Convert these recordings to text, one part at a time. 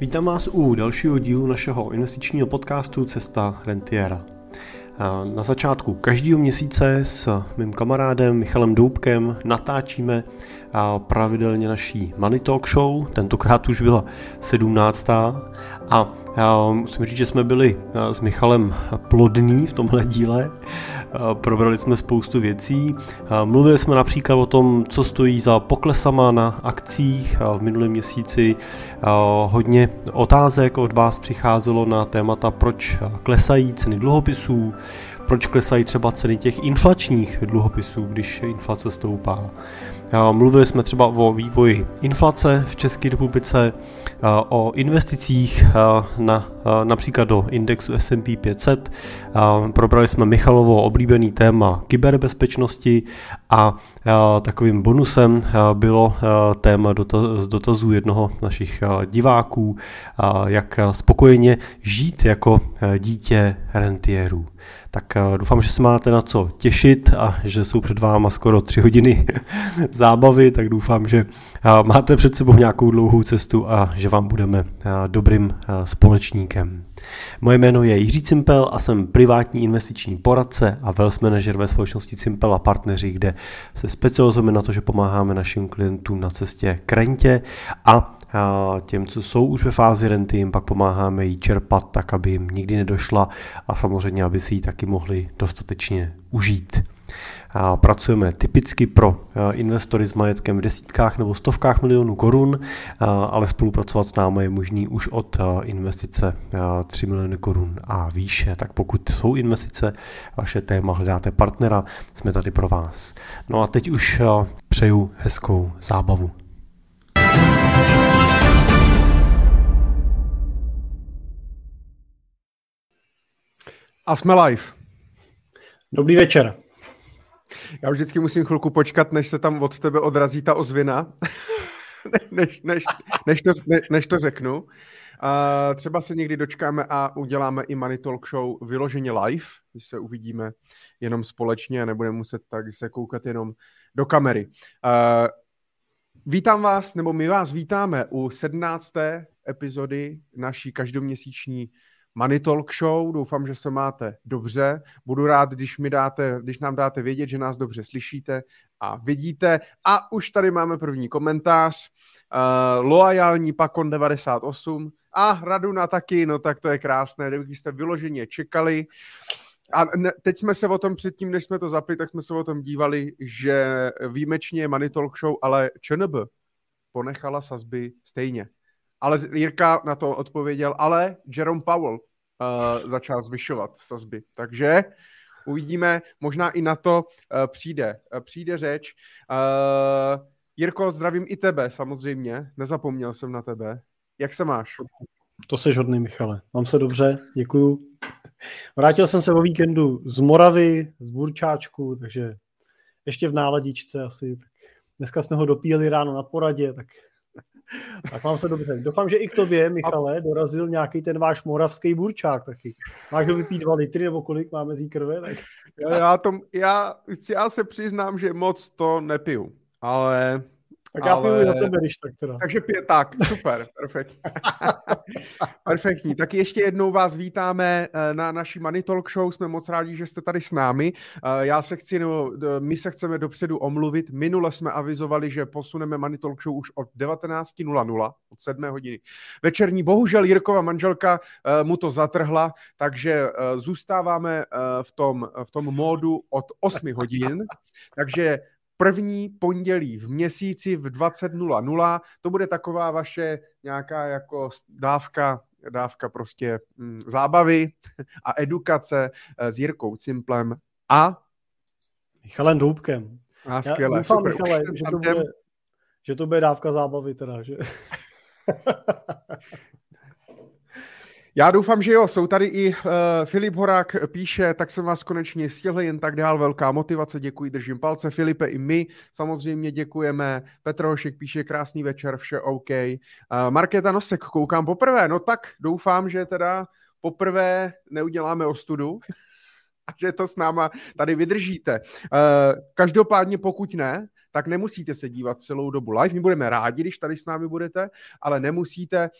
Vítám vás u dalšího dílu našeho investičního podcastu Cesta Rentiera. Na začátku každého měsíce s mým kamarádem Michalem Doubkem natáčíme pravidelně naší Money Talk Show, tentokrát už byla 17. a musím říct, že jsme byli s Michalem plodní v tomhle díle, probrali jsme spoustu věcí, mluvili jsme například o tom, co stojí za poklesama na akcích v minulém měsíci, hodně otázek od vás přicházelo na témata, proč klesají ceny dluhopisů, proč klesají třeba ceny těch inflačních dluhopisů, když inflace stoupá. Mluvili jsme třeba o vývoji inflace v České republice, o investicích například do indexu S&P 500, probrali jsme Michalovo oblíbený téma kyberbezpečnosti a takovým bonusem bylo téma z dotazů jednoho našich diváků, jak spokojeně žít jako dítě rentierů. Tak doufám, že se máte na co těšit a že jsou před váma skoro 3 hodiny zábavy, tak doufám, že máte před sebou nějakou dlouhou cestu a že vám budeme dobrým společníkem. Moje jméno je Jiří Cimpel a jsem privátní investiční poradce a wealth manager ve společnosti Cimpel a partneři, kde se specializujeme na to, že pomáháme našim klientům na cestě k rentě a těm, co jsou už ve fázi renty, jim pak pomáháme ji čerpat tak, aby jim nikdy nedošla a samozřejmě, aby si ji taky mohli dostatečně užít. Pracujeme typicky pro investory s majetkem v desítkách nebo stovkách milionů korun, ale spolupracovat s námi je možný už od investice 3 miliony korun a výše. Tak pokud jsou investice, vaše téma, hledáte partnera, jsme tady pro vás. No a teď už přeju hezkou zábavu. A jsme live. Dobrý večer. Já už vždycky musím chvilku počkat, než se tam od tebe odrazí ta ozvěna, než to řeknu. Třeba se někdy dočkáme a uděláme i Money Talk Show vyloženě live, když se uvidíme jenom společně a nebudeme muset tak se koukat jenom do kamery. Vítám vás, nebo my vás vítáme u 17. epizody naší každoměsíční Money Talk Show, doufám, že se máte dobře. Budu rád, když nám dáte vědět, že nás dobře slyšíte a vidíte. A už tady máme první komentář. Loyalní Pakon 98 a Raduna taky, no tak to je krásné, když jste vyloženě čekali. A teď jsme se o tom předtím, než jsme to zapli, tak jsme se o tom dívali, že výjimečně je Money Talk Show, ale ČNB ponechala sazby stejně. Ale Jirka na to odpověděl, ale Jerome Powell začal zvyšovat sazby. Takže uvidíme, možná i na to přijde řeč. Jirko, zdravím i tebe samozřejmě, nezapomněl jsem na tebe. Jak se máš? To seš hodný, Michale. Mám se dobře, děkuju. Vrátil jsem se o víkendu z Moravy, z Burčáčku, takže ještě v náladičce asi. Tak dneska jsme ho dopíjeli ráno na poradě, tak mám se dobře. Doufám, že i k tobě, Michale, dorazil nějaký ten váš moravský burčák taky. Máš ho vypít 2 litry nebo kolik máme tý krve? Tak... Já se přiznám, že moc to nepiju, ale... Tak já piju na tebe, když tak teda. Takže tak, super, perfektní. Perfektní. Tak ještě jednou vás vítáme na naší Money Talk Show. Jsme moc rádi, že jste tady s námi. My se chceme dopředu omluvit. Minule jsme avizovali, že posuneme Money Talk Show už od 19:00, od 7 hodiny. Večerní, bohužel Jirkova manželka mu to zatrhla, takže zůstáváme v tom módu od 8 hodin. Takže první pondělí v měsíci v 20:00, to bude taková vaše nějaká jako dávka prostě zábavy a edukace s Jirkou Cimplem a Michalem Doubkem. A skvěle, já doufám, super. Michale, že to bude dávka zábavy teda, že? Já doufám, že jo, jsou tady i Filip Horák píše, tak jsem vás konečně stihl, jen tak dál, velká motivace, děkuji, držím palce, Filipe, i my samozřejmě děkujeme, Petr Hošek píše, krásný večer, vše OK, Markéta Nosek, koukám poprvé, no tak doufám, že teda poprvé neuděláme ostudu a že to s náma tady vydržíte. Každopádně pokud ne, tak nemusíte se dívat celou dobu live. My budeme rádi, když tady s námi budete, ale nemusíte.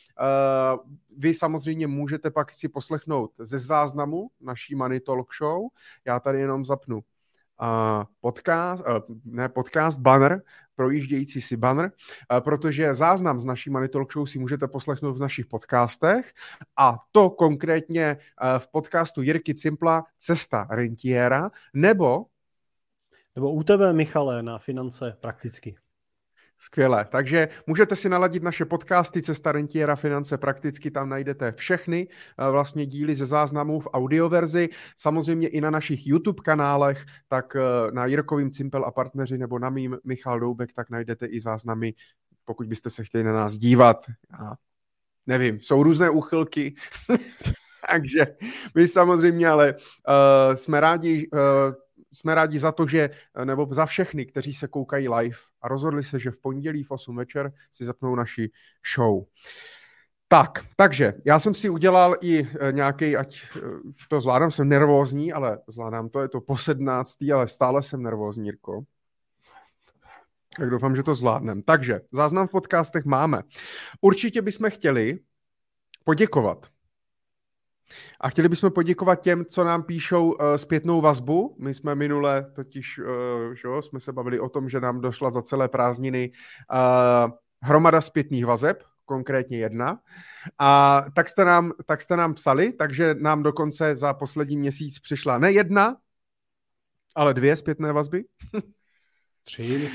Vy samozřejmě můžete pak si poslechnout ze záznamu naší Money Talk Show. Já tady jenom zapnu banner, projíždějící si banner, protože záznam z naší Money Talk Show si můžete poslechnout v našich podcastech, a to konkrétně v podcastu Jirky Cimpla Cesta Rentiera, nebo u tebe, Michale, na Finance prakticky. Skvěle, takže můžete si naladit naše podcasty Cesta Rentiera, Finance prakticky, tam najdete všechny vlastně díly ze záznamů v audioverzi, samozřejmě i na našich YouTube kanálech, tak na Jirkovým Cimpel a partneři nebo na mým Michal Doubek, tak najdete i záznamy, pokud byste se chtěli na nás dívat. Já nevím, jsou různé úchylky, takže my samozřejmě, ale jsme rádi za to, že, nebo za všechny, kteří se koukají live a rozhodli se, že v pondělí v 8 večer si zapnou naši show. Takže já jsem si udělal i nějaký, ať to zvládám, jsem nervózní, ale zvládám to, je to po 17, ale stále jsem nervózní, Jirko. Tak doufám, že to zvládnem. Takže záznam v podcastech máme. Určitě bychom chtěli poděkovat. A chtěli bychom poděkovat těm, co nám píšou zpětnou vazbu. My jsme minule totiž jsme se bavili o tom, že nám došla za celé prázdniny hromada zpětných vazeb, konkrétně jedna. A tak jste nám psali, takže nám dokonce za poslední měsíc přišla ne jedna, ale dvě zpětné vazby. Tři.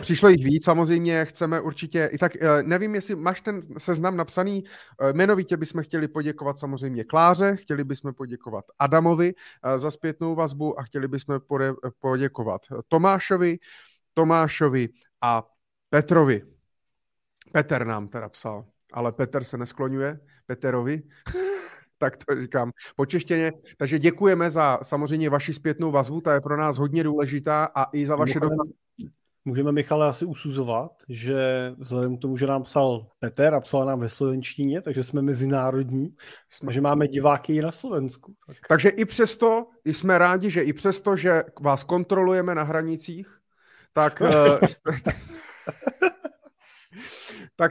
Přišlo jich víc, samozřejmě chceme určitě, i tak nevím, jestli máš ten seznam napsaný, jmenovitě bychom chtěli poděkovat samozřejmě Kláře, chtěli bychom poděkovat Adamovi za zpětnou vazbu a chtěli bychom poděkovat Tomášovi a Petrovi. Petr nám teda psal, ale Petr se neskloňuje, Peterovi. Tak to říkám po češtině. Takže děkujeme za samozřejmě vaši zpětnou vazbu, ta je pro nás hodně důležitá, a i za vaše dotazy. Můžeme, Michale, asi usuzovat, že vzhledem k tomu, že nám psal Petr a psal nám ve slovenštině, takže jsme mezinárodní, že máme diváky i na Slovensku. Takže i přesto jsme rádi, že i přesto, že vás kontrolujeme na hranicích, tak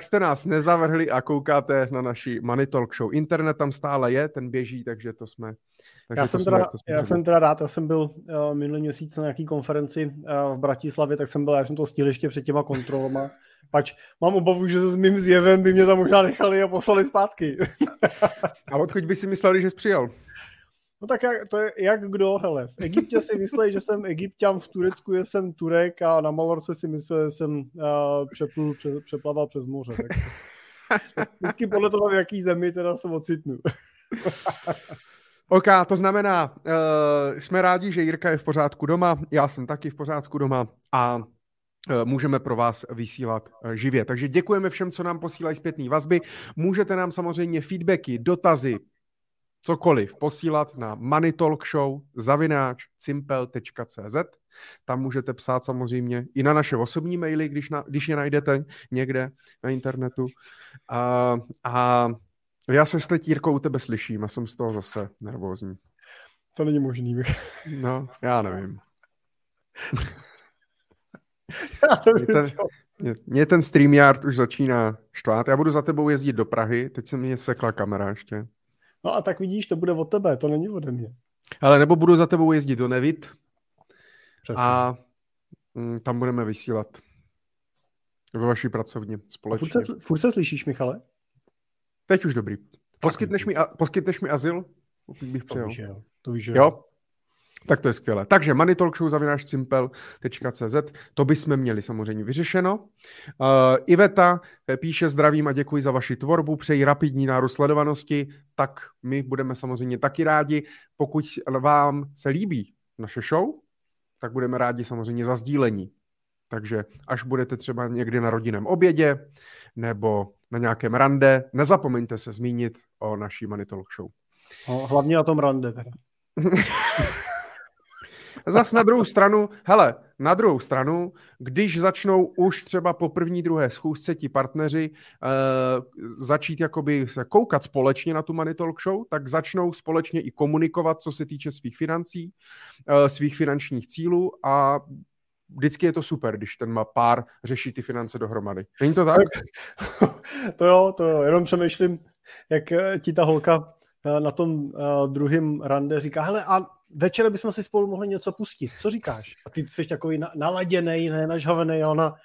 jste nás nezavrhli a koukáte na naši Money Talk Show. Internet tam stále je, ten běží, takže to jsme... Já jsem byl minulý měsíc na nějaký konferenci v Bratislavě, já jsem to stihl ještě před těma kontrolama, pač mám obavu, že s mým zjevem by mě tam možná nechali a poslali zpátky. A odkud by si mysleli, že jsi přijel? No tak to je jak kdo, hele. V Egyptě si mysleli, že jsem Egypťan, v Turecku jsem Turek a na Malorce si mysleli, že jsem přeplaval přes moře. Tak. Vždycky podle toho, v jaký zemi teda se ocitnu. OK, to znamená, jsme rádi, že Jirka je v pořádku doma, já jsem taky v pořádku doma a můžeme pro vás vysílat živě. Takže děkujeme všem, co nám posílají zpětné vazby. Můžete nám samozřejmě feedbacky, dotazy, cokoliv posílat na moneytalkshow@cimpel.cz. Tam můžete psát samozřejmě i na naše osobní maily, když je najdete někde na internetu. A já se s Jirkou u tebe slyším a jsem z toho zase nervózní. To není možný. No, já nevím. Mě ten StreamYard už začíná štvát. Já budu za tebou jezdit do Prahy, teď se mě sekla kamera ještě. No a tak vidíš, to bude od tebe, to není ode mě. Ale nebo budu za tebou jezdit do Nevit. Přesně. A tam budeme vysílat ve vaší pracovně společně. Furt se slyšíš, Michale? Teď už dobrý. Poskytneš mi azyl? Bych přijel. To víš, že jo? Tak to je skvělé. Takže moneytalkshow@cimpel.cz, to bychom měli samozřejmě vyřešeno. Iveta píše: zdravím a děkuji za vaši tvorbu, přeji rapidní nárůst sledovanosti, tak my budeme samozřejmě taky rádi. Pokud vám se líbí naše show, tak budeme rádi samozřejmě za sdílení. Takže až budete třeba někdy na rodinném obědě nebo na nějakém rande, nezapomeňte se zmínit o naší Money Talk Show. Hlavně na tom rande teda. Zas na druhou stranu, hele, na druhou stranu, když začnou už třeba po první, druhé schůzce ti partneři začít jakoby se koukat společně na tu Money Talk Show, tak začnou společně i komunikovat, co se týče svých financí, svých finančních cílů a vždycky je to super, když ten má pár řeší ty finance dohromady. Není to tak? To jo, jenom přemýšlím, jak ti ta holka na tom druhém rande říká, hele a večer bychom si spolu mohli něco pustit, co říkáš? A ty jsi takový naladěnej, ne nažhavenej a ona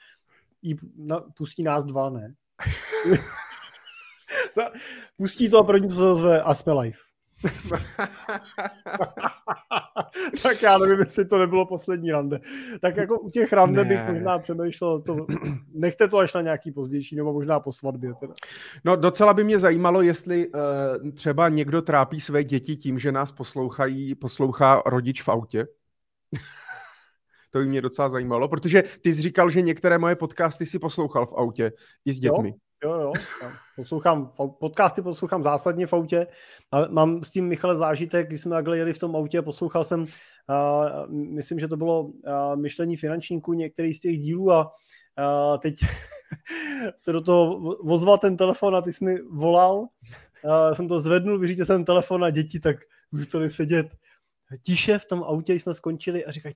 pustí nás dva, ne? Pustí to a pro ní to se zve a jsme live. Tak já nevím, jestli to nebylo poslední rande. Tak jako u těch rande bych možná přemýšlel, nechte to až na nějaký pozdější, nebo možná po svatbě. Teda. No docela by mě zajímalo, jestli třeba někdo trápí své děti tím, že nás poslouchá rodič v autě. To by mě docela zajímalo, protože ty jsi říkal, že některé moje podcasty si poslouchal v autě i s dětmi. Jo. Podcasty poslouchám zásadně v autě. A mám s tím, Michale, zážitek, když jsme takhle jeli v tom autě a poslouchal jsem, myslím, že to bylo myšlení finančníků některý z těch dílů a teď se do toho vozval ten telefon a ty jsi mi volal. Jsem to zvednul, vyřídil jsem telefon a děti tak zůstaly sedět tiše v tom autě, jsme skončili a říkají,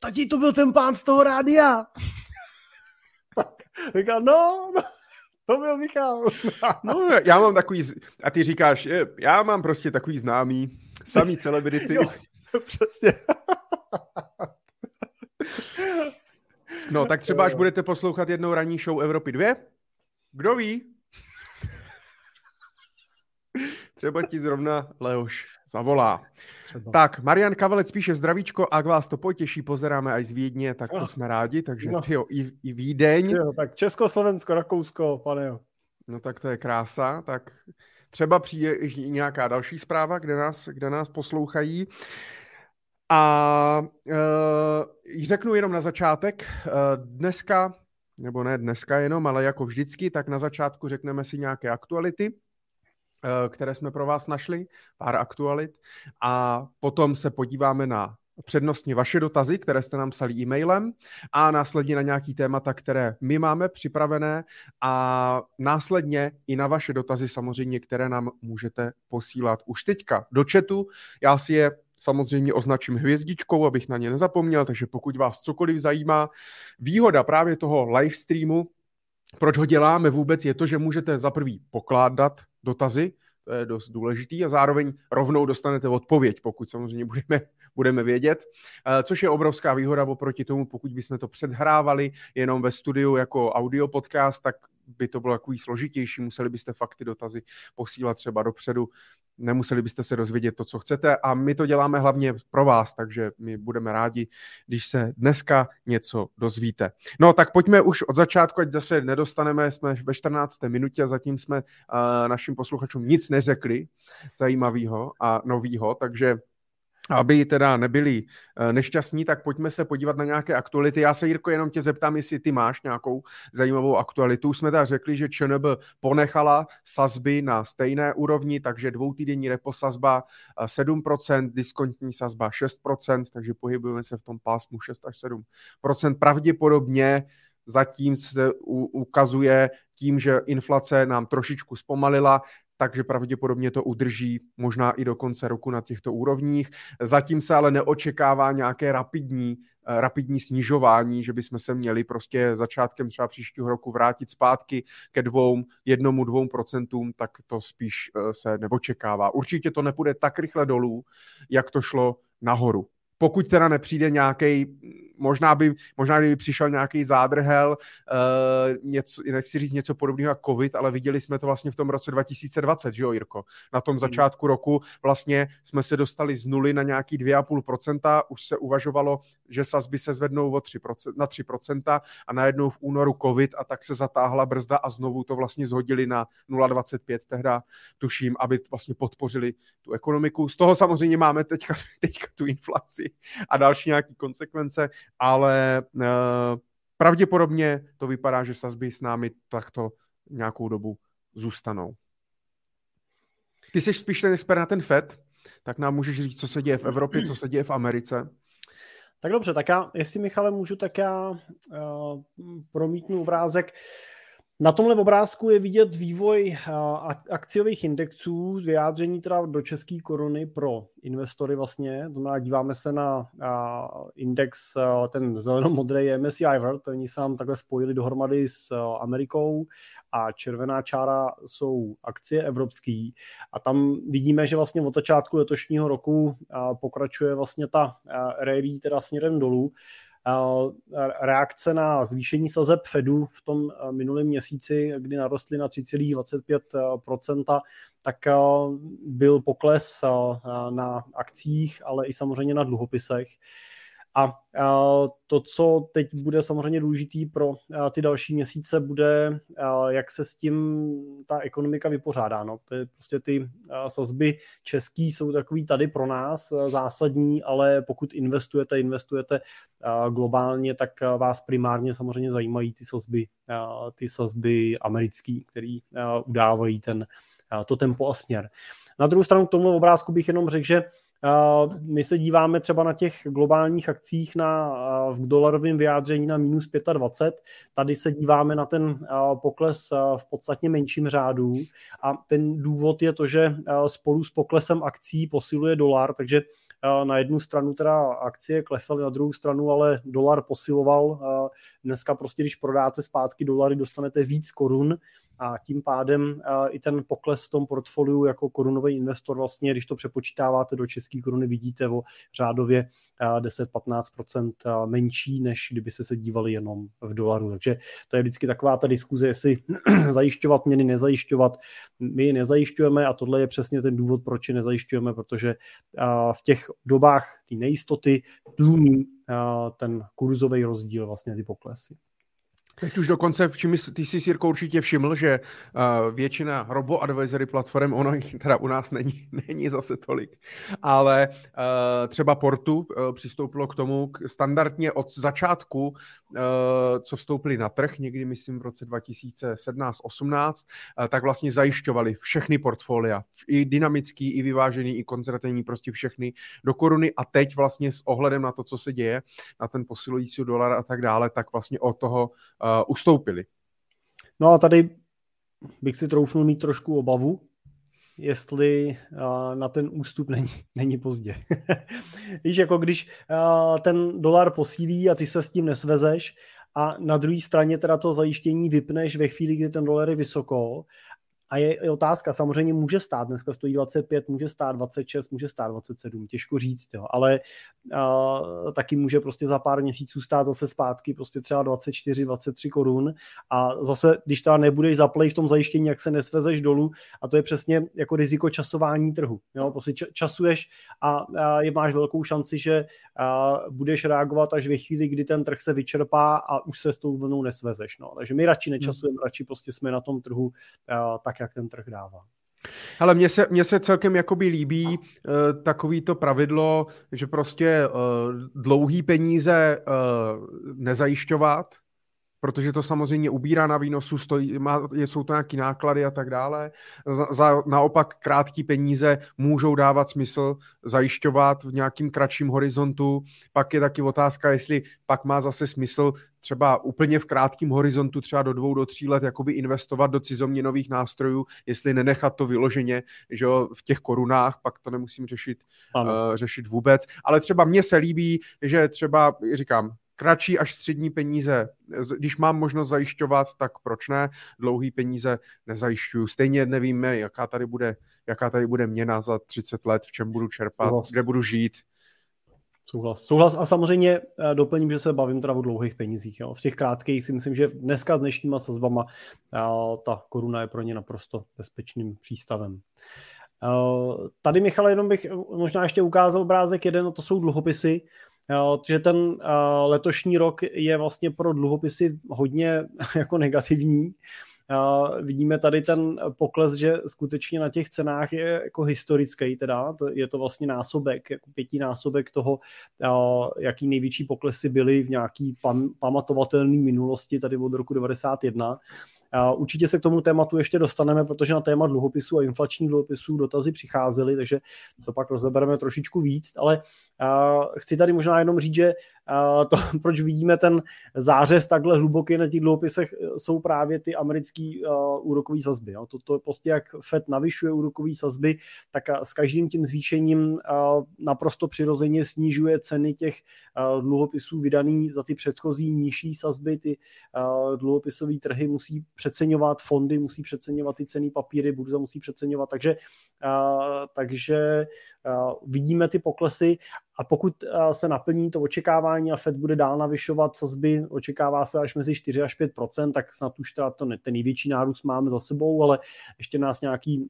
tati, to byl ten pán z toho rádia. Říkal, no, to byl Michal. No, já mám takový, a ty říkáš, já mám prostě takový známý, samý celebrity. Jo, přesně. No, tak třeba, až budete poslouchat jednou ranní show Evropy 2, kdo ví? Třeba ti zrovna Leoš zavolá. Třeba. Tak, Marian Kavalec píše zdravíčko, ak vás to potěší, pozeráme aj z Vídně, tak to jsme rádi, takže i Vídeň. Tyjo, tak Československo, Rakousko, panejo. No tak to je krása, tak třeba přijde i nějaká další zpráva, kde nás poslouchají. A řeknu jenom na začátek, ne dneska jenom, ale jako vždycky, tak na začátku řekneme si nějaké aktuality, které jsme pro vás našli, pár aktualit, a potom se podíváme na přednostně vaše dotazy, které jste nám psali e-mailem, a následně na nějaký témata, které my máme připravené, a následně i na vaše dotazy samozřejmě, které nám můžete posílat už teďka do chatu. Já si je samozřejmě označím hvězdičkou, abych na ně nezapomněl, takže pokud vás cokoliv zajímá, výhoda právě toho livestreamu, proč ho děláme vůbec, je to, že můžete za prvý pokládat dotazy, to je dost důležitý, a zároveň rovnou dostanete odpověď, pokud samozřejmě budeme vědět, což je obrovská výhoda oproti tomu, pokud bychom to předhrávali jenom ve studiu jako audio podcast, tak by to bylo takový složitější, museli byste fakt ty dotazy posílat třeba dopředu, nemuseli byste se dozvědět to, co chcete, a my to děláme hlavně pro vás, takže my budeme rádi, když se dneska něco dozvíte. No tak pojďme už od začátku, ať zase nedostaneme, jsme ve 14. minutě a zatím jsme našim posluchačům nic neřekli zajímavého a nového, takže aby teda nebyli nešťastní, tak pojďme se podívat na nějaké aktuality. Já se, Jirko, jenom tě zeptám, jestli ty máš nějakou zajímavou aktualitu. Jsme teda řekli, že ČNB ponechala sazby na stejné úrovni, takže dvoutýdenní repo sazba 7%, diskontní sazba 6%, takže pohybujeme se v tom pásmu 6 až 7%. Pravděpodobně zatím se ukazuje tím, že inflace nám trošičku zpomalila, takže pravděpodobně to udrží možná i do konce roku na těchto úrovních. Zatím se ale neočekává nějaké rapidní snižování, že bychom se měli prostě začátkem třeba příštího roku vrátit zpátky ke 1-2%, tak to spíš se neočekává. Určitě to nepůjde tak rychle dolů, jak to šlo nahoru. Pokud teda nepřijde nějaký, možná kdyby přišel nějaký zádrhel, nechci říct něco podobného jako covid, ale viděli jsme to vlastně v tom roce 2020, že jo, Jirko? Na tom začátku roku vlastně jsme se dostali z nuly na nějaký 2,5%, už se uvažovalo, že sazby se zvednou na 3% a najednou v únoru covid, a tak se zatáhla brzda a znovu to vlastně zhodili na 0,25 tehda, tuším, aby vlastně podpořili tu ekonomiku. Z toho samozřejmě máme teďka tu inflaci a další nějaký konsekvence, ale pravděpodobně to vypadá, že sazby s námi takto nějakou dobu zůstanou. Ty jsi spíš ten expert na ten FED, tak nám můžeš říct, co se děje v Evropě, co se děje v Americe. Tak dobře, tak já, jestli Michale můžu, tak já promítnu obrázek. Na tomhle obrázku je vidět vývoj akciových indexů, vyjádření teda do české koruny pro investory vlastně. To znamená, díváme se na index, ten zelenomodrý je MSCI World, oni se nám takhle spojili dohromady s Amerikou a červená čára jsou akcie evropský. A tam vidíme, že vlastně od začátku letošního roku pokračuje vlastně ta rally teda směrem dolů. Reakce na zvýšení sazeb Fedu v tom minulém měsíci, kdy narostly na 3,25%, tak byl pokles na akcích, ale i samozřejmě na dluhopisech. A to, co teď bude samozřejmě důležitý pro ty další měsíce, bude, jak se s tím ta ekonomika vypořádá. No. To je prostě ty sazby český jsou takový tady pro nás zásadní, ale pokud investujete globálně, tak vás primárně samozřejmě zajímají ty sazby americký, který udávají to tempo a směr. Na druhou stranu k tomu obrázku bych jenom řekl, že my se díváme třeba na těch globálních akcích v dolarovém vyjádření na minus 25. Tady se díváme na ten pokles v podstatně menším řádu a ten důvod je to, že spolu s poklesem akcí posiluje dolar, takže na jednu stranu teda akcie klesaly, na druhou stranu ale dolar posiloval. Dneska prostě, když prodáte zpátky dolary, dostanete víc korun a tím pádem i ten pokles v tom portfoliu jako korunový investor vlastně, když to přepočítáváte do české koruny, vidíte o řádově 10-15% menší, než kdyby se dívali jenom v dolaru. Takže to je vždycky taková ta diskuze, jestli zajišťovat měny, nezajišťovat. My je nezajišťujeme a tohle je přesně ten důvod, proč je nezajišťujeme, protože v těch dobách ty nejistoty tlumí ten kurzový rozdíl, vlastně ty poklesy. Teď už dokonce, ty jsi, Jirko, určitě všiml, že většina robo-advisory platform, ono jich teda u nás není zase tolik, ale třeba Portu přistoupilo k tomu standardně od začátku, co vstoupili na trh, někdy myslím v roce 2017-18, tak vlastně zajišťovali všechny portfolia, i dynamický, i vyvážený, i konzervativní, prostě všechny do koruny a teď vlastně s ohledem na to, co se děje, na ten posilující dolar a tak dále, tak vlastně od toho ustoupili. No a tady bych si troufnul mít trošku obavu, jestli na ten ústup není pozdě. Víš, jako když ten dolar posílí a ty se s tím nesvezeš a na druhé straně teda to zajištění vypneš ve chvíli, kdy ten dolar je vysoko. A je otázka, samozřejmě může stát, dneska stojí 25, může stát 26, může stát 27, těžko říct, jo, ale taky může prostě za pár měsíců stát zase zpátky, prostě třeba 24, 23 korun a zase, když teda nebudeš zaplej v tom zajištění, jak se nesvezeš dolů a to je přesně jako riziko časování trhu, jo, prostě časuješ a máš velkou šanci, že budeš reagovat až ve chvíli, kdy ten trh se vyčerpá a už se s tou vlnou nesvezeš, no, takže my radši nečasujeme, radši prostě jsme na tom trhu tak, jak ten trh dává. Ale mně se celkem jakoby líbí takový to pravidlo, že prostě dlouhý peníze nezajišťovat, protože to samozřejmě ubírá na výnosu, jsou to nějaký náklady a tak dále. Naopak krátký peníze můžou dávat smysl zajišťovat v nějakým kratším horizontu. Pak je taky otázka, jestli pak má zase smysl třeba úplně v krátkém horizontu, třeba do 2 do 3 let, jakoby investovat do cizoměnových nástrojů, jestli nenechat to vyloženě, že v těch korunách, pak to nemusím řešit vůbec. Ale třeba mně se líbí, že třeba, říkám, kratší až střední peníze, když mám možnost zajišťovat, tak proč ne? Dlouhý peníze nezajišťuju. Stejně nevíme, jaká tady bude měna za 30 let, v čem budu čerpat, kde budu žít. Souhlas. A samozřejmě doplním, že se bavím teda o dlouhých penězích. Jo. V těch krátkých si myslím, že dneska s dnešníma sazbama ta koruna je pro ně naprosto bezpečným přístavem. Tady, Michale, jenom bych možná ještě ukázal obrázek jeden, to jsou dluhopisy. Takže ten letošní rok je vlastně pro dluhopisy hodně jako negativní. Vidíme tady ten pokles, že skutečně na těch cenách je jako historický, teda je to vlastně násobek, jako 5násobek toho, jaký největší poklesy byly v nějaký pamatovatelné minulosti tady od roku 91. Určitě se k tomu tématu ještě dostaneme, protože na téma dluhopisů a inflačních dluhopisů dotazy přicházely, takže to pak rozebereme trošičku víc, ale chci tady možná jenom říct, že to, proč vidíme ten zářez takhle hluboký na těch dluhopisech, jsou právě ty americký úrokový sazby. To prostě jak FED navyšuje úrokový sazby, tak s každým tím zvýšením naprosto přirozeně snižuje ceny těch dluhopisů vydaný za ty předchozí nižší sazby. Ty dluhopisové trhy musí přeceňovat, fondy musí přeceňovat ty cenné papíry, burza musí přeceňovat, takže vidíme ty poklesy. A pokud se naplní to očekávání a FED bude dál navyšovat sazby, očekává se až mezi 4 až 5%, tak snad už teda ten největší nárůst máme za sebou, ale ještě nás nějaký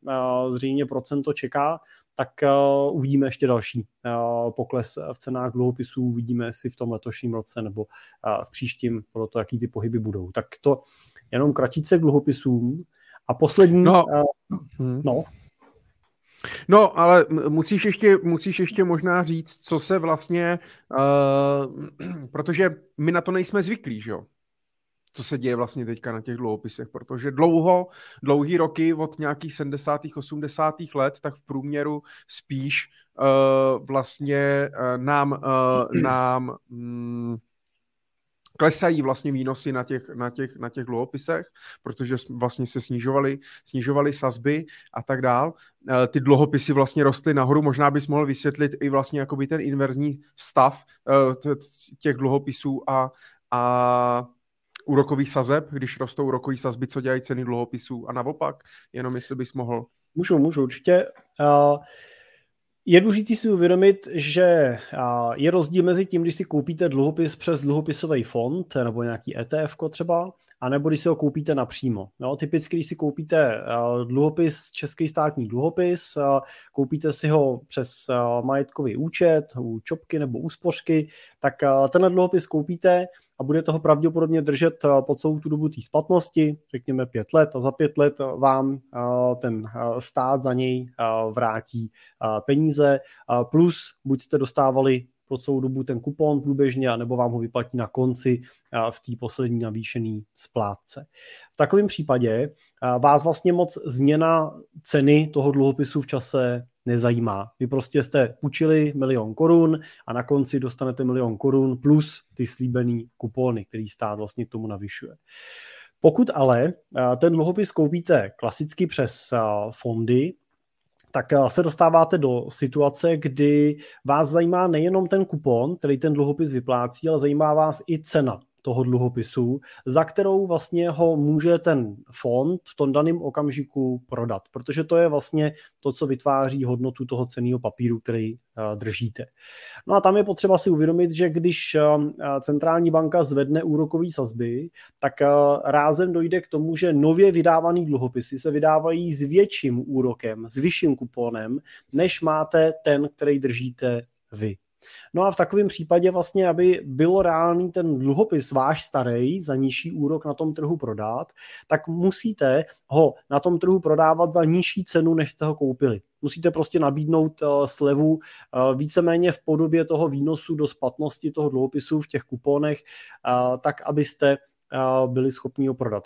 zřejmě procento čeká, tak uvidíme ještě další pokles v cenách dluhopisů, uvidíme, jestli v tom letošním roce nebo v příštím, podle toho, jaký ty pohyby budou. Tak to jenom kratice k dluhopisům. A poslední... No, ale musíš ještě možná říct, co se vlastně, protože my na to nejsme zvyklí, že jo? Co se děje vlastně teďka na těch dluhopisech, protože dlouhý roky od nějakých 70. 80. let, tak v průměru spíš vlastně nám klesají vlastně výnosy na těch dluhopisech, protože vlastně se snižovaly sazby a tak dál. Ty dluhopisy vlastně rostly nahoru. Možná bys mohl vysvětlit i vlastně jakoby ten inverzní stav těch dluhopisů a úrokových sazeb, když rostou úrokové sazby, co dělají ceny dluhopisů a naopak, jenom jestli bys mohl. Můžu určitě. Je důležité si uvědomit, že je rozdíl mezi tím, když si koupíte dluhopis přes dluhopisový fond nebo nějaký ETF třeba, anebo když si ho koupíte napřímo. No, typicky, když si koupíte dluhopis, český státní dluhopis, koupíte si ho přes majetkový účet u ČOPky nebo úspořky, tak tenhle dluhopis koupíte a budete ho pravděpodobně držet po celou tu dobu té splatnosti, řekněme 5 let, a za 5 let vám ten stát za něj vrátí peníze, plus buď jste dostávali po celou dobu ten kupon průběžně, nebo vám ho vyplatí na konci v té poslední navýšené splátce. V takovém případě vás vlastně moc změna ceny toho dluhopisu v čase nezajímá. Vy prostě jste půjčili 1 000 000 korun a na konci dostanete 1 000 000 korun plus ty slíbený kupony, který stát vlastně k tomu navyšuje. Pokud ale ten dluhopis koupíte klasicky přes fondy, tak se dostáváte do situace, kdy vás zajímá nejenom ten kupon, který ten dluhopis vyplácí, ale zajímá vás i cena toho dluhopisu, za kterou vlastně ho může ten fond v tom daném okamžiku prodat, protože to je vlastně to, co vytváří hodnotu toho cenného papíru, který držíte. No a tam je potřeba si uvědomit, že když centrální banka zvedne úrokové sazby, tak rázem dojde k tomu, že nově vydávaný dluhopisy se vydávají s větším úrokem, s vyšším kuponem, než máte ten, který držíte vy. No a v takovém případě vlastně, aby bylo reálný ten dluhopis váš starý za nižší úrok na tom trhu prodat, tak musíte ho na tom trhu prodávat za nižší cenu, než jste ho koupili. Musíte prostě nabídnout slevu víceméně v podobě toho výnosu do splatnosti toho dluhopisu v těch kuponech, tak abyste byli schopni ho prodat.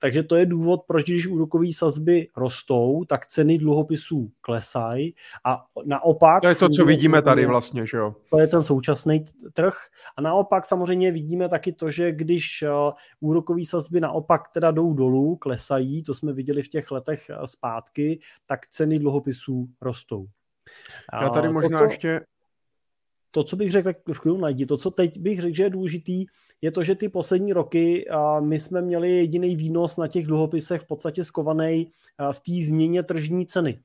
Takže to je důvod, proč když úrokové sazby rostou, tak ceny dluhopisů klesají a naopak... To je to, co vidíme tady vlastně, že jo? To je ten současný trh a naopak samozřejmě vidíme taky to, že když úrokové sazby naopak teda jdou dolů, klesají, to jsme viděli v těch letech zpátky, tak ceny dluhopisů rostou. Já tady možná ještě... To, co bych řekl, tak v chvíli najdi. To, co teď bych řekl, že je důležitý, je to, že ty poslední roky my jsme měli jediný výnos na těch dluhopisech v podstatě skovaný v té změně tržní ceny.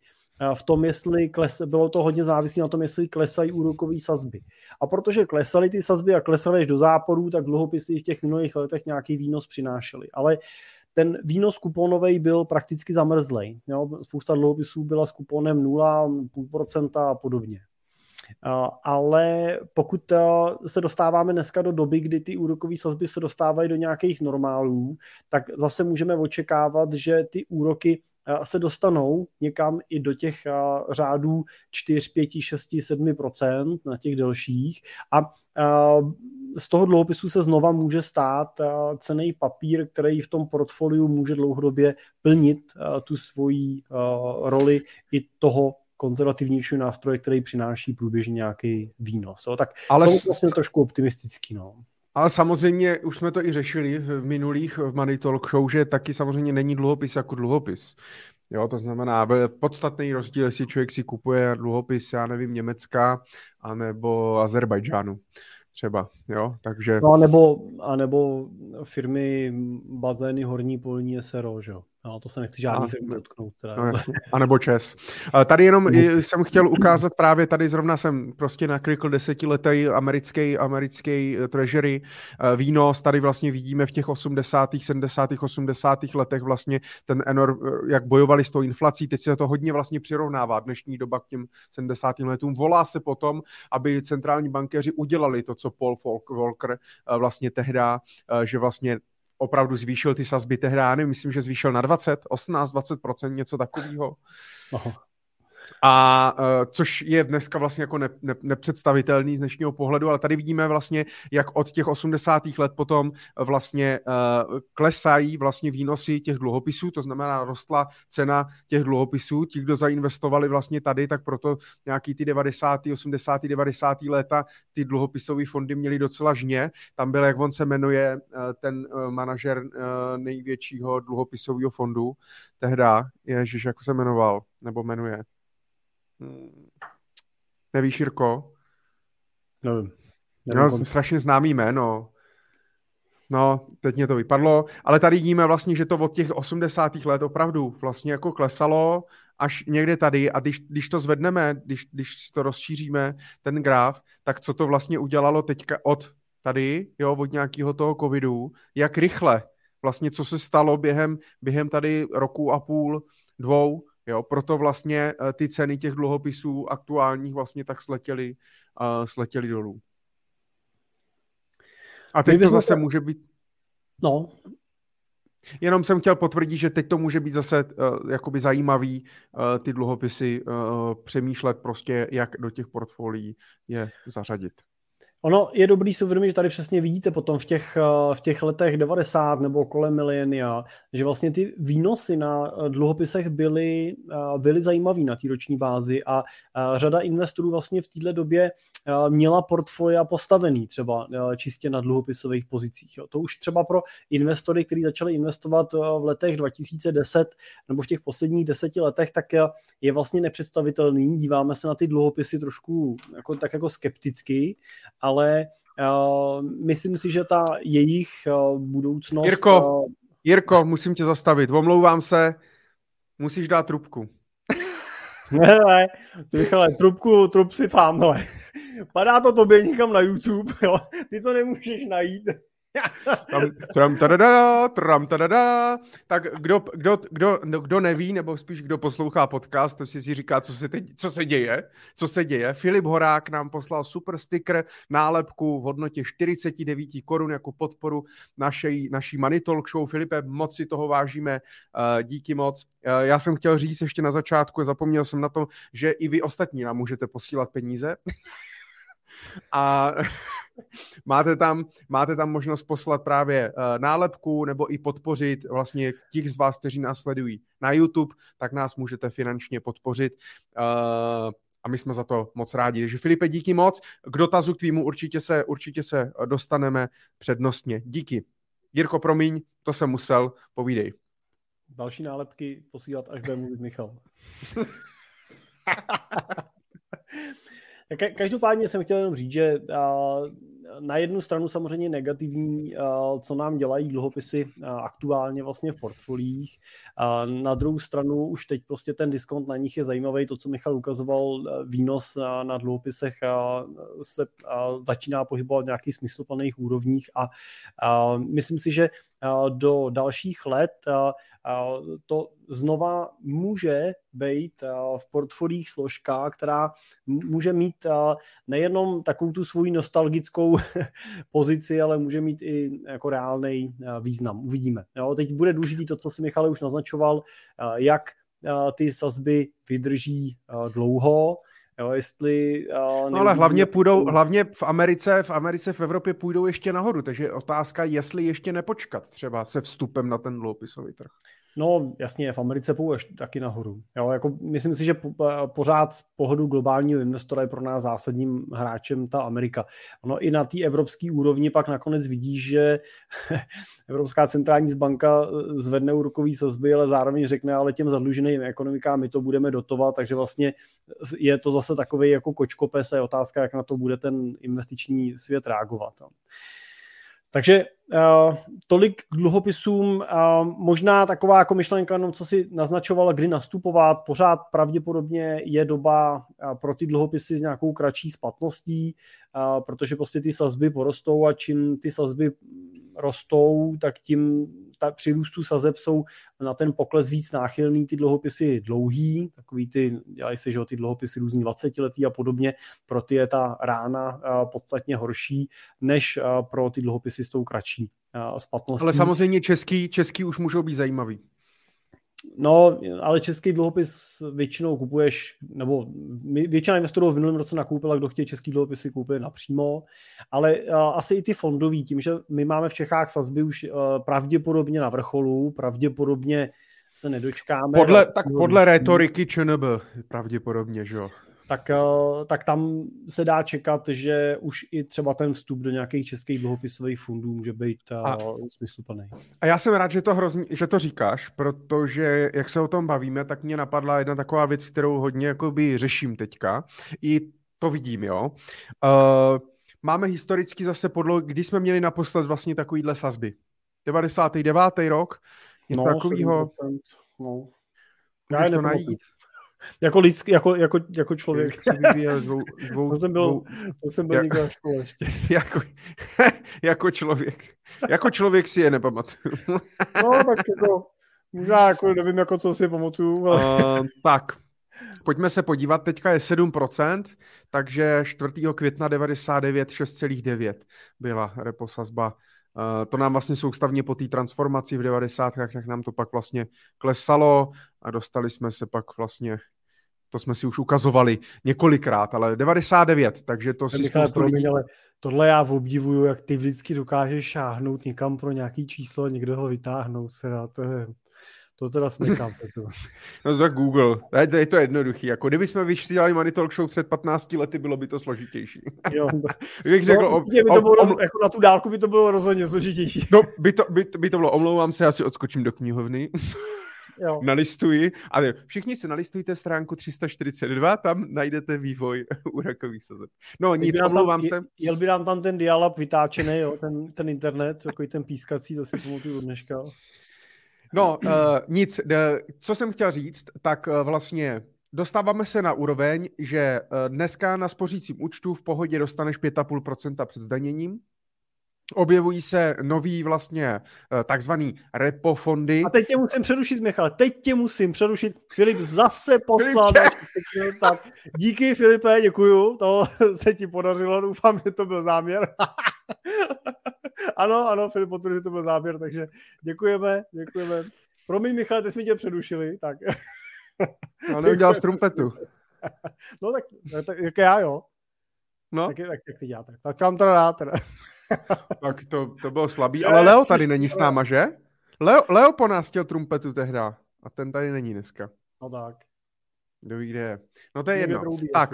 V tom, jestli bylo to hodně závislé na tom, jestli klesají úrokové sazby. A protože klesaly ty sazby a klesaly až do záporů, tak dluhopisy v těch minulých letech nějaký výnos přinášely. Ale ten výnos kuponovej byl prakticky zamrzlej. Jo? Spousta dluhopisů byla s kuponem 0,5% a podobně. Ale pokud se dostáváme dneska do doby, kdy ty úrokové sazby se dostávají do nějakých normálů, tak zase můžeme očekávat, že ty úroky se dostanou někam i do těch řádů 4, 5, 6, 7% na těch delších a z toho dluhopisu se znova může stát cenný papír, který v tom portfoliu může dlouhodobě plnit tu svoji roli i toho konzervativnější nástroje, který přináší průběžně nějaký výnos. Tak ale jsou vlastně trošku optimistický. No. Ale samozřejmě, už jsme to i řešili v minulých Money Talk Show, že taky samozřejmě není dluhopis jako dluhopis. Jo, to znamená, podstatný rozdíl, jestli člověk si kupuje dluhopis, já nevím, Německa anebo Azerbajdžánu. Třeba, jo, takže... No a nebo firmy Bazény Horní Polní SRO, že jo. No, to se nechci žádný firmy dotknout. Teda. No, a nebo ČES. Tady jenom jsem chtěl ukázat právě, tady zrovna jsem prostě naklikl desetiletý americký treasury výnos. Tady vlastně vidíme v těch 80., 70., 80. letech vlastně ten jak bojovali s tou inflací. Teď se to hodně vlastně přirovnává dnešní doba k těm 70. letům. Volá se potom, aby centrální bankéři udělali to, co Paul Volcker vlastně tehda, že vlastně opravdu zvýšil ty sazby tehdy, myslím, že zvýšil na 18-20%, něco takového. A což je dneska vlastně jako nepředstavitelný z dnešního pohledu, ale tady vidíme vlastně, jak od těch 80. let potom vlastně klesají vlastně výnosy těch dluhopisů, to znamená rostla cena těch dluhopisů, ti, kdo zainvestovali vlastně tady, tak proto nějaký ty 90. léta ty dluhopisové fondy měly docela žně, tam byl, jak on se jmenuje, ten manažer největšího dluhopisového fondu tehda, ježiš, jako se jmenoval, nebo jmenuje. Nevíš, Jirko? Nevím. No, strašně známý jméno. No, teď mě to vypadlo. Ale tady vidíme vlastně, že to od těch 80. let opravdu vlastně jako klesalo až někde tady. A když to zvedneme, když to rozšíříme, ten graf, tak co to vlastně udělalo teďka od tady, jo, od nějakého toho covidu, jak rychle vlastně, co se stalo během tady roku a půl, dvou. Jo, proto vlastně ty ceny těch dluhopisů aktuálních vlastně tak sletěly dolů. A teď to zase může být... No. Jenom jsem chtěl potvrdit, že teď to může být zase jakoby zajímavý ty dluhopisy přemýšlet prostě, jak do těch portfolií je zařadit. Ono je dobrý si uvědomit, že tady přesně vidíte potom v těch letech 90 nebo kolem milenia, že vlastně ty výnosy na dluhopisech byly zajímavý na té roční bázi a řada investorů vlastně v této době měla portfolia postavený třeba čistě na dluhopisových pozicích. To už třeba pro investory, kteří začali investovat v letech 2010 nebo v těch posledních 10 letech, tak je vlastně nepředstavitelný. Díváme se na ty dluhopisy trošku jako, tak jako skepticky, ale myslím si, že ta jejich budoucnost... Jirko, musím tě zastavit. Omlouvám se, musíš dát trubku. Ne, Michale, trub si tamhle. Padá to tobě někam na YouTube, jo? Ty to nemůžeš najít. Tram tadada. Tak kdo neví, nebo spíš kdo poslouchá podcast, to si říká, co se děje. Filip Horák nám poslal super sticker, nálepku v hodnotě 49 korun jako podporu naší Money Talk Show. Filipe, moc si toho vážíme, díky moc. Já jsem chtěl říct ještě na začátku, zapomněl jsem na to, že i vy ostatní nám můžete posílat peníze. A máte tam možnost poslat právě nálepku nebo i podpořit vlastně těch z vás, kteří nás sledují na YouTube, tak nás můžete finančně podpořit a my jsme za to moc rádi. Takže Filipe, díky moc. K dotazu k tvýmu určitě se dostaneme přednostně. Díky. Jirko, promiň, to jsem musel, povídej. Další nálepky posílat, až bude mluvit Michal. Každopádně jsem chtěl jenom říct, že na jednu stranu samozřejmě negativní, co nám dělají dluhopisy aktuálně vlastně v portfoliích. Na druhou stranu už teď prostě ten diskont na nich je zajímavý. To, co Michal ukazoval, výnos na dluhopisech se začíná pohybovat v nějakých smysluplných úrovních a myslím si, že do dalších let, to znova může být v portfoliích složka, která může mít nejenom takovou tu svou nostalgickou pozici, ale může mít i jako reálný význam. Uvidíme. Jo, teď bude důležitý to, co si Michale už naznačoval, jak ty sazby vydrží dlouho. Jo, jestli, no ale hlavně půjdou, hlavně v Americe, v Evropě půjdou ještě nahoru, takže je otázka, jestli ještě nepočkat třeba se vstupem na ten dluhopisový trh. No jasně, v Americe půjdou taky nahoru. Jo, jako myslím si, že pořád z pohledu globálního investora je pro nás zásadním hráčem ta Amerika. Ono i na té evropské úrovni pak nakonec vidí, že Evropská centrální banka zvedne úrokové sazby, ale zároveň řekne, ale těm zadluženým ekonomikám my to budeme dotovat, takže vlastně je to zase takový jako kočkopes a je otázka, jak na to bude ten investiční svět reagovat. Takže tolik k dluhopisům, možná taková jako myšlenka, jenom co si naznačovala, kdy nastupovat, pořád pravděpodobně je doba pro ty dluhopisy s nějakou kratší splatností, protože prostě ty sazby porostou a čím ty sazby rostou, tak tím při růstu sazeb jsou na ten pokles víc náchylný ty dluhopisy dlouhý, takový ty, dělají se, že ty dluhopisy různý 20 letý a podobně, pro ty je ta rána podstatně horší, než pro ty dluhopisy s tou kratší splatností. Ale samozřejmě český už můžou být zajímavý. No, ale český dluhopis většinou kupuješ, nebo většina investorů v minulém roce nakoupila, kdo chtěl český dluhopisy koupit napřímo, ale asi i ty fondový, tím, že my máme v Čechách sazby už pravděpodobně na vrcholu, pravděpodobně se nedočkáme. Podle rétoriky ČNB pravděpodobně, že jo? Tak tam se dá čekat, že už i třeba ten vstup do nějakých českých dluhopisových fondů může být smysluplný. A já jsem rád, že to říkáš, protože jak se o tom bavíme, tak mě napadla jedna taková věc, kterou hodně jakoby řeším teďka. I to vidím, jo. Máme historicky zase podlož, kdy jsme měli naposled vlastně takovýhle sazby. 99. rok, něco takového. No. Můžeš to najít. Jako člověk. To jsem byl někde na škole ještě. Jako člověk. Jako člověk si je nepamatuju. No, tak jako, možná jako nevím, jako co si pamatuju. Ale... tak, pojďme se podívat. Teďka je 7%, takže 4. května 99 6,9 byla reposazba. To nám vlastně soustavně po té transformaci v 90. tak nám to pak vlastně klesalo a dostali jsme se pak vlastně, to jsme si už ukazovali několikrát, ale 99, takže to si spoustu lidí... Ale tohle já obdivuju, jak ty vždycky dokážeš šáhnout někam pro nějaký číslo a někdo ho vytáhnout. To teda smekám. No to je Google. Je to jednoduchý. Jako kdyby jsme vyštělali Money Talk Show před 15 lety, bylo by to složitější. Jo. Jako na tu dálku by to bylo rozhodně složitější. No, by to bylo, omlouvám se, já si odskočím do knihovny. Jo. Nalistuji. Ale všichni si nalistujte stránku 342, tam najdete vývoj úrokových sazeb. No nic, omlouvám se. Jel by nám tam ten dialab vytáčený, jo, ten internet, takový ten pískací, to si pamatuju od dneška. No, nic. Co jsem chtěl říct, tak vlastně dostáváme se na úroveň, že dneska na spořícím účtu v pohodě dostaneš 5,5% před zdaněním. Objevují se nový vlastně takzvaný repo fondy. A teď tě musím přerušit, Michale. Filip zase poslal. Díky, Filipe, děkuju. To se ti podařilo. Doufám, že to byl záměr. Ano, Filip potvrdil, že to byl záběr, takže děkujeme. Promiň, Michale, teď jsme tě předušili, tak. Ale neudělal z trumpetu. No tak jak já, jo. No. Tak ty děláte. Tak tam teda dá, teda. Tak to bylo slabý, ale Leo tady není s náma, že? Leo po nás chtěl trumpetu tehda a ten tady není dneska. No tak. Kdo ví, kde je. No to je jedno. Tak.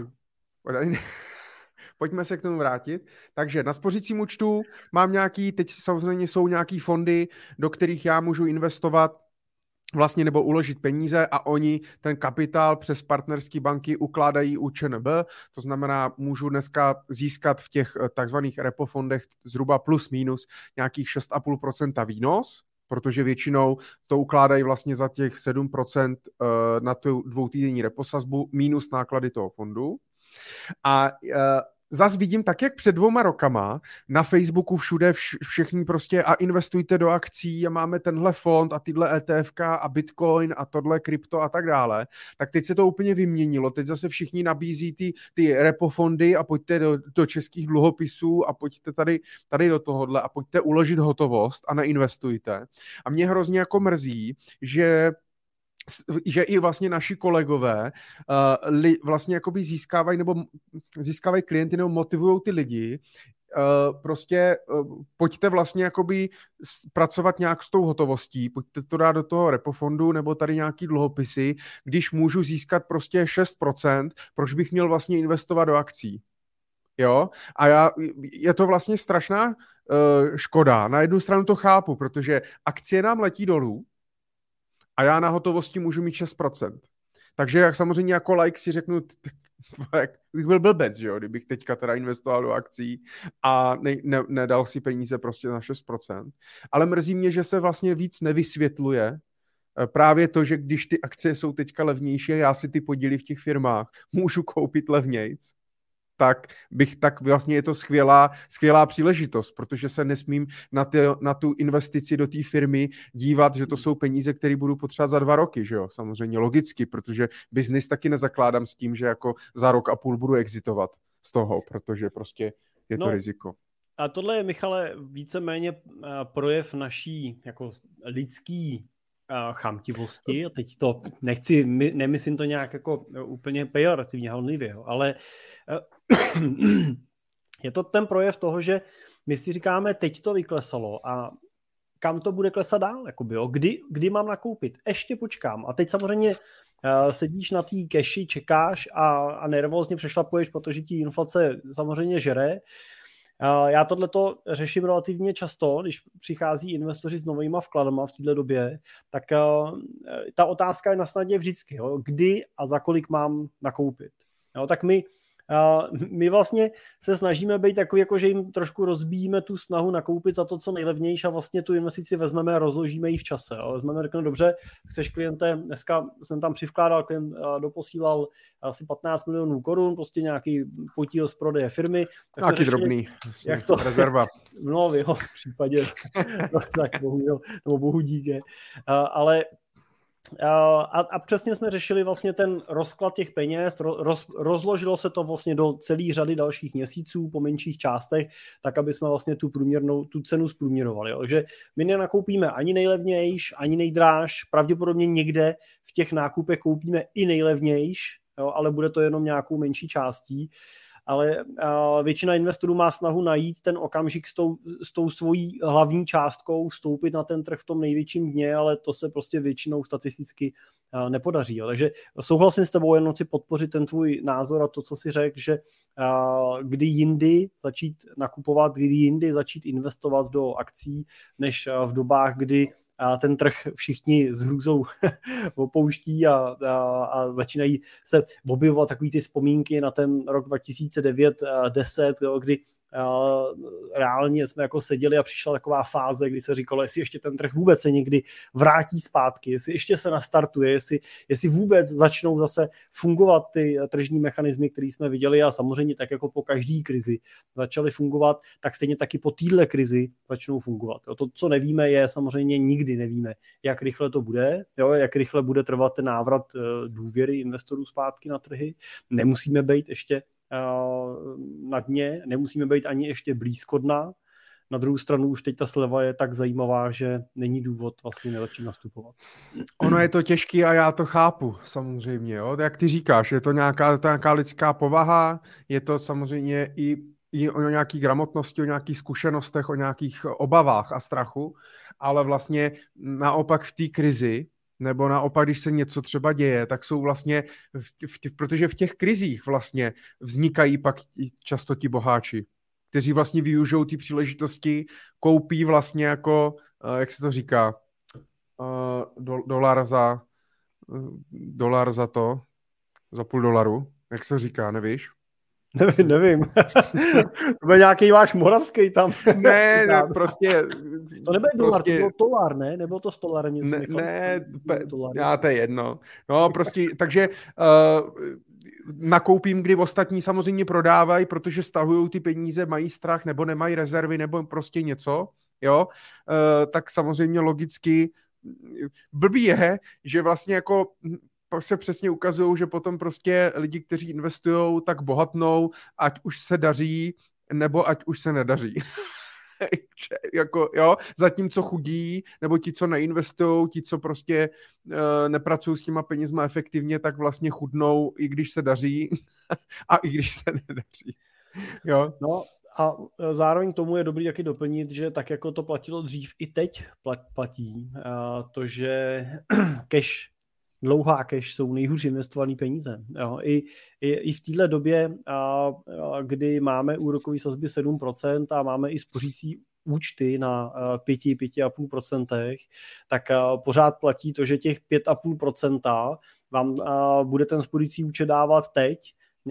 Pojďme se k tomu vrátit. Takže na spořícím účtu mám nějaký, teď samozřejmě jsou nějaký fondy, do kterých já můžu investovat vlastně nebo uložit peníze a oni ten kapitál přes partnerské banky ukládají u ČNB, to znamená, můžu dneska získat v těch takzvaných repo fondech zhruba plus minus nějakých 6,5% výnos, protože většinou to ukládají vlastně za těch 7% na tu dvoutýdenní reposazbu minus náklady toho fondu. A zas vidím tak, jak před 2 roky na Facebooku všude všichni prostě a investujte do akcí a máme tenhle fond a tyhle ETFka a Bitcoin a tohle krypto a tak dále, tak teď se to úplně vyměnilo. Teď zase všichni nabízí ty repofondy a pojďte do českých dluhopisů a pojďte tady do tohohle a pojďte uložit hotovost a neinvestujte. A mě hrozně jako mrzí, že i vlastně naši kolegové vlastně jakoby získávají nebo získávají klienty nebo motivují ty lidi, prostě pojďte vlastně jakoby pracovat nějak s tou hotovostí, pojďte to dát do toho repofondu nebo tady nějaký dluhopisy, když můžu získat prostě 6%, proč bych měl vlastně investovat do akcí? Jo? A je to vlastně strašná škoda. Na jednu stranu to chápu, protože akcie nám letí dolů, a já na hotovosti můžu mít 6%. Takže jak samozřejmě jako like si řeknu, bych byl blbec, že jo, kdybych teďka teda investoval do akcí a nedal si peníze prostě na 6%. Ale mrzí mě, že se vlastně víc nevysvětluje právě to, že když ty akcie jsou teďka levnější a já si ty podíly v těch firmách můžu koupit levnějc, tak vlastně je to skvělá příležitost, protože se nesmím na tu investici do té firmy dívat, že to jsou peníze, které budu potřebovat za 2 roky, že jo? Samozřejmě logicky, protože biznis taky nezakládám s tím, že jako za 1,5 budu exitovat z toho, protože prostě je to riziko. A tohle je, Michale, víceméně projev naší jako lidský chamtivosti, a teď to nechci, nemyslím to nějak jako úplně pejorativně, honlivě, ale je to ten projev toho, že my si říkáme, teď to vyklesalo a kam to bude klesat dál, jakoby, jo? Kdy mám nakoupit, ještě počkám a teď samozřejmě sedíš na té keši, čekáš a nervózně přešlapuješ, protože ti inflace samozřejmě žere. Já tohleto řeším relativně často, když přichází investoři s novýma vkladama v této době, tak ta otázka je nasnadě vždycky, jo? Kdy a za kolik mám nakoupit. Jo? Tak my vlastně se snažíme být takový, jako že jim trošku rozbíjíme tu snahu nakoupit za to, co nejlevnější a vlastně tu investici vezmeme a rozložíme ji v čase. Jo? Vezmeme, řekneme, dobře, chceš kliente, dneska jsem tam přivkládal, klient doposílal asi 15 milionů korun, prostě nějaký potíl z prodeje firmy. Nějaký drobný, jak to, rezerva. No v jeho případě, no, tak bohu, nebo bohu díky. Ale a přesně jsme řešili vlastně ten rozklad těch peněz, rozložilo se to vlastně do celé řady dalších měsíců po menších částech, tak aby jsme vlastně tu cenu zprůměrovali. Jo. Takže my nenakoupíme ani nejlevnější, ani nejdráž, pravděpodobně někde v těch nákupech koupíme i nejlevnější, ale bude to jenom nějakou menší částí. Ale většina investorů má snahu najít ten okamžik s tou svojí hlavní částkou, vstoupit na ten trh v tom největším dně, ale to se prostě většinou statisticky nepodaří. Jo. Takže souhlasím s tebou, jenom si podpořit ten tvůj názor a to, co si řekl, že kdy jindy začít nakupovat, kdy jindy začít investovat do akcí, než v dobách, kdy ten trh všichni s hrůzou opouští a začínají se objevovat takový ty vzpomínky na ten rok 2009-10, kdy reálně jsme jako seděli a přišla taková fáze, kdy se říkalo, jestli ještě ten trh vůbec se někdy vrátí zpátky, jestli ještě se nastartuje, jestli vůbec začnou zase fungovat ty tržní mechanismy, které jsme viděli a samozřejmě tak jako po každý krizi začaly fungovat, tak stejně taky po téhle krizi začnou fungovat. Jo, to, co nevíme, je samozřejmě nikdy nevíme, jak rychle to bude, jo, jak rychle bude trvat ten návrat důvěry investorů zpátky na trhy. Nemusíme být ještě na dně, nemusíme být ani ještě blízko dna. Na druhou stranu už teď ta sleva je tak zajímavá, že není důvod vlastně nejlepší nastupovat. Ono je to těžký a já to chápu samozřejmě, jo? Jak ty říkáš, je to nějaká lidská povaha, je to samozřejmě i o nějaký gramotnosti, o nějakých zkušenostech, o nějakých obavách a strachu, ale vlastně naopak v té krizi nebo naopak, když se něco třeba děje, tak jsou vlastně, protože v těch krizích vlastně vznikají pak často ti boháči, kteří vlastně využijou ty příležitosti, koupí vlastně jako, jak se to říká, dolar za $0,5, jak se říká, nevíš? Nevím. To byl nějaký váš moravský tam. Ne, prostě... To nebyl dolar, to byl tolar, ne? Nebylo to $100? Ne, to je jedno. No, prostě, takže nakoupím, kdy ostatní samozřejmě prodávají, protože stahují ty peníze, mají strach nebo nemají rezervy nebo prostě něco, jo, tak samozřejmě logicky blbý je, že vlastně jako se přesně ukazují, že potom prostě lidi, kteří investují, tak bohatnou, ať už se daří, nebo ať už se nedaří. Jako, jo, zatímco chudí, nebo ti, co neinvestují, ti, co prostě nepracují s těma penězma efektivně, tak vlastně chudnou, i když se daří a i když se nedaří. Jo. No a zároveň tomu je dobrý taky doplnit, že tak, jako to platilo dřív, i teď platí to, že cash, dlouhá cash jsou nejhůř investované peníze. Jo, i v této době, kdy máme úrokové sazby 7% a máme i spořící účty na 5,5%, tak pořád platí to, že těch 5,5% vám bude ten spořící účet dávat teď,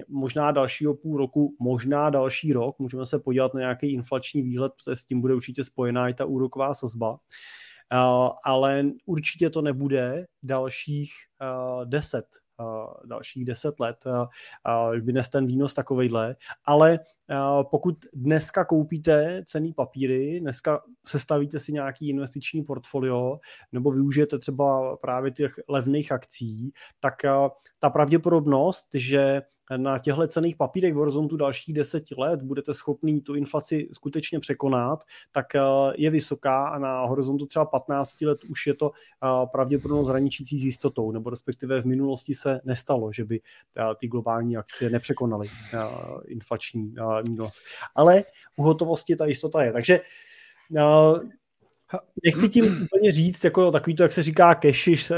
možná dalšího půl roku, možná další rok. Můžeme se podívat na nějaký inflační výhled, protože s tím bude určitě spojená i ta úroková sazba. Ale určitě to nebude dalších 10 let, by dnes ten výnos takovejhle, ale pokud dneska koupíte cenné papíry, dneska sestavíte si nějaký investiční portfolio nebo využijete třeba právě těch levných akcí, tak ta pravděpodobnost, že na těchto cenných papírech v horizontu dalších 10 let budete schopni tu inflaci skutečně překonat, tak je vysoká a na horizontu třeba 15 let už je to pravděpodobnost hraničící s jistotou, nebo respektive v minulosti se nestalo, že by ty globální akcie nepřekonaly inflační výnos. Ale u hotovosti ta jistota je. Takže nechci tím úplně říct, jako takový to, jak se říká cash is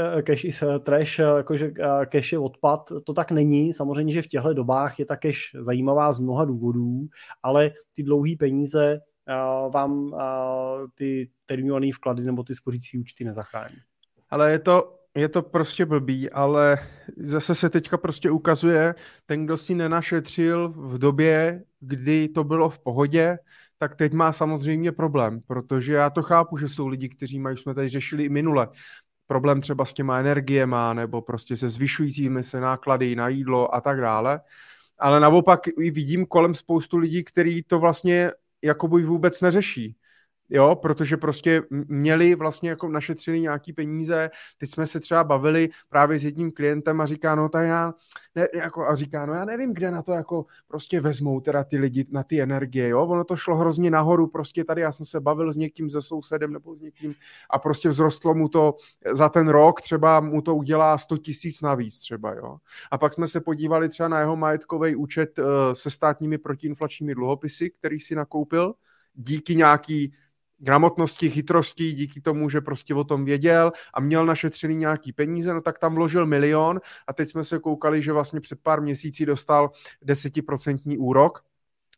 trash, jakože cash je odpad, to tak není. Samozřejmě, že v těchto dobách je ta cash zajímavá z mnoha důvodů, ale ty dlouhé peníze vám ty termínované vklady nebo ty spořící účty nezachrání. Ale je to prostě blbý, ale zase se teďka prostě ukazuje, ten, kdo si nenašetřil v době, kdy to bylo v pohodě, tak teď má samozřejmě problém, protože já to chápu, že jsou lidi, kteří mají, jsme tady řešili i minule, problém třeba s těma energiema, nebo prostě se zvyšujícími se náklady na jídlo a tak dále, ale naopak i vidím kolem spoustu lidí, kteří to vlastně jakoby vůbec neřeší. Jo, protože prostě měli vlastně jako našetřili nějaký peníze, teď jsme se třeba bavili právě s jedním klientem a říká, no tak já, ne, jako, a říká, no já nevím, kde na to jako prostě vezmou teda ty lidi na ty energie, jo, ono to šlo hrozně nahoru, prostě tady já jsem se bavil s někým, se sousedem nebo s někým a prostě vzrostlo mu to za ten rok, třeba mu to udělá 100 000 navíc třeba, jo. A pak jsme se podívali třeba na jeho majetkový účet se státními protiinflačními dluhopisy, který si nakoupil díky nějaký gramotnosti, chytrosti, díky tomu, že prostě o tom věděl a měl našetřený nějaký peníze, no tak tam vložil 1 000 000 a teď jsme se koukali, že vlastně před pár měsíci dostal 10% úrok,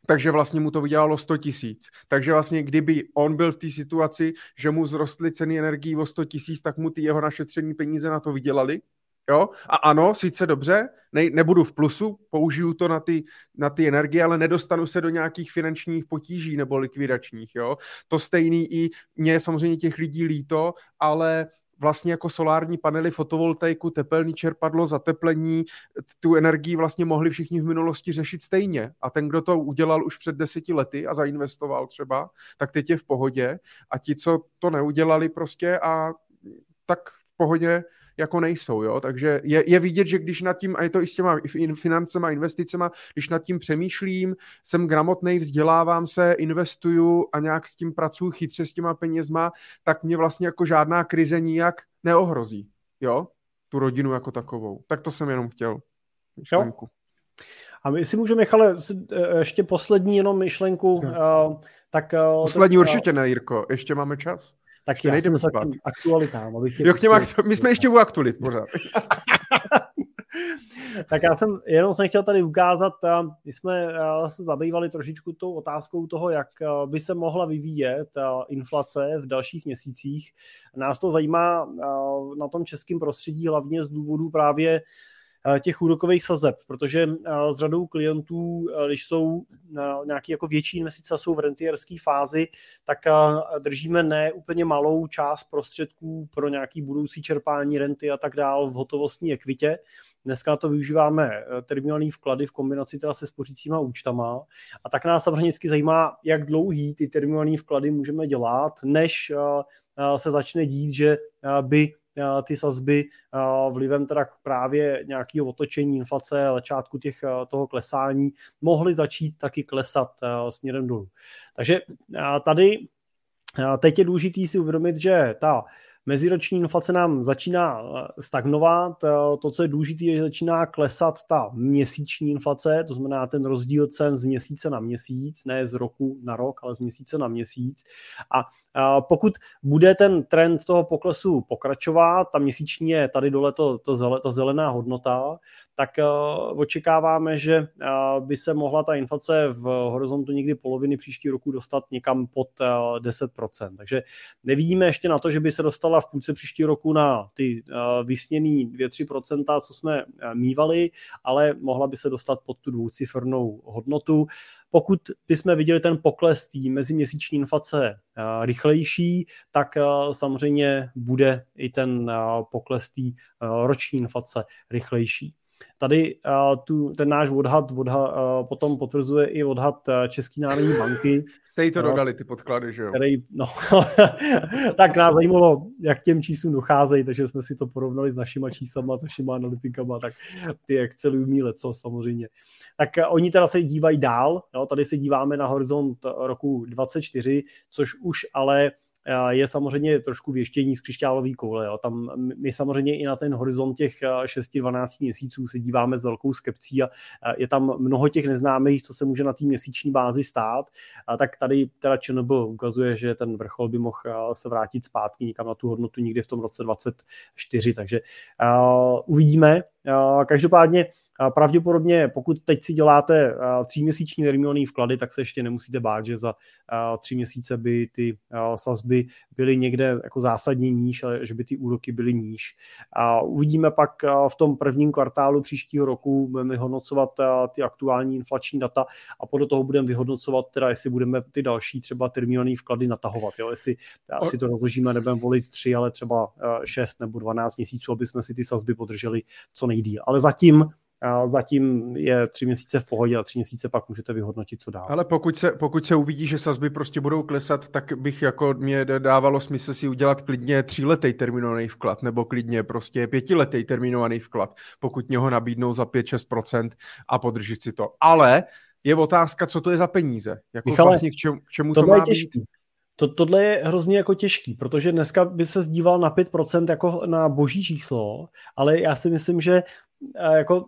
takže vlastně mu to vydělalo 100 000. Takže vlastně kdyby on byl v té situaci, že mu vzrostly ceny energií o 100 000, tak mu ty jeho našetřený peníze na to vydělali. Jo? A ano, sice dobře, nebudu v plusu, použiju to na ty energie, ale nedostanu se do nějakých finančních potíží nebo likvidačních. Jo? To stejný i mě samozřejmě těch lidí líto, ale vlastně jako solární panely, fotovoltaiku, tepelný čerpadlo, zateplení, tu energii vlastně mohli všichni v minulosti řešit stejně. A ten, kdo to udělal už před 10 lety a zainvestoval třeba, tak teď je v pohodě. A ti, co to neudělali prostě a tak v pohodě, jako nejsou, jo, takže je vidět, že když nad tím, a je to i s těma financema, investicema, když nad tím přemýšlím, jsem gramotnej, vzdělávám se, investuju a nějak s tím pracuji chytře s těma penězma, tak mě vlastně jako žádná krize nijak neohrozí, jo, tu rodinu jako takovou. Tak to jsem jenom chtěl. Myšlenku. A my si můžeme, Michale, ještě poslední jenom myšlenku. Poslední určitě ne, Jirko, ještě máme čas. Tak ještě já jsem se k těm aktualitám. My jsme ještě u aktualit pořád. Tak já jsem jenom chtěl tady ukázat, my jsme se zabývali trošičku tou otázkou toho, jak by se mohla vyvíjet inflace v dalších měsících. Nás to zajímá na tom českém prostředí hlavně z důvodu právě těch úrokových sazeb, protože s řadou klientů, když jsou nějaké jako větší investice, jsou v rentierské fázi, tak držíme ne úplně malou část prostředků pro nějaké budoucí čerpání renty a tak dál v hotovostní ekvitě. Dneska to využíváme terminální vklady v kombinaci teda se spořícíma účtama. A tak nás samozřejmě zajímá, jak dlouhý ty terminální vklady můžeme dělat, než se začne dít, že by ty sazby vlivem teda právě nějakého otočení inflace, začátku toho klesání, mohly začít taky klesat směrem dolů. Takže tady teď je důležitý si uvědomit, že ta meziroční inflace nám začíná stagnovat. To, co je důležité, je, že začíná klesat ta měsíční inflace, to znamená ten rozdíl cen z měsíce na měsíc, ne z roku na rok, ale z měsíce na měsíc. A pokud bude ten trend toho poklesu pokračovat, ta měsíční je tady dole ta zelená hodnota, tak očekáváme, že by se mohla ta inflace v horizontu někdy poloviny příští roku dostat někam pod 10%. Takže nevidíme ještě na to, že by se dostala v půlce příští roku na ty vysněný 2-3%, co jsme mívali, ale mohla by se dostat pod tu dvoucifernou hodnotu. Pokud bychom viděli ten pokles té meziměsíční inflace rychlejší, tak samozřejmě bude i ten pokles té roční inflace rychlejší. Tady ten náš odhad potom potvrzuje i odhad České národní banky. Jste jí to dodali, ty podklady, že jo? Tak nás zajímalo, jak těm číslům docházejí, takže jsme si to porovnali s našima číslama, s našima analytikama, tak ty excelují míle, co samozřejmě. Tak oni teda se dívají dál, jo? Tady se díváme na horizont roku 2024, což už ale je samozřejmě trošku věštění z křišťálové koule. Jo. Tam my samozřejmě i na ten horizont těch 6-12 měsíců se díváme s velkou skepcí a je tam mnoho těch neznámých, co se může na té měsíční bázi stát. A tak tady teda ČNB ukazuje, že ten vrchol by mohl se vrátit zpátky někam na tu hodnotu někdy v tom roce 2024. Takže uvidíme. Každopádně pravděpodobně, pokud teď si děláte 3měsíční termínové vklady, tak se ještě nemusíte bát, že za 3 měsíce by ty sazby byly někde jako zásadně níž, ale že by ty úroky byly níž. Uvidíme pak v tom prvním kvartálu příštího roku, budeme vyhodnocovat ty aktuální inflační data a podle toho budeme vyhodnocovat, teda jestli budeme ty další třeba termínové vklady natahovat. Jo? Jestli si to rozložíme, nebudeme volit 3, ale třeba 6 nebo 12 měsíců, aby jsme si ty sazby podrželi co nejdýl. Ale zatím je 3 měsíce v pohodě a 3 měsíce pak můžete vyhodnotit, co dál. Ale pokud se uvidí, že sazby prostě budou klesat, tak bych jako mě dávalo smysl si udělat klidně 3letý terminovaný vklad nebo klidně prostě 5letý terminovaný vklad, pokud něho nabídnou za 5-6% a podržit si to. Ale je otázka, co to je za peníze. Jako Michale, vlastně k čemu to má být? Tohle je hrozně jako těžký, protože dneska by se zdíval na 5% jako na boží číslo, ale já si myslím, že jako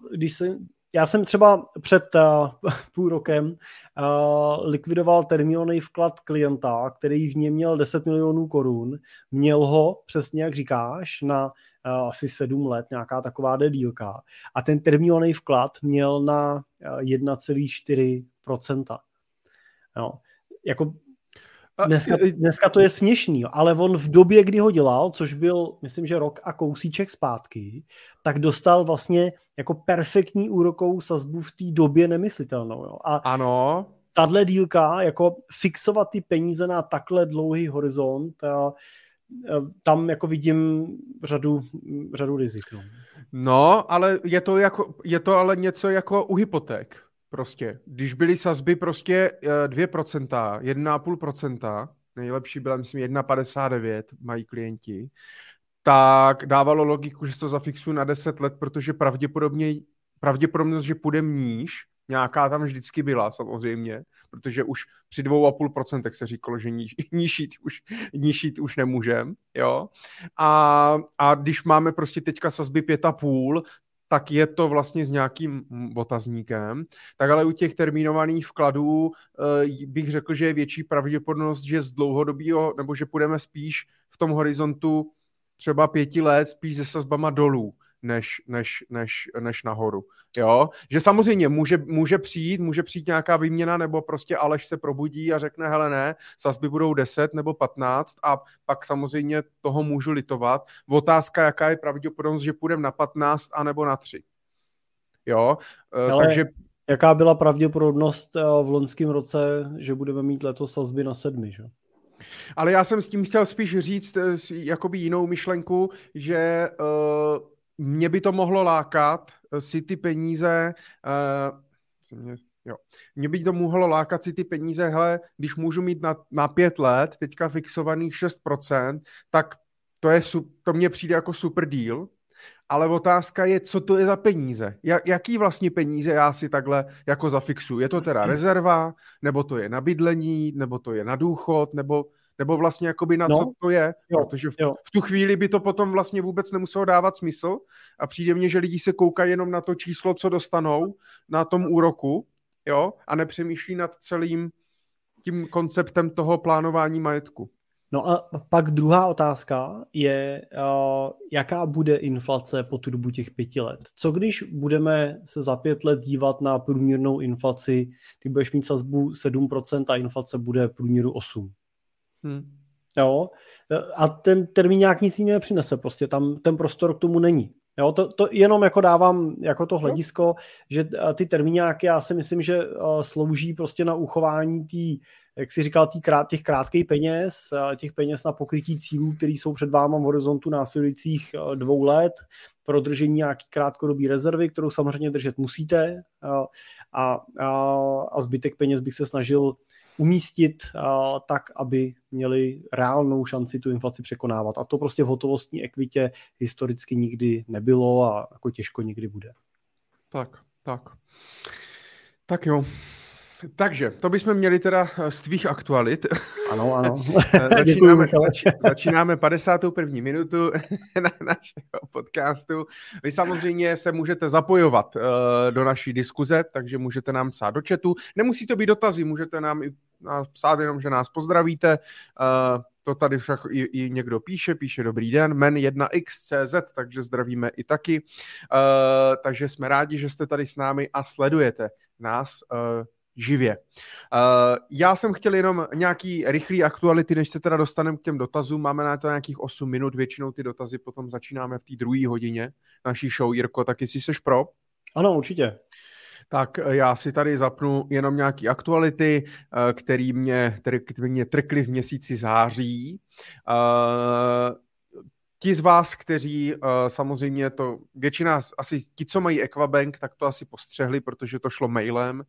já jsem třeba před půl rokem likvidoval termínovaný vklad klienta, který v něm měl 10 milionů korun, měl ho přesně, jak říkáš, na asi 7 let, nějaká taková dílka a ten termínovaný vklad měl na 1,4%. No, jako dneska to je směšný, ale on v době, kdy ho dělal, což byl, myslím, že rok a kousíček zpátky, tak dostal vlastně jako perfektní úrokovou sazbu v té době nemyslitelnou. Jo. A ano. Tahle dílka, jako fixovat ty peníze na takhle dlouhý horizont, tam jako vidím řadu rizik. No, ale je to ale něco jako u hypoték. Prostě, když byly sazby prostě 2%, 1,5%, nejlepší byla, myslím, 1,59 mají klienti, tak dávalo logiku, že to zafixuju na 10 let, protože pravděpodobnost, že půjde níž, nějaká tam vždycky byla samozřejmě, protože už při 2,5% se říkalo, že nižšít už nemůžem, jo. A když máme prostě teďka sazby 5,5, tak je to vlastně s nějakým otazníkem. Tak ale u těch termínovaných vkladů bych řekl, že je větší pravděpodobnost, že z dlouhodobého, nebo že půjdeme spíš v tom horizontu třeba 5 let spíš se sazbama dolů, než nahoru. Jo? Že samozřejmě může přijít nějaká výměna, nebo prostě Aleš se probudí a řekne, hele ne, sazby budou 10 nebo 15 a pak samozřejmě toho můžu litovat. Otázka, jaká je pravděpodobnost, že půjdem na 15 anebo na 3. Jo? Takže... Jaká byla pravděpodobnost v loňském roce, že budeme mít letos sazby na 7, že? Ale já jsem s tím chtěl spíš říct jakoby jinou myšlenku, že mě by to mohlo lákat si ty peníze... Mě by to mohlo lákat si ty peníze, hele, když můžu mít na 5 let teďka fixovaných 6%, tak to mně přijde jako super deal, ale otázka je, co to je za peníze. Jaký vlastně peníze já si takhle jako zafixuju? Je to teda rezerva, nebo to je na bydlení, nebo to je na důchod, nebo vlastně jakoby na co to je? Jo, protože v tu chvíli by to potom vlastně vůbec nemuselo dávat smysl a přijde mně, že lidi se koukají jenom na to číslo, co dostanou na tom úroku, jo, a nepřemýšlí nad celým tím konceptem toho plánování majetku. No a pak druhá otázka je, jaká bude inflace po tu dobu těch 5 let. Co když budeme se za 5 let dívat na průměrnou inflaci, ty budeš mít sazbu 7% a inflace bude průměru 8%. Jo? A ten termín nějak nic jiného nepřinese, prostě tam ten prostor k tomu není. Jo, to jenom jako dávám jako to hledisko, že ty termíňáky, já si myslím, že slouží prostě na uchování jak jsi říkal, těch krátkých peněz, těch peněz na pokrytí cílů, které jsou před váma v horizontu následujících 2 let, pro držení nějaký krátkodobý rezervy, kterou samozřejmě držet musíte, a zbytek peněz bych se snažil umístit tak, aby měli reálnou šanci tu inflaci překonávat. A to prostě v hotovostní ekvitě historicky nikdy nebylo a jako těžko nikdy bude. Tak jo. Takže, to bychom měli teda z tvých aktualit. Ano. Začínáme 51. minutu našeho podcastu. Vy samozřejmě se můžete zapojovat do naší diskuze, takže můžete nám psát do chatu. Nemusí to být dotazy, můžete nám i psát jenom, že nás pozdravíte. To tady však i někdo píše dobrý den, men 1x.cz, takže zdravíme i taky. Takže jsme rádi, že jste tady s námi a sledujete nás živě. Já jsem chtěl jenom nějaký rychlý aktuality, než se teda dostaneme k těm dotazům. Máme na to nějakých 8 minut, většinou ty dotazy potom začínáme v té 2. hodině naší show. Jirko, tak jestli seš pro? Ano, určitě. Tak já si tady zapnu jenom nějaký aktuality, které mě trkly v měsíci září. Ti z vás, kteří samozřejmě to, většina, asi ti, co mají Equa Bank, tak to asi postřehli, protože to šlo mailem.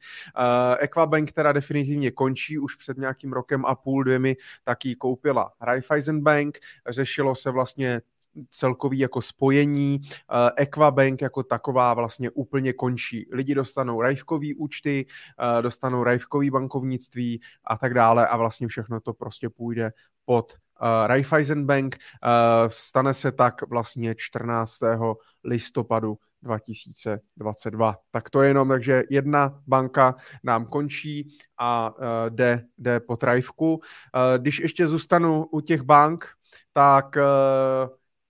Equa Bank, která definitivně končí, už před nějakým 1,5–2 roky, tak ji koupila Raiffeisen Bank, řešilo se vlastně celkový jako spojení. Equa Bank jako taková vlastně úplně končí. Lidi dostanou Raifkový účty, dostanou Raifkový bankovnictví a tak dále a vlastně všechno to prostě půjde pod Raiffeisen Bank. Stane se tak vlastně 14. listopadu 2022. Tak to je jenom, takže 1 banka nám končí a jde pod Raifku. Když ještě zůstanu u těch bank, tak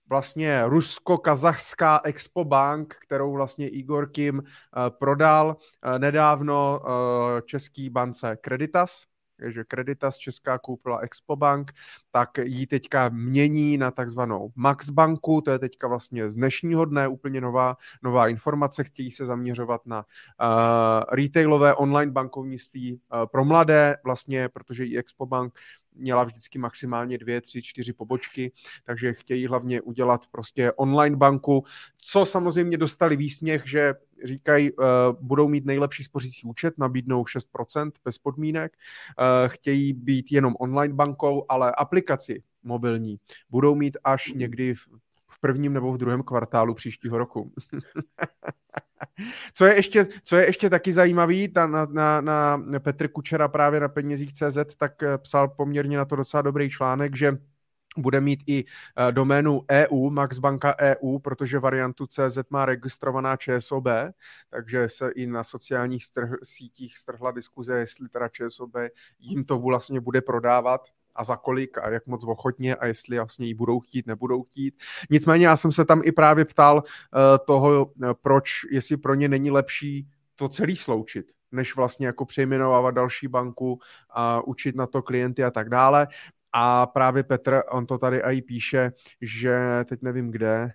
vlastně rusko-kazachská ExpoBank, kterou vlastně Igor Kim prodal nedávno český bance Kreditas, že Kreditas česká koupila ExpoBank, tak ji teďka mění na takzvanou MaxBanku, to je teďka vlastně z dnešního dne úplně nová informace, chtějí se zaměřovat na retailové online bankovnictví pro mladé, vlastně, protože i ExpoBank měla vždycky maximálně 2, 3, 4 pobočky, takže chtějí hlavně udělat prostě online banku, co samozřejmě dostali výsměch, že říkají, budou mít nejlepší spořící účet, nabídnou 6% bez podmínek, chtějí být jenom online bankou, ale aplikaci mobilní budou mít až někdy v 1. nebo v 2. kvartálu příštího roku. Co je ještě taky zajímavý, na Petr Kučera právě na penězích.cz tak psal poměrně na to docela dobrý článek, že bude mít i doménu EU, MaxBanka EU, protože variantu CZ má registrovaná ČSOB, takže se i na sociálních sítích strhla diskuze, jestli teda ČSOB jim to vlastně bude prodávat a za kolik a jak moc ochotně a jestli vlastně ji budou chtít, nebudou chtít. Nicméně já jsem se tam i právě ptal toho, proč, jestli pro ně není lepší to celý sloučit, než vlastně jako přejmenovávat další banku a učit na to klienty a tak dále. A právě Petr, on to tady i píše, že teď nevím kde,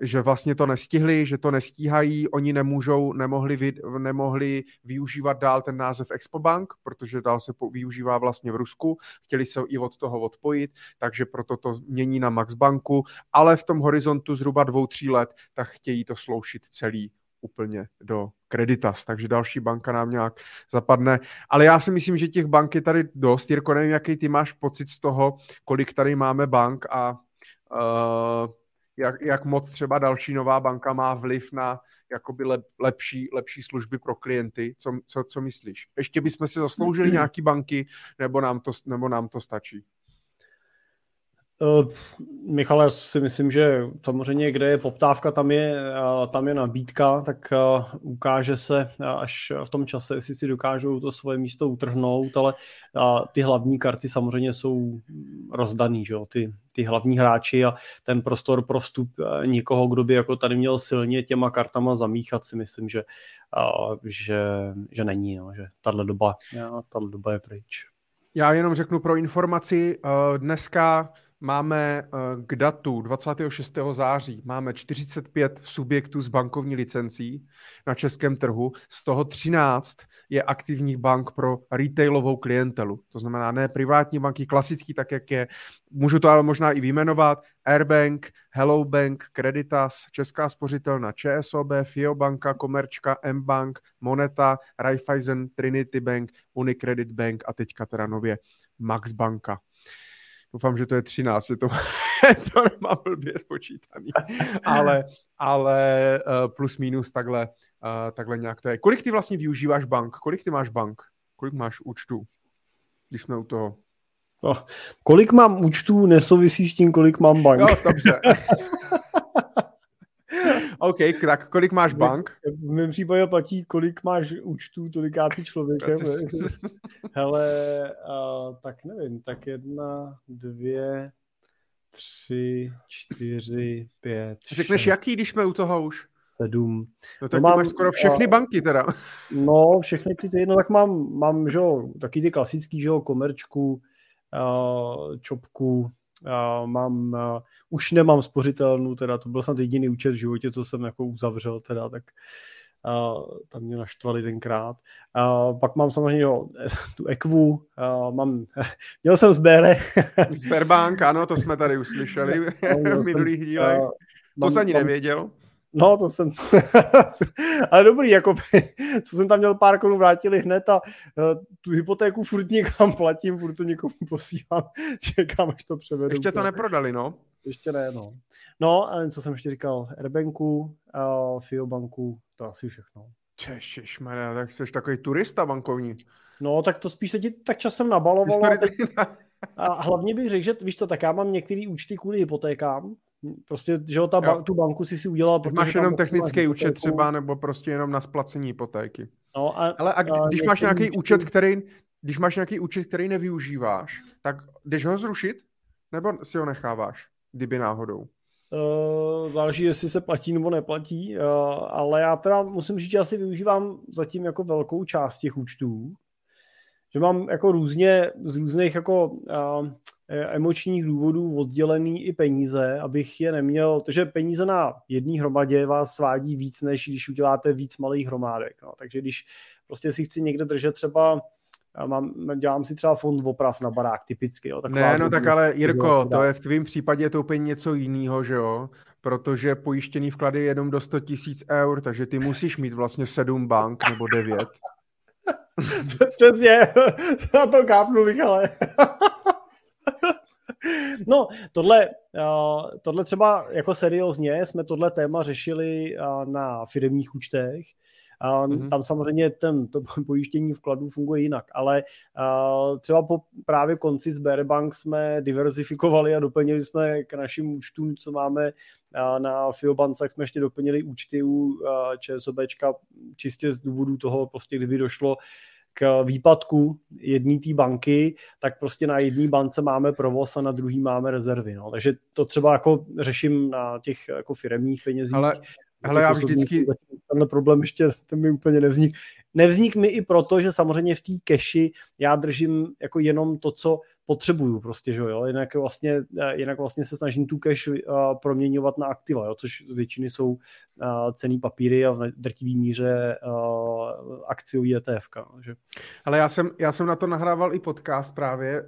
že vlastně to nestihli, že to nestíhají, oni nemohli využívat dál ten název ExpoBank, protože dál se využívá vlastně v Rusku, chtěli se i od toho odpojit, takže proto to mění na MaxBanku, ale v tom horizontu zhruba 2-3 let, tak chtějí to sloučit celý úplně do Kreditas, takže další banka nám nějak zapadne. Ale já si myslím, že těch bank je tady dost. Jirko, nevím, jaký ty máš pocit z toho, kolik tady máme bank a jak moc třeba další nová banka má vliv na jakoby lepší služby pro klienty. Co myslíš? Ještě bychom si zasloužili nějaký banky, nebo nám to stačí? Michale, si myslím, že samozřejmě, kde je poptávka, tam je nabídka, tak ukáže se až v tom čase, jestli si dokážou to svoje místo utrhnout, ale ty hlavní karty samozřejmě jsou rozdaný, že jo? Ty hlavní hráči a ten prostor pro vstup někoho, kdo by jako tady měl silně těma kartama zamíchat, si myslím, že není, no? Že tato doba je pryč. Já jenom řeknu pro informaci, dneska máme k datu 26. září máme 45 subjektů s bankovní licencí na českém trhu, z toho 13 je aktivních bank pro retailovou klientelu. To znamená ne privátní banky, klasický tak, jak je. Můžu to ale možná i vyjmenovat. Airbank, Hello Bank, Kreditas, Česká spořitelna, ČSOB, Fiobanka, Komerčka, MBank, Moneta, Raiffeisen, Trinity Bank, Unicredit Bank a teďka teda nově MaxBanka. Doufám, že to je 13, že to nemám blbě spočítaný, ale plus minus takhle nějak to je. Kolik ty vlastně využíváš bank? Kolik ty máš bank? Kolik máš účtů, když jsme u toho? No, kolik mám účtů nesouvisí s tím, kolik mám bank. Jo, dobře. OK, tak kolik máš bank? V mém případě platí, kolik máš účtů, tolikáci člověkem. Hele, tak nevím, tak 1, 2, 3, 4, 5, řekneš 6, jaký, když jsme u toho už? 7. No tak mám skoro všechny banky teda. No, všechny ty, no tak mám že jo, taky ty klasický, že jo, Komerčku, Čopku, už nemám spořitelnu, teda to byl snad jediný účet v životě, co jsem jako uzavřel, teda tak tam mě naštvali tenkrát. Pak mám samozřejmě tu Eqvu, měl jsem Sberbank, ano, to jsme tady uslyšeli v minulých dílech. To jsem ani nevěděl. No, to jsem, ale dobrý, jako, co jsem tam měl pár korun, vrátili hned a tu hypotéku furt někam platím, furt to někomu posílám, čekám, až to převedu. Ještě to neprodali, no? Ještě ne, no. No, a co jsem ještě říkal, Airbanku, Fiobanku, to asi všechno. Češišmane, tak jsi takový turista bankovní. No, tak to spíš se ti tak časem nabalovalo. A hlavně bych řekl, že víš co, tak já mám některé účty kvůli hypotékám, prostě, že tu banku si udělal. Máš jenom technický účet třeba, nebo prostě jenom na splacení hypotéky. No když máš nějaký účet, který nevyužíváš, tak jdeš ho zrušit, nebo si ho necháváš, kdyby náhodou? Záleží, jestli se platí nebo neplatí, ale já teda musím říct, že asi využívám zatím jako velkou část těch účtů, že mám jako z různých jako emočních důvodů oddělený i peníze, abych je neměl, protože peníze na jedné hromadě vás svádí víc, než když uděláte víc malých hromádek. No. Takže když prostě si chci někde držet třeba, dělám si třeba fond oprav na barák typicky. Jo, ne, no tak ale Jirko, to je v tvém případě to úplně něco jiného, že jo? Protože pojištěný vklady je jenom do 100 000 eur, takže ty musíš mít vlastně 7 bank nebo 9. Přesně, já to kápnu, Michale. No, tohle třeba jako seriózně jsme tohle téma řešili na firemních účtech. Tam samozřejmě to pojištění vkladů funguje jinak, ale třeba po právě konci Sberbank jsme diverzifikovali a doplnili jsme k našim účtům, co máme na Fiobance, jsme ještě doplnili účty u ČSOBčka čistě z důvodu toho, prostě kdyby došlo k výpadku jedné té banky, tak prostě na jedné bance máme provoz a na druhý máme rezervy. No. Takže to třeba jako řeším na těch jako firemních penězích. Ale já vždycky... Tenhle problém ještě ten mi úplně nevznik. Nevznik mi i proto, že samozřejmě v té keši já držím jako jenom to, co potřebuju prostě, že jo, jinak vlastně se snažím tu cash proměňovat na aktiva, jo, což většiny jsou cenné papíry a v drtivý míře akciový ETF. Že? Ale já jsem na to nahrával i podcast právě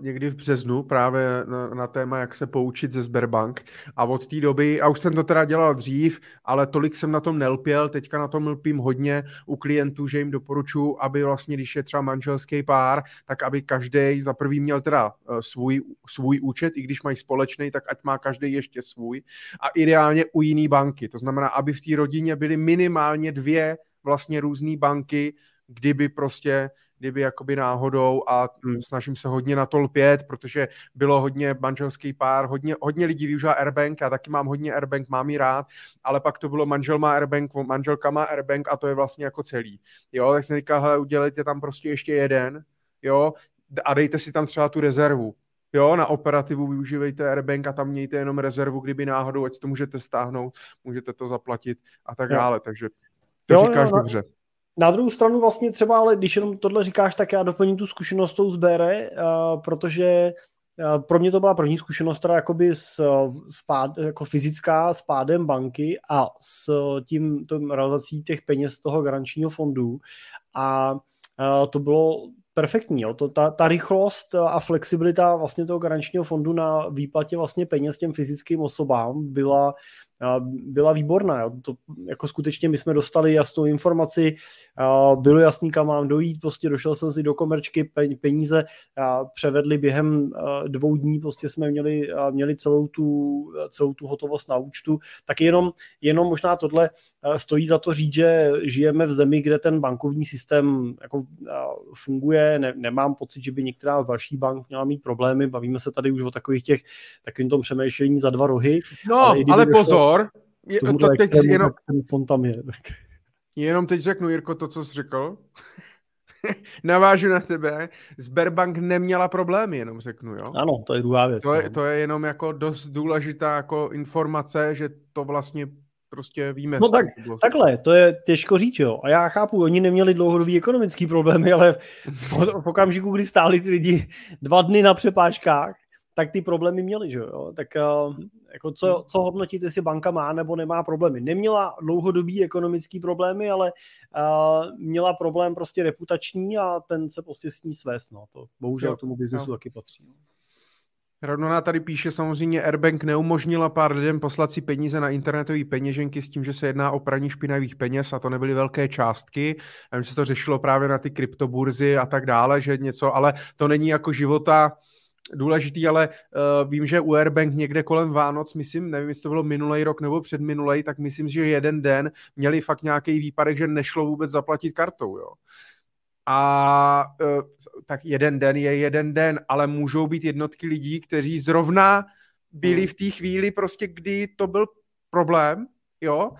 někdy v březnu právě na téma, jak se poučit ze Sberbank, a od té doby, a už jsem to teda dělal dřív, ale tolik jsem na tom nelpěl, teďka na tom lpím hodně u klientů, že jim doporučuji, aby vlastně, když je třeba manželský pár, tak aby každý za prvý měl teda svůj účet, i když mají společný, tak ať má každý ještě svůj, a ideálně u jiný banky. To znamená, aby v té rodině byly minimálně dvě vlastně různé banky, kdyby jakoby náhodou, a snažím se hodně na to lpět, protože bylo hodně manželský pár, hodně lidí využívá Airbank, já taky mám hodně Airbank, mám ji rád, ale pak to bylo manžel má Airbank, manželka má Airbank a to je vlastně jako celý. Jo, tak jsem říkal, hele, udělejte tam prostě ještě jeden, jo, a dejte si tam třeba tu rezervu. Jo, na operativu využívejte Airbank a tam mějte jenom rezervu, kdyby náhodou, ať to můžete stáhnout, můžete to zaplatit a tak dále, takže to říkáš dobře. Na druhou stranu vlastně třeba, ale když jenom tohle říkáš, tak já doplním tu zkušenost tou Sbere, protože pro mě to byla první zkušenost teda jakoby jako fyzická s pádem banky a s tím realizací těch peněz toho garančního fondu, a to bylo perfektní. Jo. Ta rychlost a flexibilita vlastně toho garančního fondu na výplatě vlastně peněz těm fyzickým osobám byla výborná. Jo. To, jako skutečně my jsme dostali jasnou informaci, bylo jasný, kam mám dojít, prostě došel jsem si do komerčky, peníze převedli během 2 dní, prostě jsme měli celou tu hotovost na účtu. Tak jenom možná tohle stojí za to říct, že žijeme v zemi, kde ten bankovní systém jako funguje, nemám pocit, že by některá z dalších bank měla mít problémy, bavíme se tady už o takovým tom přemýšlení za dva rohy. No, ale pozor, jenom teď řeknu, Jirko, to, co jsi řekl. Navážu na tebe. Sberbank neměla problémy, jenom řeknu, jo? Ano, to je druhá věc. To je jenom jako dost důležitá jako informace, že to vlastně prostě víme. No tak, takhle, to je těžko říct, jo. A já chápu, oni neměli dlouhodobý ekonomický problémy, ale v okamžiku, kdy stáli ty lidi 2 dny na přepážkách, tak ty problémy měli, že jo? Tak jako co hodnotit, jestli banka má nebo nemá problémy. Neměla dlouhodobý ekonomický problémy, ale měla problém prostě reputační a ten se prostě s ní svést. No. To bohužel tomu biznesu taky patří. Radona tady píše, samozřejmě Airbank neumožnila pár lidem poslat si peníze na internetové peněženky s tím, že se jedná o praní špinavých peněz a to nebyly velké částky. A že se to řešilo právě na ty kryptoburzy a tak dále, že něco, ale to není jako života důležitý, ale vím, že u Airbank někde kolem Vánoc, myslím, nevím, jestli to bylo minulej rok nebo předminulej, tak myslím, že jeden den měli fakt nějaký výpadek, že nešlo vůbec zaplatit kartou, jo. A tak jeden den je jeden den, ale můžou být jednotky lidí, kteří zrovna byli v té chvíli prostě, kdy to byl problém, jo.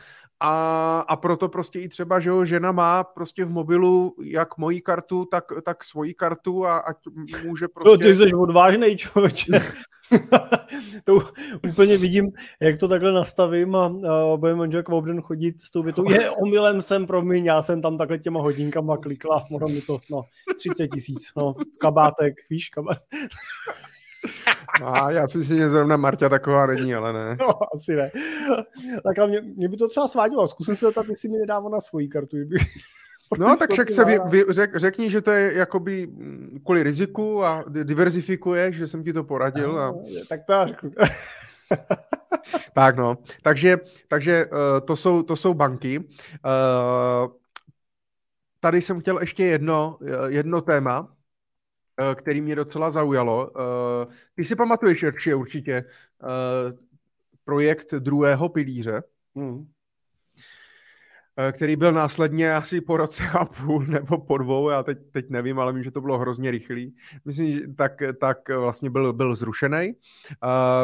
A proto prostě i třeba, že jo, žena má prostě v mobilu jak moji kartu, tak svoji kartu a ať může prostě... No, ty jsi odvážnej, člověče. To úplně vidím, jak to takhle nastavím a bude manžel Kvobden chodit s tou větou. Je, omylem jsem, promiň, já jsem tam takhle těma hodinkama klikla a moram mi to, 30 000, kabátek, víš, kabátek. Já si myslím, že zrovna Marta taková není, ale ne. No, asi ne. Tak a mě by to třeba svádilo. Zkusím se zeptat, jestli mi nedává na svoji kartu. No, tak však se řekni, že to je jakoby kvůli riziku a diverzifikuješ, že jsem ti to poradil. Tak to já řeknu. Tak no, takže to jsou banky. Tady jsem chtěl ještě jedno téma, který mě docela zaujalo. Ty si pamatuješ, Jirči, určitě projekt druhého pilíře, který byl následně asi po roce a půl nebo po 2, já teď nevím, ale vím, že to bylo hrozně rychlý. Myslím, že tak vlastně byl zrušený.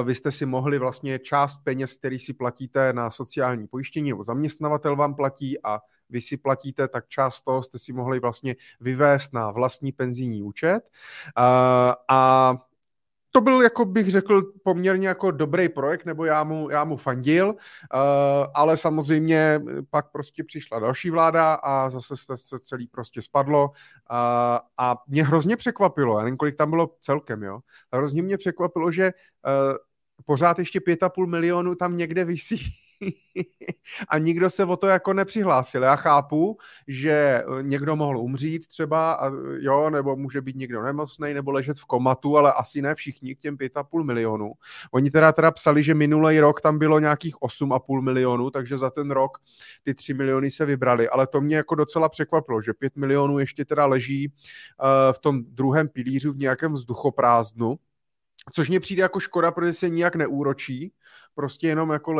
Vy jste si mohli vlastně část peněz, který si platíte na sociální pojištění, nebo zaměstnavatel vám platí a vy si platíte, tak část toho jste si mohli vlastně vyvést na vlastní penzijní účet. A to byl, jako bych řekl, poměrně jako dobrý projekt, nebo já mu fandil, ale samozřejmě pak prostě přišla další vláda a zase se celý prostě spadlo a mě hrozně překvapilo, já nevím, kolik tam bylo celkem, jo, hrozně mě překvapilo, že pořád ještě 5,5 milionu tam někde visí a nikdo se o to jako nepřihlásil. Já chápu, že někdo mohl umřít třeba, a jo, nebo může být někdo nemocnej, nebo ležet v komatu, ale asi ne všichni k těm 5,5 milionu. Oni teda psali, že minulý rok tam bylo nějakých 8,5 milionů, takže za ten rok ty 3 miliony se vybrali, ale to mě jako docela překvapilo, že 5 milionů ještě teda leží v tom druhém pilíři v nějakém vzduchoprázdnu, což mě přijde jako škoda, protože se nijak neúročí, prostě jenom jako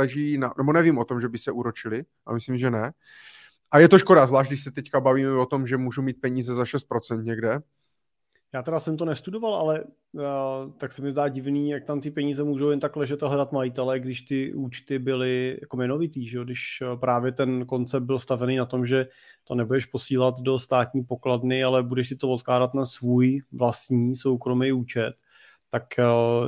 leží na, nebo nevím o tom, že by se úročili, a myslím, že ne. A je to škoda, zvlášť když se teďka bavíme o tom, že můžu mít peníze za 6% někde. Já teda jsem to nestudoval, ale tak se mi zdá divný, jak tam ty peníze můžou jen tak ležet a hledat majitele, když ty účty byly jako jmenovitý, že? Když právě ten koncept byl stavený na tom, že to nebudeš posílat do státní pokladny, ale budeš si to odkládat na svůj vlastní soukromý účet, tak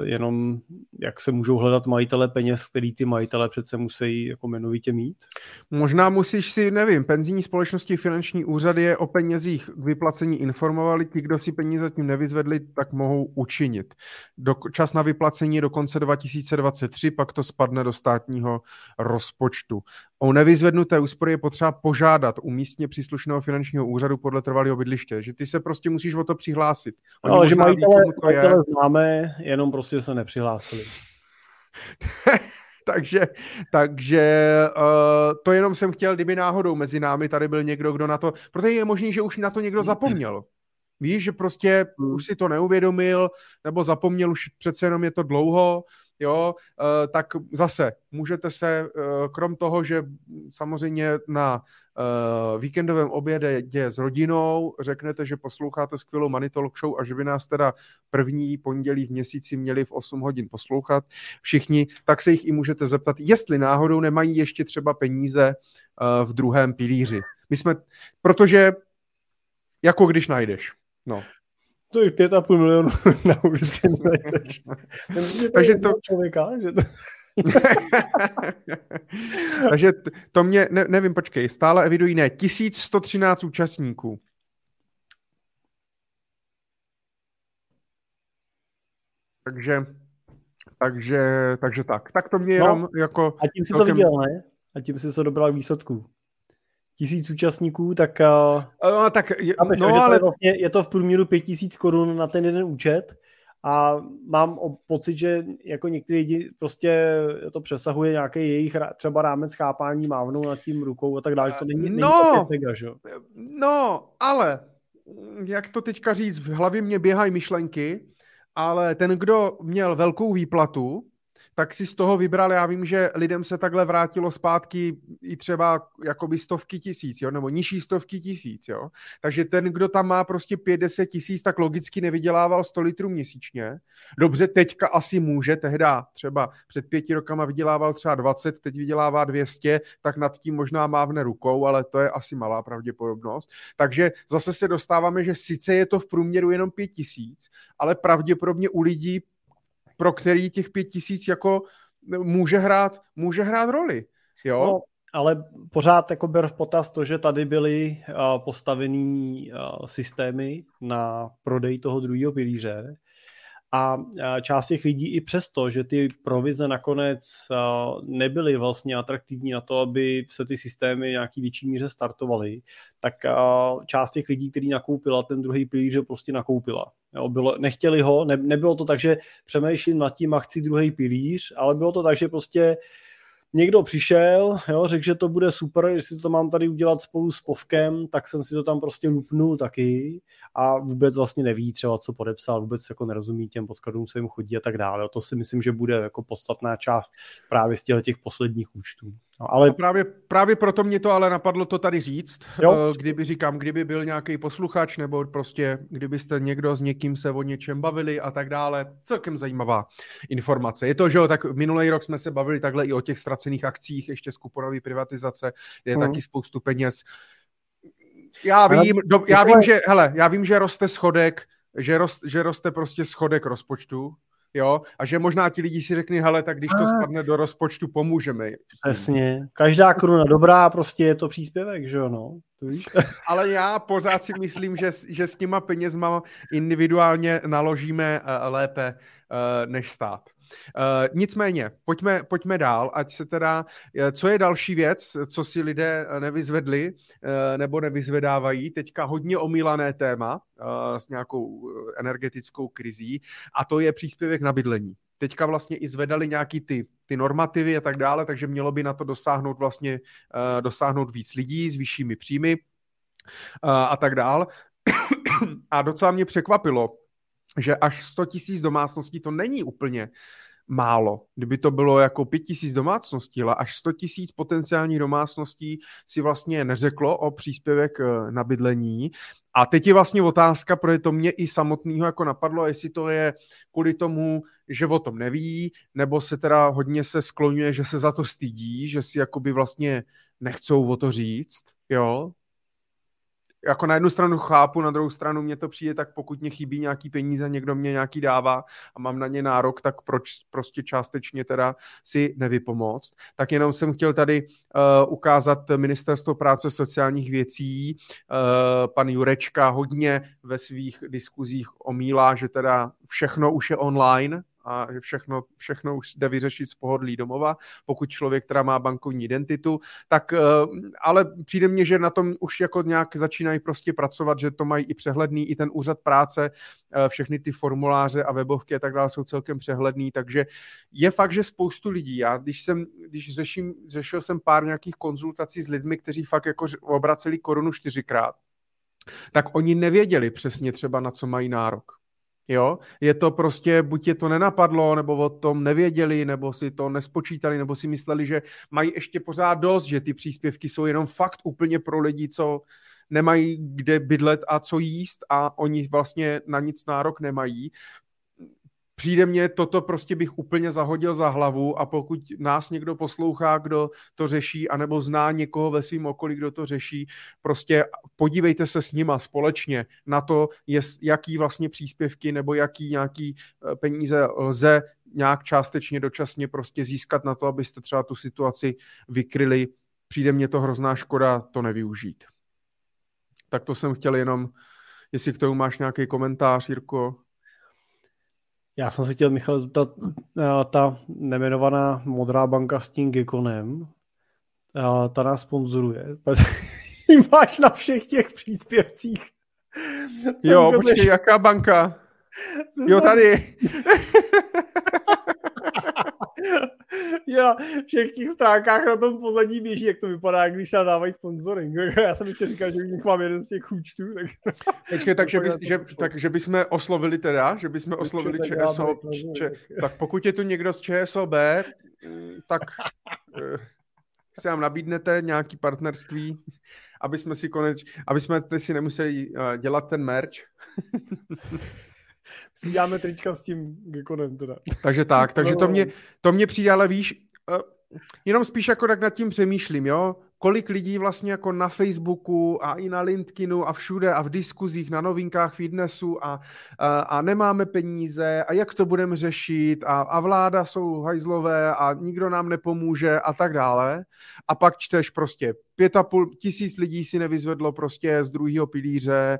jenom jak se můžou hledat majitele peněz, který ty majitele přece musí jako jmenovitě mít? Možná musíš si, nevím, penzijní společnosti, finanční úřady je o penězích k vyplacení informovali, ti, kdo si peníze zatím nevyzvedli, tak mohou učinit. Čas na vyplacení je do konce 2023, pak to spadne do státního rozpočtu. O nevyzvednuté úspory je potřeba požádat u místně příslušného finančního úřadu podle trvalého bydliště, že ty se prostě musíš o to přihlásit. Oni no, že majitele známe, jenom prostě se nepřihlásili. takže to jenom jsem chtěl, kdyby náhodou mezi námi tady byl někdo, kdo na to, protože je možný, že už na to někdo zapomněl. Víš, že prostě už si to neuvědomil, nebo zapomněl, už přece jenom je to dlouho, jo, tak zase můžete se, krom toho, že samozřejmě na víkendovém obědě s rodinou řeknete, že posloucháte skvělou Money Talk Show a že by nás teda první pondělí v měsíci měli v 8 hodin poslouchat všichni, tak se jich i můžete zeptat, jestli náhodou nemají ještě třeba peníze v druhém pilíři. Protože jako když najdeš, no. To je 5,5 milionu na ulici. Takže to člověka, že to... Takže to mě, nevím, počkej, stále evidují, ne, 1113 účastníků. Takže tak. Tak to mě jenom no, jako... A tím si to viděl, ne? A tím si to dobral výsledků. 1000 účastníků, tak, no, tak chápeš, no, ale... je to v průměru 5 000 korun na ten jeden účet a mám pocit, že jako některé lidi prostě to přesahuje nějaký jejich třeba rámec chápání, mávnou nad tím rukou a tak dále, že to není no, mega, že? No, ale jak to teďka říct, v hlavě mě běhají myšlenky, ale ten, kdo měl velkou výplatu, tak si z toho vybral, já vím, že lidem se takhle vrátilo zpátky i třeba jakoby 100 000, jo, nebo nižší 100 000, jo. Takže ten, kdo tam má prostě 5-10 000, tak logicky nevydělával 100 litrů měsíčně. Dobře, teďka asi může, tehda třeba před 5 rokama vydělával třeba 20, teď vydělává 200, tak nad tím možná mávne rukou, ale to je asi malá pravděpodobnost. Takže zase se dostáváme, že sice je to v průměru jenom 5 000, ale pravděpodobně u lidí, pro který těch 5 000 jako může hrát roli. Jo? No, ale pořád jako ber v potaz to, že tady byly postavený systémy na prodej toho druhého pilíře a část těch lidí i přesto, že ty provize nakonec nebyly vlastně atraktivní na to, aby se ty systémy nějaký větší míře startovaly, tak část těch lidí, který nakoupila ten druhý pilíř, prostě nakoupila. Jo, nechtěli ho, nebylo to tak, že přemýšlím nad tím a chci druhý pilíř, ale bylo to tak, že prostě někdo přišel, jo, řekl, že to bude super, že si to mám tady udělat spolu s Povkem, tak jsem si to tam prostě lupnul taky a vůbec vlastně neví třeba, co podepsal, vůbec jako nerozumí těm podkladům, co jim chodí a tak dále. To si myslím, že bude jako podstatná část právě z těch posledních účtů. No, ale... Právě proto mě to ale napadlo to tady říct, jo. Kdyby byl nějaký posluchač, nebo prostě kdybyste někdo s někým se o něčem bavili a tak dále, celkem zajímavá informace. Je to, že jo, tak minulý rok jsme se bavili takhle i o těch ztracených akcích, ještě z kuponové privatizace, kde je taky spoustu peněz. Já vím, že roste schodek, že roste prostě schodek rozpočtu, jo, a že možná ti lidi si řekne, hele, tak když to spadne do rozpočtu, pomůžeme. Přesně. Každá koruna dobrá, prostě je to příspěvek, že jo, no. Ale já pořád si myslím, že s těma penězma individuálně naložíme lépe než stát. Nicméně, pojďme dál, ať se teda, co je další věc, co si lidé nevyzvedli nebo nevyzvedávají, teďka hodně omílané téma s nějakou energetickou krizí, a to je příspěvek na bydlení. Teďka vlastně i zvedali nějaký ty normativy a tak dále, takže mělo by na to dosáhnout vlastně víc lidí s vyššími příjmy a tak dál. A docela mě překvapilo, že až 100 000 domácností to není úplně málo. Kdyby to bylo jako 5 000 domácností, ale až 100 000 potenciálních domácností si vlastně neřeklo o příspěvek na bydlení. A teď je vlastně otázka, protože to mě i samotného jako napadlo, jestli to je kvůli tomu, že o tom neví, nebo se teda hodně se skloňuje, že se za to stydí, že si jakoby vlastně nechcou o to říct, jo. Jako na jednu stranu chápu, na druhou stranu mě to přijde, tak pokud mě chybí nějaký peníze, někdo mě nějaký dává a mám na ně nárok, tak proč prostě částečně teda si nevypomoct. Tak jenom jsem chtěl tady ukázat Ministerstvo práce sociálních věcí. Pan Jurečka hodně ve svých diskuzích omílá, že teda všechno už je online a všechno už jde vyřešit z pohodlí domova, pokud člověk, která má bankovní identitu, tak ale přijde mně, že na tom už jako nějak začínají prostě pracovat, že to mají i přehledný, i ten úřad práce, všechny ty formuláře a webovky a tak dále jsou celkem přehledný, takže je fakt, že spoustu lidí, já řešil jsem pár nějakých konzultací s lidmi, kteří fakt jako obraceli korunu 4x, tak oni nevěděli přesně třeba, na co mají nárok. Jo, je to prostě, buď je to nenapadlo, nebo o tom nevěděli, nebo si to nespočítali, nebo si mysleli, že mají ještě pořád dost, že ty příspěvky jsou jenom fakt úplně pro lidi, co nemají kde bydlet a co jíst a oni vlastně na nic nárok nemají. Přijde mně, toto prostě bych úplně zahodil za hlavu a pokud nás někdo poslouchá, kdo to řeší, anebo zná někoho ve svém okolí, kdo to řeší, prostě podívejte se s nima společně na to, jaký vlastně příspěvky nebo jaký nějaký peníze lze nějak částečně dočasně prostě získat na to, abyste třeba tu situaci vykryli. Přijde mně to hrozná škoda to nevyužít. Tak to jsem chtěl jenom, jestli k tomu máš nějaký komentář, Jirko. Já jsem se chtěl, Michal, zeptat, ta nejmenovaná modrá banka s tím gekonem, ta nás sponzoruje. Máš na všech těch příspěvcích. Jo, počkej, jaká banka? Jo, tady. Já v všech těch stránkách na tom pozadí běží, jak to vypadá, když nám dávají sponsoring. Já jsem ještě říkal, že bych mám jeden z těch účtů. Takže bychom oslovili teda, že bychom oslovili ČSOB. Tak pokud je tu někdo z ČSOB, tak si nám nabídnete nějaký partnerství, aby jsme si nemuseli dělat ten merch. Si děláme trička s tím gekonem teda. Takže to mě přijde, ale víš, jenom spíš jako tak nad tím přemýšlím, jo, kolik lidí vlastně jako na Facebooku a i na LinkedInu a všude a v diskuzích, na novinkách, v dnesu a nemáme peníze a jak to budeme řešit a vláda jsou hajzlové a nikdo nám nepomůže a tak dále. A pak čteš prostě 5,5 tisíce lidí si nevyzvedlo prostě z druhého pilíře,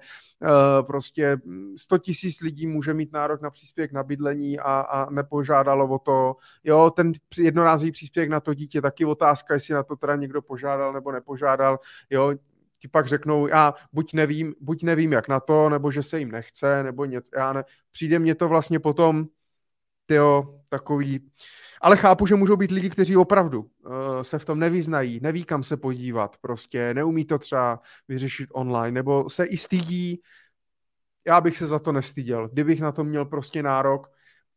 prostě 100 000 lidí může mít nárok na příspěvek na bydlení a nepožádalo o to. Jo, ten jednorázový příspěvek na to dítě, taky otázka, jestli na to teda někdo požádal nebo nepožádal. Jo, ti pak řeknou, já buď nevím jak na to, nebo že se jim nechce, nebo něco, přijde mně to vlastně potom, tyjo, takový. Ale chápu, že můžou být lidi, kteří opravdu se v tom nevyznají, neví kam se podívat, prostě neumí to třeba vyřešit online, nebo se i stydí. Já bych se za to nestyděl. Kdybych na to měl prostě nárok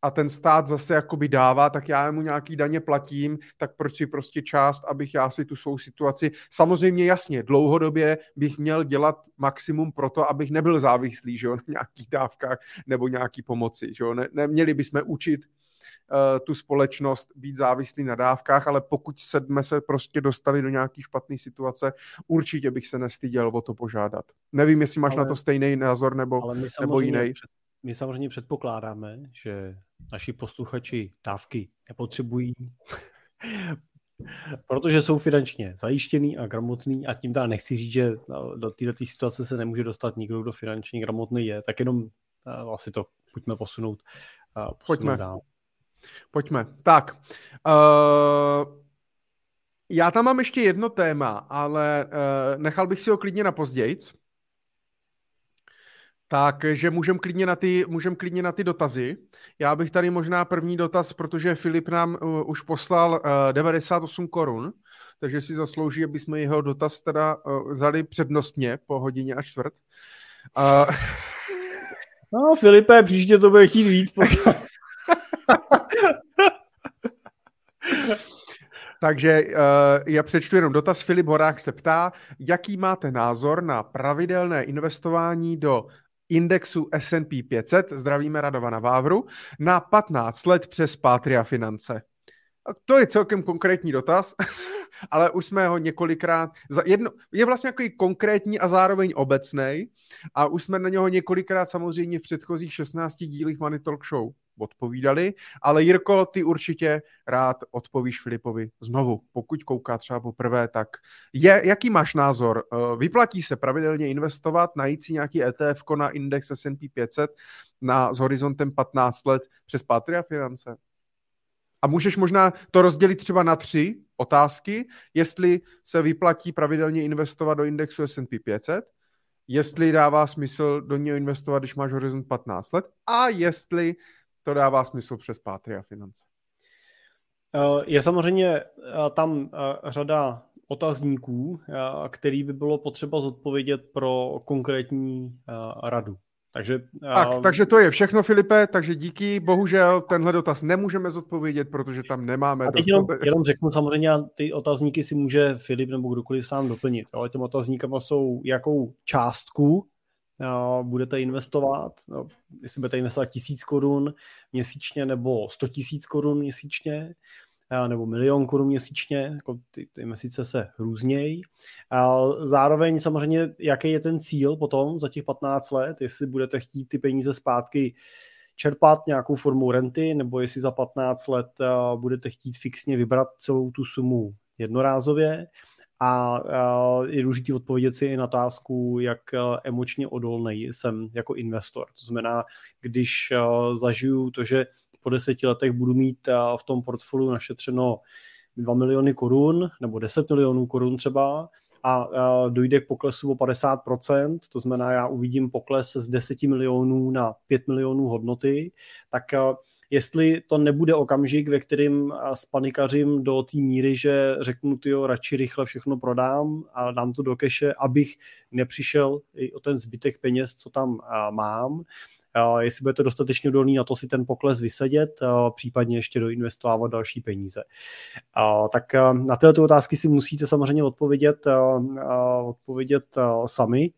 a ten stát zase jakoby dává, tak já mu nějaký daně platím, tak proč si prostě část, abych já si tu svou situaci, samozřejmě jasně, dlouhodobě bych měl dělat maximum pro to, abych nebyl závislý, že jo, na nějakých dávkách nebo nějaký pomoci, že jo, neměli bychom učit tu společnost být závislý na dávkách, ale pokud jsme se prostě dostali do nějaký špatné situace, určitě bych se nestyděl o to požádat. Nevím, jestli máš na to stejný názor nebo jiný. my samozřejmě předpokládáme, že naši posluchači dávky nepotřebují, protože jsou finančně zajištěný a gramotný, a tím dá nechci říct, že do této situace se nemůže dostat nikdo, kdo finančně gramotný je, tak jenom asi to pojďme posunout. Pojďme. Dál. Pojďme. Tak. Já tam mám ještě jedno téma, ale nechal bych si ho klidně na pozdějc. Takže můžem klidně na ty dotazy. Já bych tady možná první dotaz, protože Filip nám už poslal 98 korun, takže si zaslouží, aby jsme jeho dotaz teda vzali přednostně po hodině a čtvrt. No, Filipe, příště to bude chtít víc. Takže já přečtu jenom dotaz. Filip Horák se ptá, jaký máte názor na pravidelné investování do indexu S&P 500, zdravíme Radovana Vávru, na 15 let přes Patria Finance. To je celkem konkrétní dotaz, ale už jsme ho několikrát... je vlastně takový konkrétní a zároveň obecnej a už jsme na něho několikrát samozřejmě v předchozích 16 dílech Money Talk Show odpovídali, ale Jirko, ty určitě rád odpovíš Filipovi znovu. Pokud kouká třeba poprvé, tak jaký máš názor? Vyplatí se pravidelně investovat, najít si nějaký ETF-ko na index S&P 500 s horizontem 15 let přes Patria Finance? A můžeš možná to rozdělit třeba na 3 otázky, jestli se vyplatí pravidelně investovat do indexu S&P 500, jestli dává smysl do něj investovat, když máš horizont 15 let a jestli to dává smysl přes Patria Finance. Je samozřejmě tam řada otazníků, který by bylo potřeba zodpovědět pro konkrétní radu. Takže to je všechno, Filipe, takže díky, bohužel tenhle dotaz nemůžeme zodpovědět, protože tam nemáme... Jenom řeknu samozřejmě, ty otazníky si může Filip nebo kdokoliv sám doplnit. Ale těm otazníkama jsou, jakou částku budete investovat, jestli budete investovat 1000 korun měsíčně nebo 100 000 korun měsíčně, nebo 1 000 000 korun měsíčně, jako ty měsíce se různějí. Zároveň samozřejmě, jaký je ten cíl potom za těch 15 let, jestli budete chtít ty peníze zpátky čerpat nějakou formou renty, nebo jestli za 15 let budete chtít fixně vybrat celou tu sumu jednorázově. A je důležité odpovědět si i na otázku, jak emočně odolný jsem jako investor. To znamená, když zažiju to, že po 10 letech budu mít v tom portfoliu našetřeno 2 miliony korun nebo 10 milionů korun třeba a dojde k poklesu o 50%, to znamená, já uvidím pokles z 10 milionů na 5 milionů hodnoty, tak jestli to nebude okamžik, ve kterým spanikařím do té míry, že řeknu, tyjo, radši rychle všechno prodám a dám to do keše, abych nepřišel i o ten zbytek peněz, co tam mám. Jestli bude to dostatečně odolný na to si ten pokles vysedět, případně ještě doinvestovat další peníze. Tak na tyto otázky si musíte samozřejmě odpovědět sami,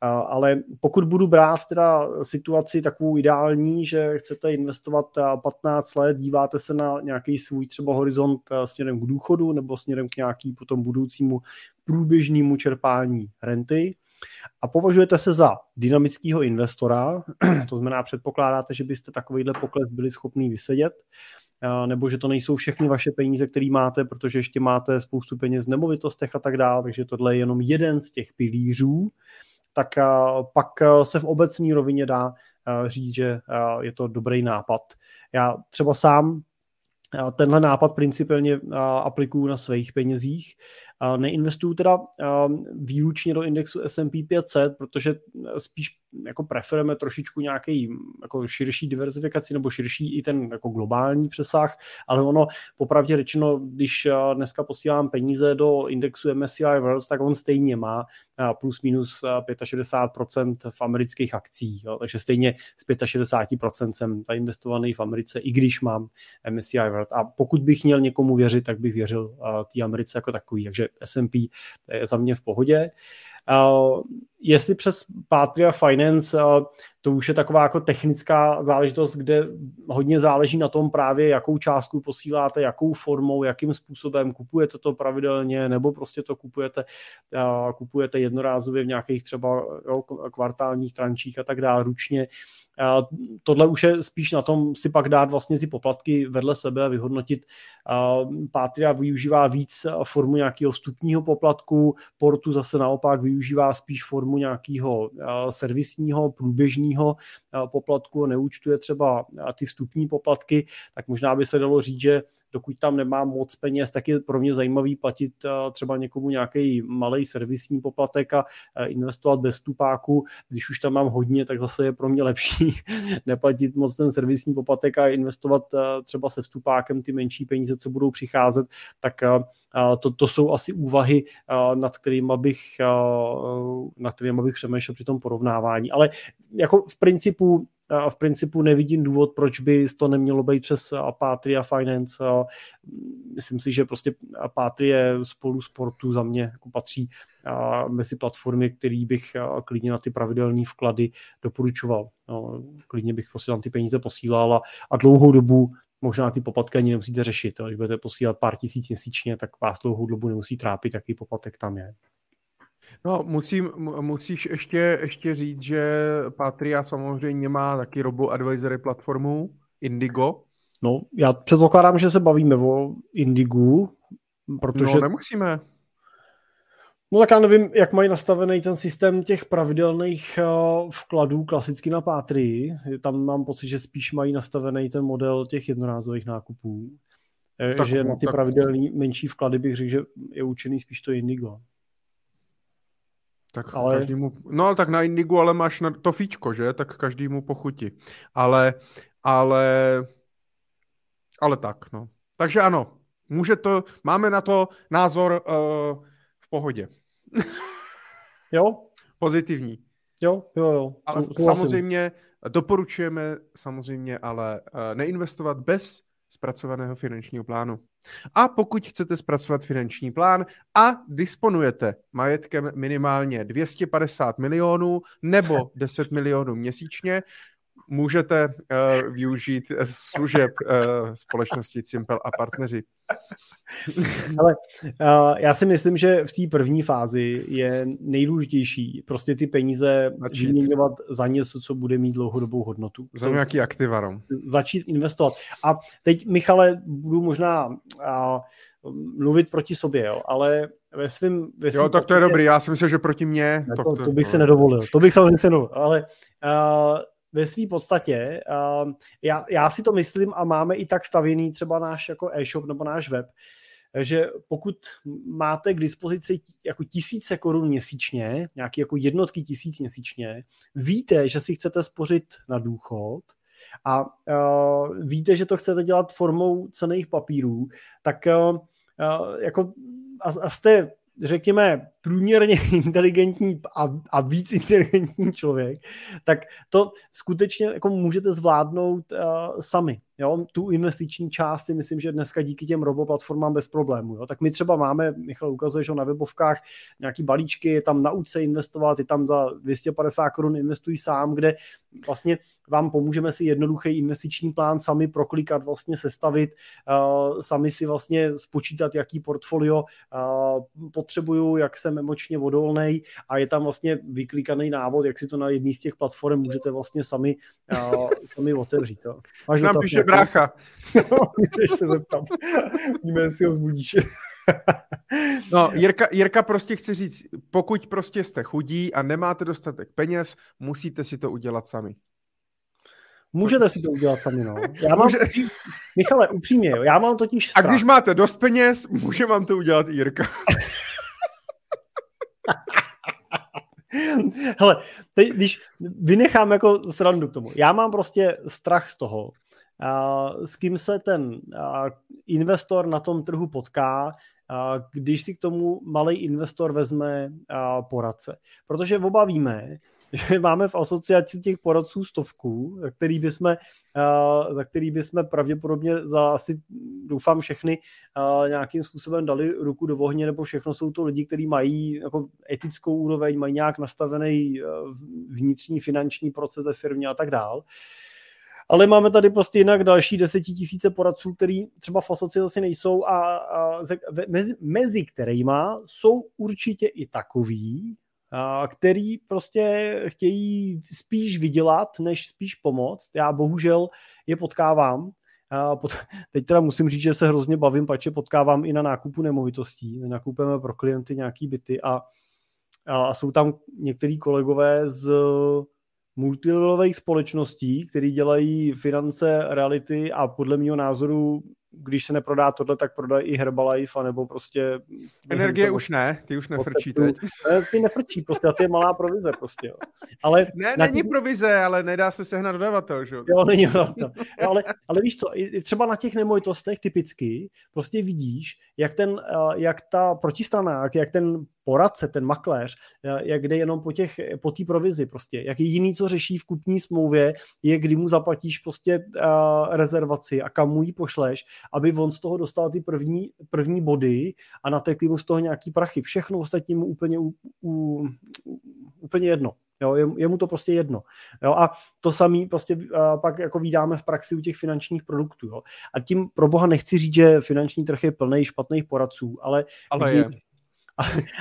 ale pokud budu brát teda situaci takovou ideální, že chcete investovat 15 let, díváte se na nějaký svůj třeba horizont směrem k důchodu nebo směrem k nějaký potom budoucímu průběžnému čerpání renty, a považujete se za dynamického investora, to znamená předpokládáte, že byste takovýhle pokles byli schopni vysedět, nebo že to nejsou všechny vaše peníze, které máte, protože ještě máte spoustu peněz v nemovitostech a tak dále, takže tohle je jenom jeden z těch pilířů, tak pak se v obecní rovině dá říct, že je to dobrý nápad. Já třeba sám tenhle nápad principálně aplikuju na svých penězích. Neinvestuju teda výlučně do indexu S&P 500, protože spíš jako preferujeme trošičku nějaký jako širší diverzifikaci nebo širší i ten jako globální přesah, ale ono popravdě řečeno, když dneska posílám peníze do indexu MSCI World, tak on stejně má plus minus 65% v amerických akcích, jo, takže stejně z 65% jsem zainvestovaný v Americe, i když mám MSCI World. A pokud bych měl někomu věřit, tak bych věřil té Americe jako takový, takže S&P je za mě v pohodě. Jestli přes Patria Finance, to už je taková jako technická záležitost, kde hodně záleží na tom právě, jakou částku posíláte, jakou formou, jakým způsobem, kupujete to pravidelně, nebo prostě to kupujete jednorázově v nějakých třeba kvartálních trančích a tak dále, ručně. Tohle už je spíš na tom si pak dát vlastně ty poplatky vedle sebe a vyhodnotit. Patria využívá víc formu nějakého vstupního poplatku, Portu zase naopak využívá spíš formu nějakého servisního, průběžného poplatku, neúčtuje třeba ty vstupní poplatky, tak možná by se dalo říct, že dokud tam nemám moc peněz, tak je pro mě zajímavý platit třeba někomu nějaký malej servisní poplatek a investovat bez vstupáku. Když už tam mám hodně, tak zase je pro mě lepší neplatit moc ten servisní poplatek a investovat třeba se vstupákem ty menší peníze, co budou přicházet. Tak to jsou asi úvahy, nad kterými bych přemýšlel při tom porovnávání. Ale jako v principu nevidím důvod, proč by to nemělo být přes Patria Finance. Myslím si, že prostě Patria spolu s Portu za mě jako patří mezi platformy, který bych klidně na ty pravidelné vklady doporučoval. Klidně bych prostě tam ty peníze posílal a dlouhou dobu možná ty poplatky ani nemusíte řešit. Když budete posílat pár tisíc měsíčně, tak vás dlouhou dobu nemusí trápit, jaký poplatek tam je. No, musíš ještě říct, že Patria samozřejmě má taky robo-advisory platformu Indigo. No, já předpokládám, že se bavíme o Indigu, protože... No, nemusíme. No tak já nevím, jak mají nastavený ten systém těch pravidelných vkladů klasicky na Patrii. Tam mám pocit, že spíš mají nastavený ten model těch jednorázových nákupů. Tak, že na ty pravidelné menší vklady bych řekl, že je určený spíš to Indigo. Tak ale... Každému, no tak na Indigu, ale máš na to fíčko, že? Tak každému po chuti. Ale tak, no. Takže ano, máme na to názor v pohodě. Jo? Pozitivní. Jo. Ale samozřejmě, doporučujeme samozřejmě, ale neinvestovat bez zpracovaného finančního plánu. A pokud chcete zpracovat finanční plán a disponujete majetkem minimálně 250 milionů nebo 10 milionů měsíčně, můžete využít služeb společnosti Cimpel a partneři. Ale já si myslím, že v té první fázi je nejdůležitější prostě ty peníze vyměňovat za něco, co bude mít dlouhodobou hodnotu. Za nějaký aktiva, no. Začít investovat. A teď, Michale, budu možná mluvit proti sobě, jo, ale ve svým... Jo, tak to je dobrý, já si myslím, že proti mně... To bych si nedovolil, to bych samozřejmě nedovolil, ale... Ve své podstatě, já si to myslím a máme i tak stavěný třeba náš jako e-shop nebo náš web, že pokud máte k dispozici jako tisíce korun měsíčně, nějaké jako jednotky tisíc měsíčně, víte, že si chcete spořit na důchod a víte, že to chcete dělat formou cenných papírů, tak jako a jste... řekněme, průměrně inteligentní a víc inteligentní člověk, tak to skutečně jako můžete zvládnout sami. Jo? Tu investiční část si myslím, že dneska díky těm roboplatformám bez problémů. Jo? Tak my třeba máme, Michal ukazuje, že na webovkách nějaký balíčky, je tam nauč se investovat, je tam za 250 korun investuj sám, kde vlastně vám pomůžeme si jednoduchý investiční plán sami proklikat, vlastně sestavit, sami si vlastně spočítat, jaký portfolio potřebuju, jak jsem emočně odolnej a je tam vlastně vyklikaný návod, jak si to na jedný z těch platform můžete vlastně sami otevřít. Jo? Máš nám píše brácha. No, můžeš se zeptat. Víme, jestli ho zbudíš. No, Jirka prostě chce říct, pokud prostě jste chudí a nemáte dostatek peněz, musíte si to udělat sami. Můžete si to udělat sami, no. Michale, upřímně, jo, já mám totiž strach. A když máte dost peněz, může vám to udělat i Jirka. Hele, teď, když vynechám jako srandu k tomu, já mám prostě strach z toho, s kým se ten investor na tom trhu potká, když si k tomu malý investor vezme poradce. Protože obavíme, že máme v asociaci těch poradců 100, za který bychom pravděpodobně za asi, doufám, všechny nějakým způsobem dali ruku do ohně, nebo všechno jsou to lidi, kteří mají jako etickou úroveň, mají nějak nastavený vnitřní finanční proces ve firmě a tak dál. Ale máme tady prostě jinak další 10 000 poradců, který třeba v asociaci nejsou a mezi kterýma jsou určitě i takový, který prostě chtějí spíš vydělat, než spíš pomoct. Já bohužel je potkávám. Teď teda musím říct, že se hrozně bavím, pače potkávám i na nákupu nemovitostí. Nakupujeme pro klienty nějaký byty a jsou tam některý kolegové z multilevelových společností, které dělají finance, reality a podle mého názoru, když se neprodá tohle, tak prodají i Herbalife, anebo prostě... Energie už ne, ty už nefrčí teď. Ty nefrčí, prostě, a ty je malá provize, prostě, jo. Ale ne, není provize, ale nedá se sehnat dodavatel, že jo? Jo, není dodavatel. Ale víš co, třeba na těch nemovitostech typicky prostě vidíš, jak ta protistrana, jak ten poradce, ten makléř, jak jde jenom po té provizi, prostě. Jak je jiný, co řeší v kupní smlouvě, je, kdy mu zaplatíš prostě rezervaci a kam mu ji pošleš, aby on z toho dostal ty první body a natekli mu z toho nějaký prachy. Všechno ostatní mu úplně jedno. Jo, je mu to prostě jedno. Jo, a to samé prostě pak jako vídáme v praxi u těch finančních produktů. Jo. A tím pro boha nechci říct, že finanční trh je plný špatných poradců,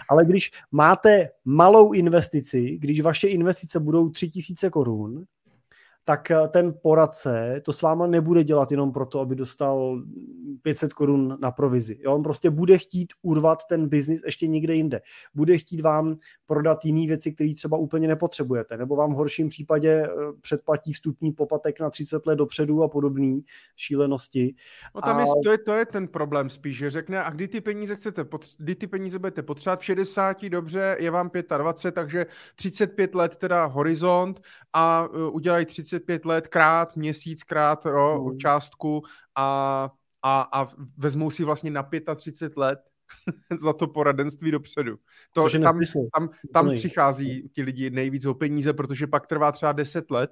ale když máte malou investici, když vaše investice budou 3 000 korun, tak ten poradce to s váma nebude dělat jenom proto, aby dostal 500 korun na provizi. Jo? On prostě bude chtít urvat ten biznis ještě někde jinde. Bude chtít vám prodat jiné věci, které třeba úplně nepotřebujete, nebo vám v horším případě předplatí vstupní poplatek na 30 let dopředu a podobné šílenosti. No tam to je ten problém spíš, že řekne, a kdy ty peníze budete potřebovat, v 60, dobře, je vám 25, takže 35 let teda horizont a udělají 35 let krát, měsíc krát částku a vezmou si vlastně na 35 let za to poradenství dopředu. To, tam přichází ti lidi nejvíc o peníze, protože pak trvá třeba 10 let,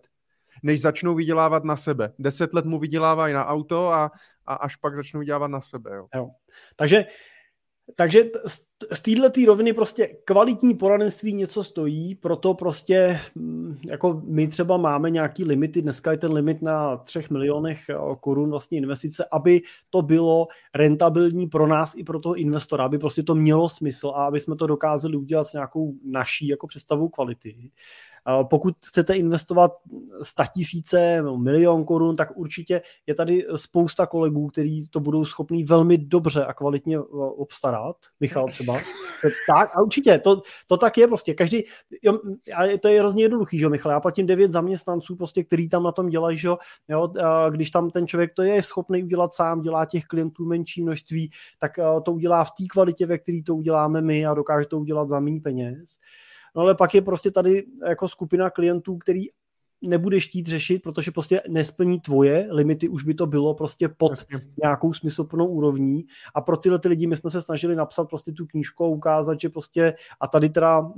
než začnou vydělávat na sebe. 10 let mu vydělávají na auto a až pak začnou vydělávat na sebe. Jo. Takže z této roviny prostě kvalitní poradenství něco stojí, proto prostě jako my třeba máme nějaký limity, dneska je ten limit na 3 milionech korun vlastně investice, aby to bylo rentabilní pro nás i pro toho investora, aby prostě to mělo smysl a aby jsme to dokázali udělat s nějakou naší jako představou kvality. Pokud chcete investovat 100 000, 1 milion korun, tak určitě je tady spousta kolegů, kteří to budou schopní velmi dobře a kvalitně obstarat. Michal třeba. Tak, a určitě, to tak je prostě. Každý, jo, a to je hrozně jednoduchý, že Michal, já platím 9 zaměstnanců, prostě, který tam na tom dělají, že jo, když tam ten člověk to je schopný udělat sám, dělá těch klientů menší množství, tak to udělá v té kvalitě, ve které to uděláme my a dokáže to udělat za méně peněz. No ale pak je prostě tady jako skupina klientů, který nebudeš chtít řešit, protože prostě nesplní tvoje limity, už by to bylo prostě pod nějakou smysluplnou úrovní a pro tyhle ty lidi my jsme se snažili napsat prostě tu knížku a ukázat, že prostě a tady teda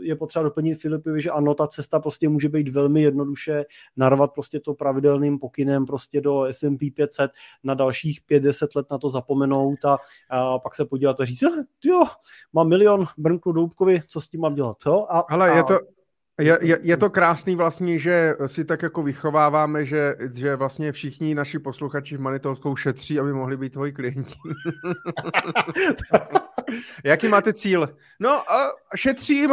je potřeba doplnit Filipovi, že ano, ta cesta prostě může být velmi jednoduše narvat prostě to pravidelným pokynem prostě do S&P 500 na dalších 5-10 let na to zapomenout a pak se podívat a říct, jo, mám 1 milion Brnku Doubkovi, co s tím mám dělat, jo? Je to krásný vlastně, že si tak jako vychováváme, že vlastně všichni naši posluchači v Money Talk Show šetří, aby mohli být tvoji klienti. Jaký máte cíl? No a šetřím,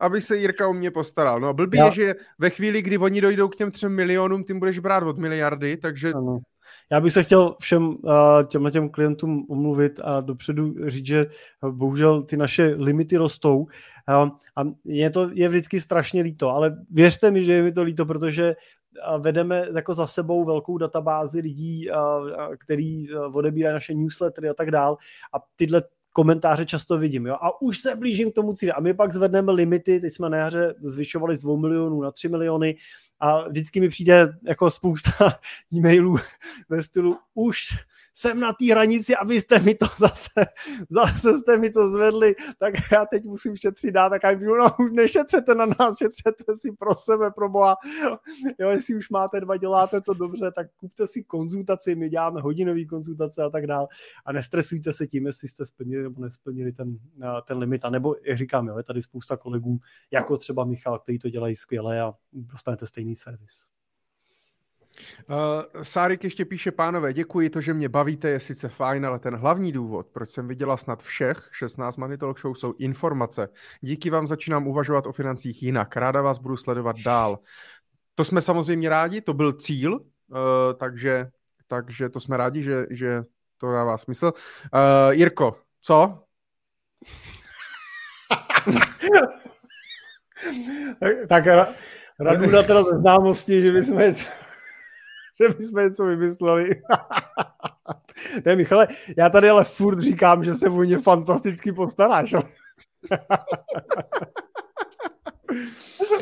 aby se Jirka o mě postaral. No blbý je, že ve chvíli, kdy oni dojdou k těm 3 milionům, tím budeš brát od miliardy, takže... Ano. Já bych se chtěl všem těm klientům omluvit a dopředu říct, že bohužel ty naše limity rostou a je vždycky strašně líto, ale věřte mi, že je mi to líto, protože vedeme jako za sebou velkou databázi lidí, který odebírají naše newslettery a tak dál a tyhle komentáře často vidím, jo, a už se blížím k tomu cíli a my pak zvedneme limity, teď jsme na jaře zvyšovali z 2 milionů na 3 miliony a vždycky mi přijde jako spousta e-mailů ve stylu už jsem na té hranici, abyste mi to zase jste mi to zvedli, tak já teď musím šetřit dát, tak já no, už nešetřete na nás, šetřete si pro sebe, pro boha. Jo, jestli už máte dva, děláte to dobře, tak kupte si konzultaci, my děláme hodinové konzultace a tak dále a nestresujte se tím, jestli jste splnili nebo nesplnili ten limit, a nebo jak říkám, jo, je tady spousta kolegů, jako třeba Michal, kteří to dělají skvěle a dostanete stejný servis. Sárik ještě píše, pánové, děkuji, to, že mě bavíte, je sice fajn, ale ten hlavní důvod, proč jsem viděla snad všech 16 Money Talk Show, jsou informace. Díky vám začínám uvažovat o financích jinak. Ráda vás budu sledovat dál. To jsme samozřejmě rádi, to byl cíl, takže to jsme rádi, že to dává smysl. Jirko, co? Tak radu na teda ze známosti, že bychom něco vymysleli. Ne, Michale, já tady ale furt říkám, že se o ně fantasticky postaráš.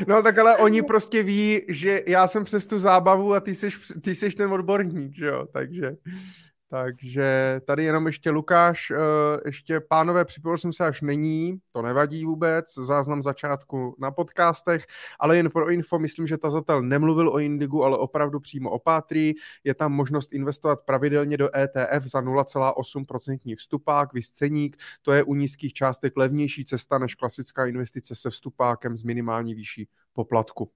No tak ale oni prostě ví, že já jsem přes tu zábavu a ty seš ten odborník, že jo, takže tady jenom ještě Lukáš, ještě pánové, připojil jsem se, až není, to nevadí vůbec, záznam začátku na podcastech, ale jen pro info, myslím, že tazatel nemluvil o Indigu, ale opravdu přímo o Patrii, je tam možnost investovat pravidelně do ETF za 0,8% vstupák, vysceník, to je u nízkých částek levnější cesta než klasická investice se vstupákem s minimální výší poplatku.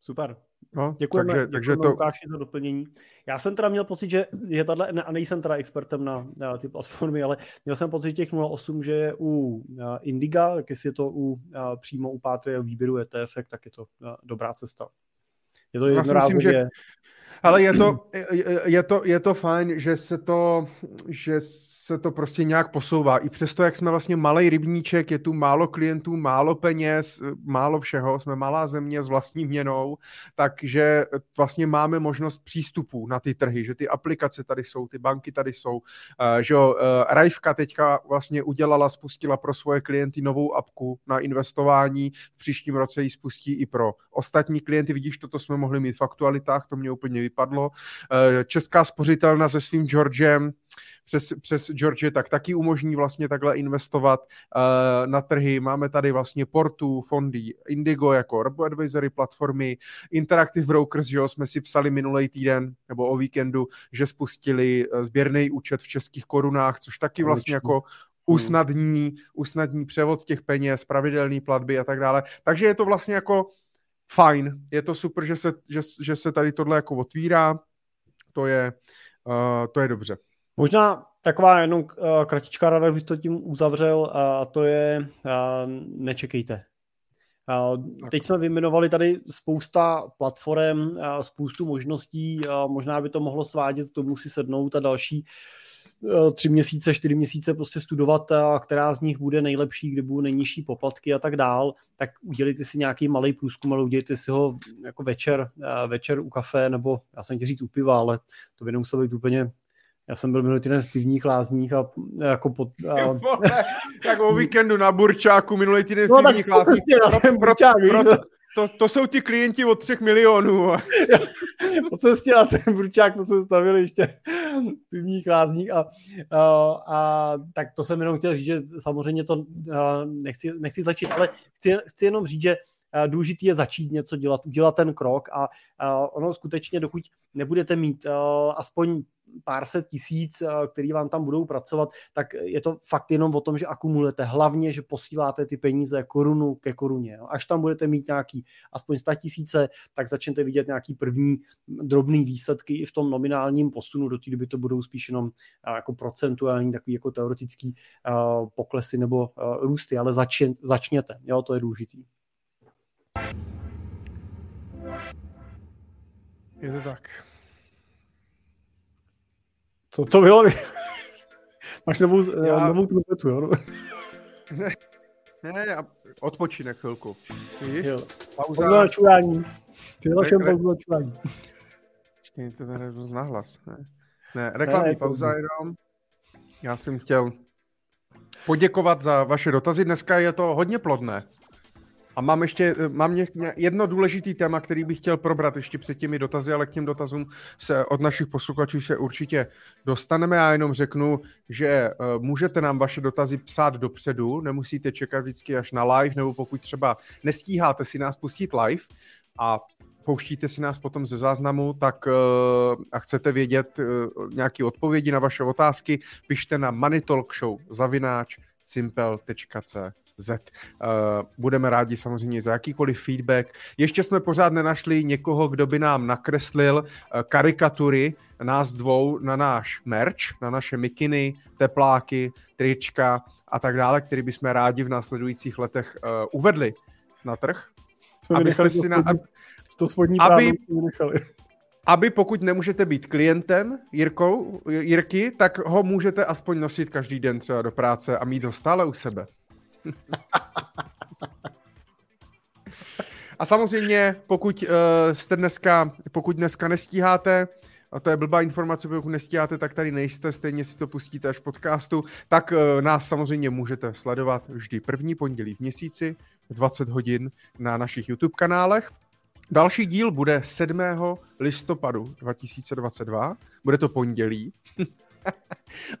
Super. No, děkujeme, takže to... Lukáši za doplnění. Já jsem teda měl pocit, že je tato, a nejsem teda expertem na ty platformy, ale měl jsem pocit, že těch 0,8, že je u Indiga, tak jestli je to přímo u Patrie výběru ETF, tak je to dobrá cesta. Je to jednorázově... Ale je to fajn, že se to prostě nějak posouvá. I přesto, jak jsme vlastně malej rybníček, je tu málo klientů, málo peněz, málo všeho, jsme malá země s vlastní měnou, takže vlastně máme možnost přístupu na ty trhy, že ty aplikace tady jsou, ty banky tady jsou, že jo, Raifka teďka vlastně spustila pro svoje klienty novou apku na investování, v příštím roce ji spustí i pro ostatní klienty, vidíš, toto jsme mohli mít v aktualitách, to mě úplně vypadlo. Česká spořitelna se svým Georgem, přes George tak taky umožní vlastně takhle investovat na trhy. Máme tady vlastně Portu, fondy Indigo jako robo-advisory platformy, Interactive Brokers, že jo, jsme si psali minulej týden nebo o víkendu, že spustili sběrný účet v českých korunách, což taky vlastně jako usnadní převod těch peněz, pravidelné platby a tak dále. Takže je to vlastně jako fajn, je to super, že se tady tohle jako otvírá, to je dobře. Možná taková jenom kratičká rada, bych to tím uzavřel, a to je nečekejte. Teď jsme vyjmenovali tady spousta platform, spoustu možností, možná by to mohlo svádět k tomu si sednout a další 3 měsíce, 4 měsíce prostě studovat, která z nich bude nejlepší, kde budou nejnižší poplatky a tak dál, tak udělejte si nějaký malý průzkum, ale udělejte si ho jako večer u kafe, nebo já jsem chtěl říct u piva, ale to by nemuselo být úplně. Já jsem byl minulý týden v pivních lázních a jako pod... Tak o víkendu na Burčáku minulý týden v pivních lázních. To jsou ti klienti od 3 milionů. Po cestě na ten Burčák, to se stavili ještě v pivních lázních a tak to jsem jenom chtěl říct, že samozřejmě to nechci zlečit, ale chci jenom říct, že důležitý je začít něco dělat, udělat ten krok a ono skutečně, dokud nebudete mít aspoň pár set tisíc, který vám tam budou pracovat, tak je to fakt jenom o tom, že akumulujete, hlavně, že posíláte ty peníze korunu ke koruně. Až tam budete mít nějaký aspoň 100 000, tak začnete vidět nějaký první drobný výsledky i v tom nominálním posunu, do té doby to budou spíš jenom jako procentuální, takový jako teoretický poklesy nebo růsty, ale začněte, jo, to je důležitý. Je to tak. Co to bylo? Máš novou trubetu, jo? Ne, odpočinek chvilku. Víš? Pauza. Podle čurání. Přihlašem pauzu na čurání. Počkej, to je dost nahlas. Ne, reklamní pauza jenom. Já jsem chtěl poděkovat za vaše dotazy. Dneska je to hodně plodné. A mám ještě jedno důležité téma, který bych chtěl probrat ještě před těmi dotazy, ale k těm dotazům se od našich posluchačů se určitě dostaneme. A jenom řeknu, že můžete nám vaše dotazy psát dopředu, nemusíte čekat vždycky až na live, nebo pokud třeba nestíháte si nás pustit live a pouštíte si nás potom ze záznamu, tak a chcete vědět nějaké odpovědi na vaše otázky, pište na moneytalkshow@cimpel.cz. Budeme rádi samozřejmě za jakýkoliv feedback. Ještě jsme pořád nenašli někoho, kdo by nám nakreslil karikatury nás dvou na náš merch, na naše mikiny, tepláky, trička a tak dále, který bychom rádi v následujících letech uvedli na trh. Aby pokud nemůžete být klientem Jirky, tak ho můžete aspoň nosit každý den třeba do práce a mít ho stále u sebe. A samozřejmě, pokud dneska nestíháte, a to je blbá informace, pokud nestíháte, tak tady nejste, stejně si to pustíte až v podcastu, tak nás samozřejmě můžete sledovat vždy první pondělí v měsíci, 20 hodin na našich YouTube kanálech. Další díl bude 7. listopadu 2022, bude to pondělí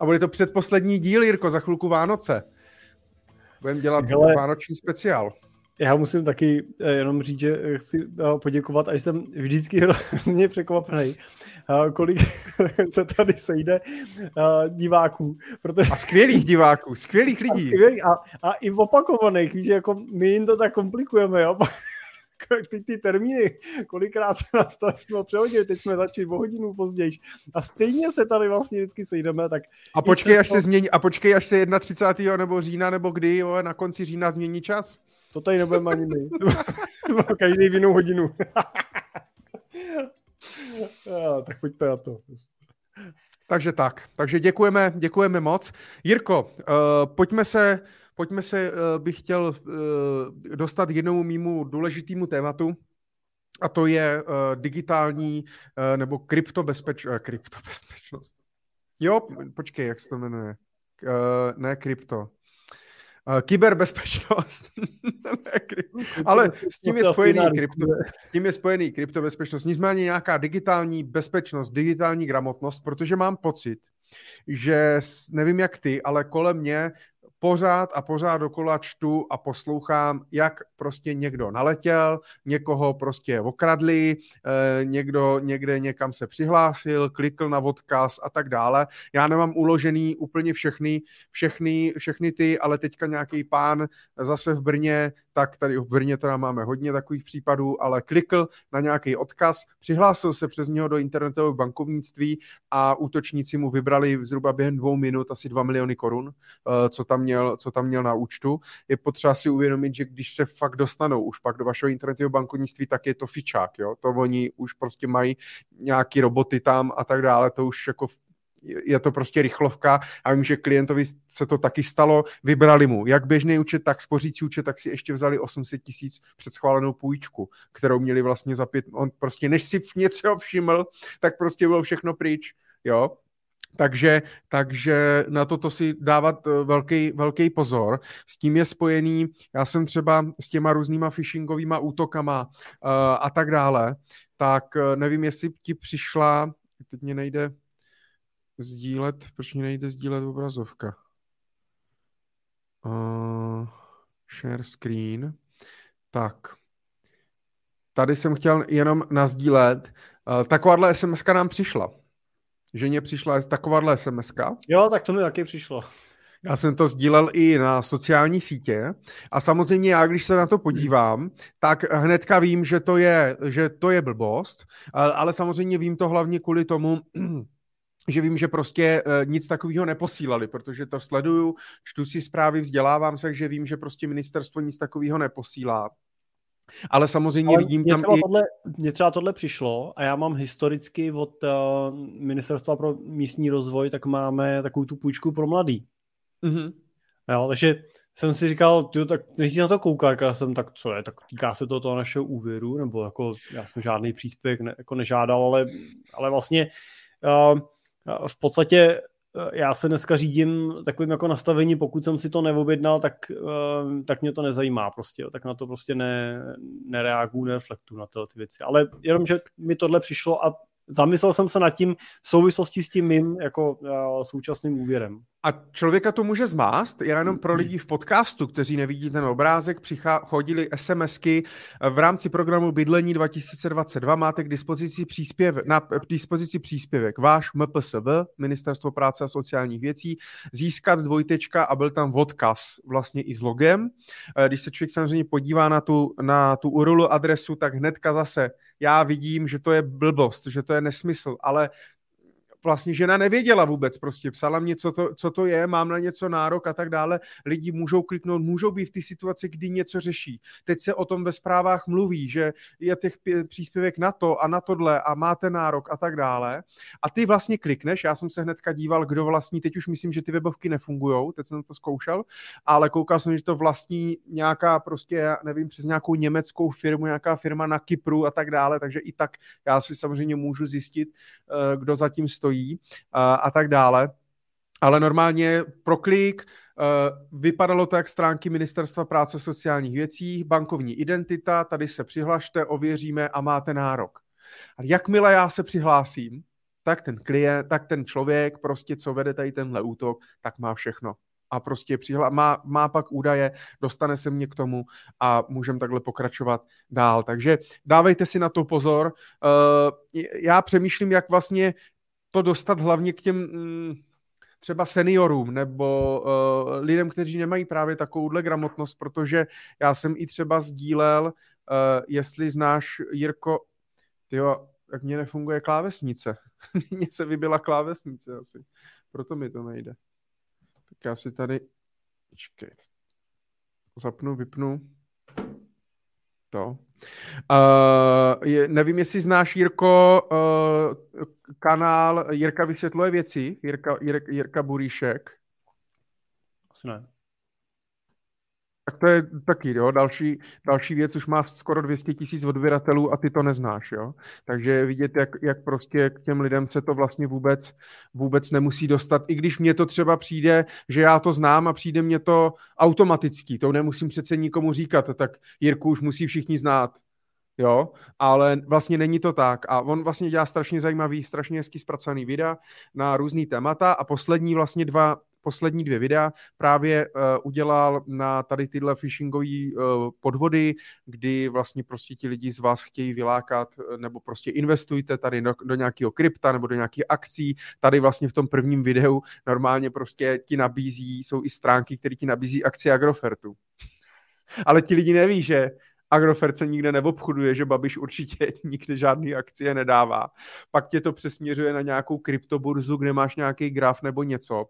a bude to předposlední díl, Jirko, za chvilku Vánoce. Budeme dělat vánoční speciál. Já musím taky jenom říct, že chci poděkovat, až jsem vždycky hrozně překvapený, kolik se tady sejde diváků. Protože... A skvělých diváků, skvělých lidí. A i opakovaných, víš, jako my jim to tak komplikujeme, jo? Ty termíny, kolikrát se nás to jsme přehodili, teď jsme začali o hodinu později a stejně se tady vlastně vždycky sejdeme. Tak a počkej, až se změní, a počkej, až se 31. nebo října, nebo kdy, jo, na konci října změní čas. To tady nebudeme ani my. Každý v jinou hodinu. Tak pojďme na to. Takže děkujeme moc. Jirko, pojďme se, bych chtěl dostat k jednomu mému důležitému tématu, a to je digitální nebo kryptobezpečnost. Jo, počkej, jak se to jmenuje? Ne krypto. Kyberbezpečnost. Ale s tím je spojený kryptobezpečnost. Nicméně nějaká digitální bezpečnost, digitální gramotnost, protože mám pocit, že nevím jak ty, ale kolem mě pořád dokola čtu a poslouchám, jak prostě někdo naletěl, někoho prostě okradli, někdo někde někam se přihlásil, klikl na odkaz a tak dále. Já nemám uložený úplně všechny ty, ale teďka nějaký pán zase v Brně, tak tady v Brně teda máme hodně takových případů, ale klikl na nějaký odkaz, přihlásil se přes něho do internetového bankovnictví a útočníci mu vybrali zhruba během 2 minut asi 2 miliony korun, co tam měl na účtu. Je potřeba si uvědomit, že když se fakt dostanou už pak do vašeho internetového bankovnictví, tak je to fičák, jo? To oni už prostě mají nějaký roboty tam a tak dále, to už jako je to prostě rychlovka a vím, že klientovi se to taky stalo, vybrali mu jak běžný účet, tak spořící účet, tak si ještě vzali 800 000 předschválenou půjčku, kterou měli vlastně za 5, on prostě než si něco všiml, tak prostě bylo všechno pryč, jo. Takže na to si dávat velký pozor. S tím je spojený, já jsem třeba s těma různýma phishingovýma útokama a tak dále, tak nevím, jestli ti přišla, teď mě nejde sdílet, proč mě nejde sdílet obrazovka? Share screen. Tak. Tady jsem chtěl jenom nasdílet. Takováhle SMS-ka nám přišla. Že mě přišla takováhle SMS-ka. Jo, tak to mi taky přišlo. Já jsem to sdílel i na sociální sítě a samozřejmě já, když se na to podívám, tak hnedka vím, že to je blbost, ale samozřejmě vím to hlavně kvůli tomu, že vím, že prostě nic takového neposílali, protože to sleduju, čtu si zprávy, vzdělávám se, že vím, že prostě ministerstvo nic takového neposílá. Ale samozřejmě vidím tam i... Mně třeba tohle přišlo a já mám historicky od Ministerstva pro místní rozvoj, tak máme takovou tu půjčku pro mladý. Mm-hmm. Jo, takže jsem si říkal, tak než jsi na to koukat, já jsem tak, co je, tak týká se toho našeho úvěru, nebo jako já jsem žádný příspěvek nežádal, ale vlastně v podstatě já se dneska řídím takovým jako nastavení, pokud jsem si to neobjednal, tak mě to nezajímá prostě, tak na to prostě nereaguju, nereflektuju na tyhle ty věci. Ale jenom, že mi tohle přišlo a zamyslel jsem se nad tím v souvislosti s tím mým jako současným úvěrem. A člověka to může zmást, já jenom pro lidi v podcastu, kteří nevidí ten obrázek, chodili SMSky v rámci programu Bydlení 2022, máte k dispozici příspěvek váš MPSV, Ministerstvo práce a sociálních věcí, získat .. A byl tam odkaz vlastně i s logem. Když se člověk samozřejmě podívá na tu URL adresu, tak hnedka zase já vidím, že to je blbost, že to je nesmysl, ale vlastně žena nevěděla vůbec, prostě psala mě, co to je, mám na něco nárok a tak dále. Lidi můžou kliknout, můžou být v té situaci, kdy něco řeší. Teď se o tom ve zprávách mluví, že je těch příspěvek na to a na tohle a máte nárok a tak dále. A ty vlastně klikneš, já jsem se hnedka díval, kdo vlastní, teď už myslím, že ty webovky nefungujou, teď jsem to zkoušel, ale koukal jsem, že to vlastní nějaká prostě, já nevím, přes nějakou německou firmu, nějaká firma na Kypru a tak dále, takže i tak já si samozřejmě můžu zjistit, kdo zatím stojí a tak dále. Ale normálně pro klik vypadalo to jak stránky Ministerstva práce sociálních věcí, bankovní identita, tady se přihlašte, ověříme a máte nárok. A jakmile já se přihlásím, tak ten člověk, prostě co vede tady tenhle útok, tak má všechno. A prostě má pak údaje, dostane se mě k tomu a můžeme takhle pokračovat dál. Takže dávejte si na to pozor. Já přemýšlím, jak vlastně to dostat hlavně k těm třeba seniorům nebo lidem, kteří nemají právě takovouhle gramotnost, protože já jsem i třeba sdílel, jestli znáš, Jirko, tyjo, jak mě nefunguje klávesnice. Mně se vybila klávesnice asi, proto mi to nejde. Tak já si tady, počkej, zapnu, vypnu to. Nevím, jestli znáš, Jirko, kanál Jirka vysvětluje věci, Jirka Buríšek. Asi ne. Tak to je taky, jo, další věc, už má skoro 200 000 odběratelů a ty to neznáš, jo. Takže vidět, jak prostě k těm lidem se to vlastně vůbec nemusí dostat, i když mně to třeba přijde, že já to znám a přijde mně to automaticky, to nemusím přece nikomu říkat, tak Jirku už musí všichni znát, jo, ale vlastně není to tak a on vlastně dělá strašně zajímavý, strašně hezky zpracovaný videa na různý témata a poslední dvě videa právě udělal na tady tyhle phishingové podvody, kdy vlastně prostě ti lidi z vás chtějí vylákat, nebo prostě investujte tady do nějakého krypta nebo do nějakých akcí. Tady vlastně v tom prvním videu normálně prostě ti nabízí, jsou i stránky, které ti nabízí akcie Agrofertu. Ale ti lidi neví, že Agrofert se nikde neobchoduje, že Babiš určitě nikde žádný akcie nedává. Pak tě to přesměřuje na nějakou kryptoburzu, kde máš nějaký graf nebo něco.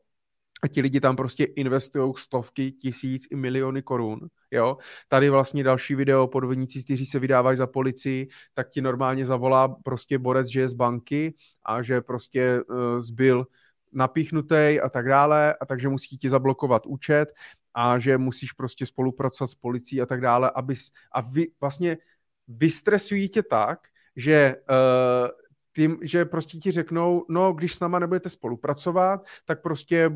A ti lidi tam prostě investují stovky, tisíc i miliony korun, jo. Tady vlastně další video, podvodníci, kteří se vydávají za policii, tak ti normálně zavolá prostě borec, že je z banky a že prostě zbyl napíchnutej a tak dále, a takže musí ti zablokovat účet a že musíš prostě spolupracovat s policií a tak dále, vlastně vystresují tě tak, že tím, že prostě ti řeknou, no, když s náma nebudete spolupracovat, tak prostě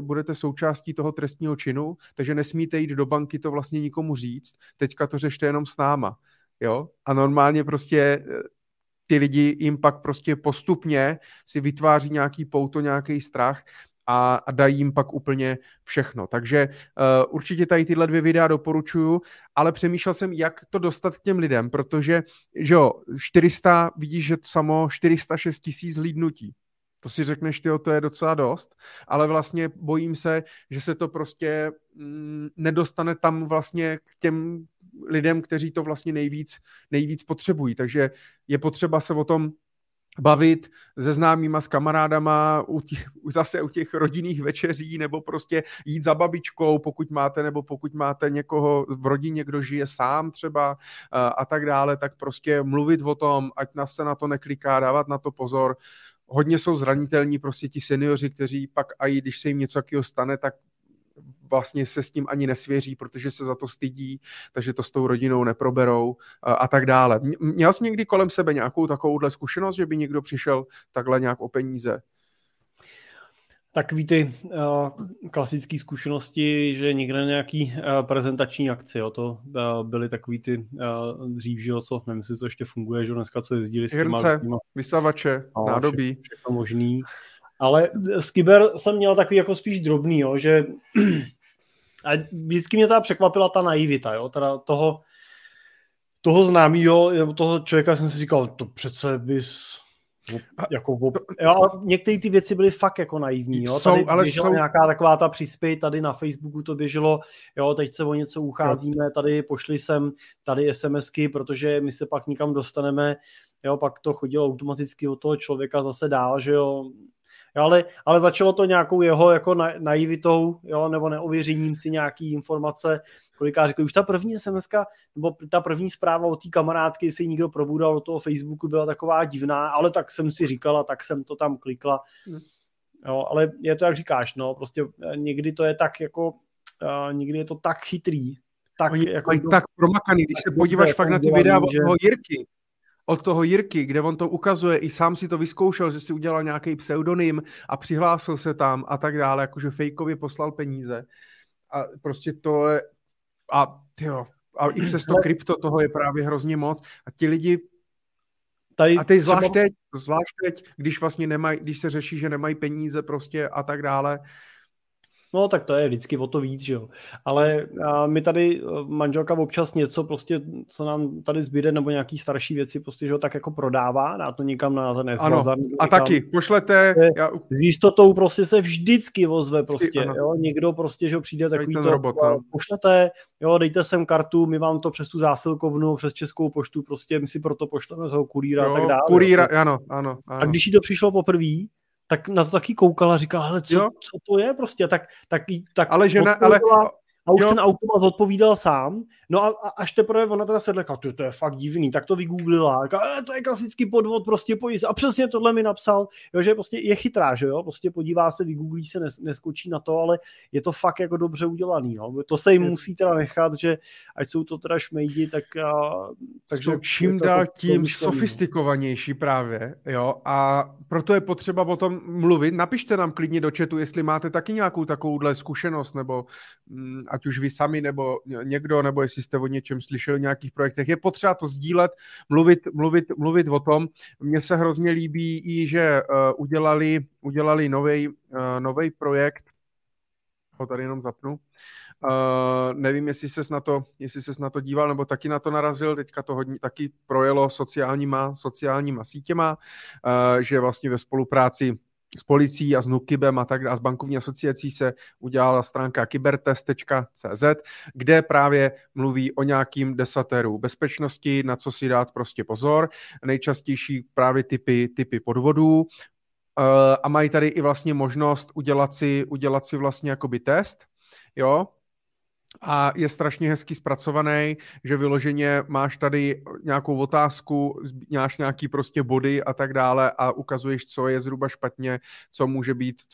budete součástí toho trestního činu, takže nesmíte jít do banky to vlastně nikomu říct, teďka to řešte jenom s náma, jo? A normálně prostě ty lidi jim pak prostě postupně si vytváří nějaký pouto, nějaký strach a dají jim pak úplně všechno. Takže určitě tady tyhle dvě videa doporučuju, ale přemýšlel jsem, jak to dostat k těm lidem, protože, že jo, 400, vidíš, že to samo 406 000 zhlídnutí. To si řekneš, tyjo, to je docela dost, ale vlastně bojím se, že se to prostě nedostane tam vlastně k těm lidem, kteří to vlastně nejvíc potřebují. Takže je potřeba se o tom bavit se známýma, s kamarádama, zase u těch rodinných večeří, nebo prostě jít za babičkou, pokud máte někoho v rodině, kdo žije sám třeba a tak dále, tak prostě mluvit o tom, ať nás se na to nekliká, dávat na to pozor. Hodně jsou zranitelní prostě ti seniori, kteří pak, a i když se jim něco takového stane, tak vlastně se s tím ani nesvěří, protože se za to stydí, takže to s tou rodinou neproberou a tak dále. Měl jsi někdy kolem sebe nějakou takovouhle zkušenost, že by někdo přišel takhle nějak o peníze? takový ty klasické zkušenosti, že někde na nějaký prezentační akci, jo, to byly takový ty dřív, že jo, co, nevím, jestli to ještě funguje, že dneska, co jezdili s těma... Hrnce, vysavače, nádobí. Všechno možný. Ale z kyber jsem měl takový jako spíš drobný, jo, že... A vždycky mě teda překvapila ta naivita, jo, teda toho známýho, toho člověka jsem si říkal, to přece bys... některé ty věci byly fakt jako naivní, jo? Tady běžela nějaká taková ta přispěj, tady na Facebooku to běželo, jo, teď se o něco ucházíme, tady pošli sem, tady SMSky, protože my se pak nikam dostaneme, jo, pak to chodilo automaticky od toho člověka zase dál, že jo, ale začalo to nějakou jeho jako naivitou, jo, nebo neověřením si nějaký informace, kolikrát řekli, už ta první SMSka, nebo ta první zpráva od té kamarádky, jestli někdo probudal do toho Facebooku, byla taková divná, ale tak jsem si říkala, tak jsem to tam klikla. Jo, ale je to, jak říkáš, no, prostě někdy to je tak jako, někdy je to tak chytrý, tak jako... tak promakaný, když se podíváš fakt na ty videa od toho Jirky, kde on to ukazuje, i sám si to vyzkoušel, že si udělal nějaký pseudonym a přihlásil se tam a tak dále, jakože fejkově poslal peníze. A prostě to je... A i přes to krypto toho je právě hrozně moc. A ti lidi... Zvlášť teď, když vlastně nemají, když se řeší, že nemají peníze prostě a tak dále... No tak to je vždycky o to víc, že jo. Ale my tady, manželka občas něco prostě, co nám tady zbyde, nebo nějaký starší věci prostě, že ho tak jako prodává, dá to někam na ten Svazar. A taky, pošlete. S jistotou prostě se vždycky ozve prostě, ano. Jo. Někdo prostě, že ho přijde takový to, pošlete, jo, dejte sem kartu, my vám to přes tu zásilkovnu, přes Českou poštu prostě, my si proto pošleme toho kurýra a tak dále. Kurýra, ano. A když jí to přišlo poprvé, tak na to taky koukala, říkala, hele, co to je prostě, tak a už ten automat odpovídal sám, no a až teprve ona teda sedleka, to je fakt divný, tak to vygooglila, říkala, to je klasický podvod, prostě pojď se, a přesně tohle mi napsal, jo, že prostě je chytrá, že jo, prostě podívá se, vygooglí se, neskočí na to, ale je to fakt jako dobře udělaný, no, to se jim musí teda nechat, že ať jsou to teda šmejdi, takže čím dál tím sofistikovanější právě, jo, a proto je potřeba o tom mluvit, napište nám klidně do chatu, jestli máte taky nějakou takovouhle zkušenost, nebo ať už vy sami, nebo někdo, nebo jestli jste o něčem slyšeli v nějakých projektech. Je potřeba to sdílet, mluvit o tom. Mně se hrozně líbí i, že udělali novej projekt. Ho tady jenom zapnu. Nevím, jestli ses na to díval, nebo taky na to narazil. Teďka to hodně taky projelo sociálníma sítěma, že vlastně ve spolupráci s policií a s NÚKIBem a tak dále, s bankovní asociací se udělala stránka kybertest.cz, kde právě mluví o nějakým desateru bezpečnosti, na co si dát prostě pozor, nejčastější právě typy podvodů, a mají tady i vlastně možnost udělat si vlastně jakoby test, jo, a je strašně hezky zpracovaný, že vyloženě máš tady nějakou otázku, máš nějaký prostě body a tak dále a ukazuješ, co je zhruba špatně, co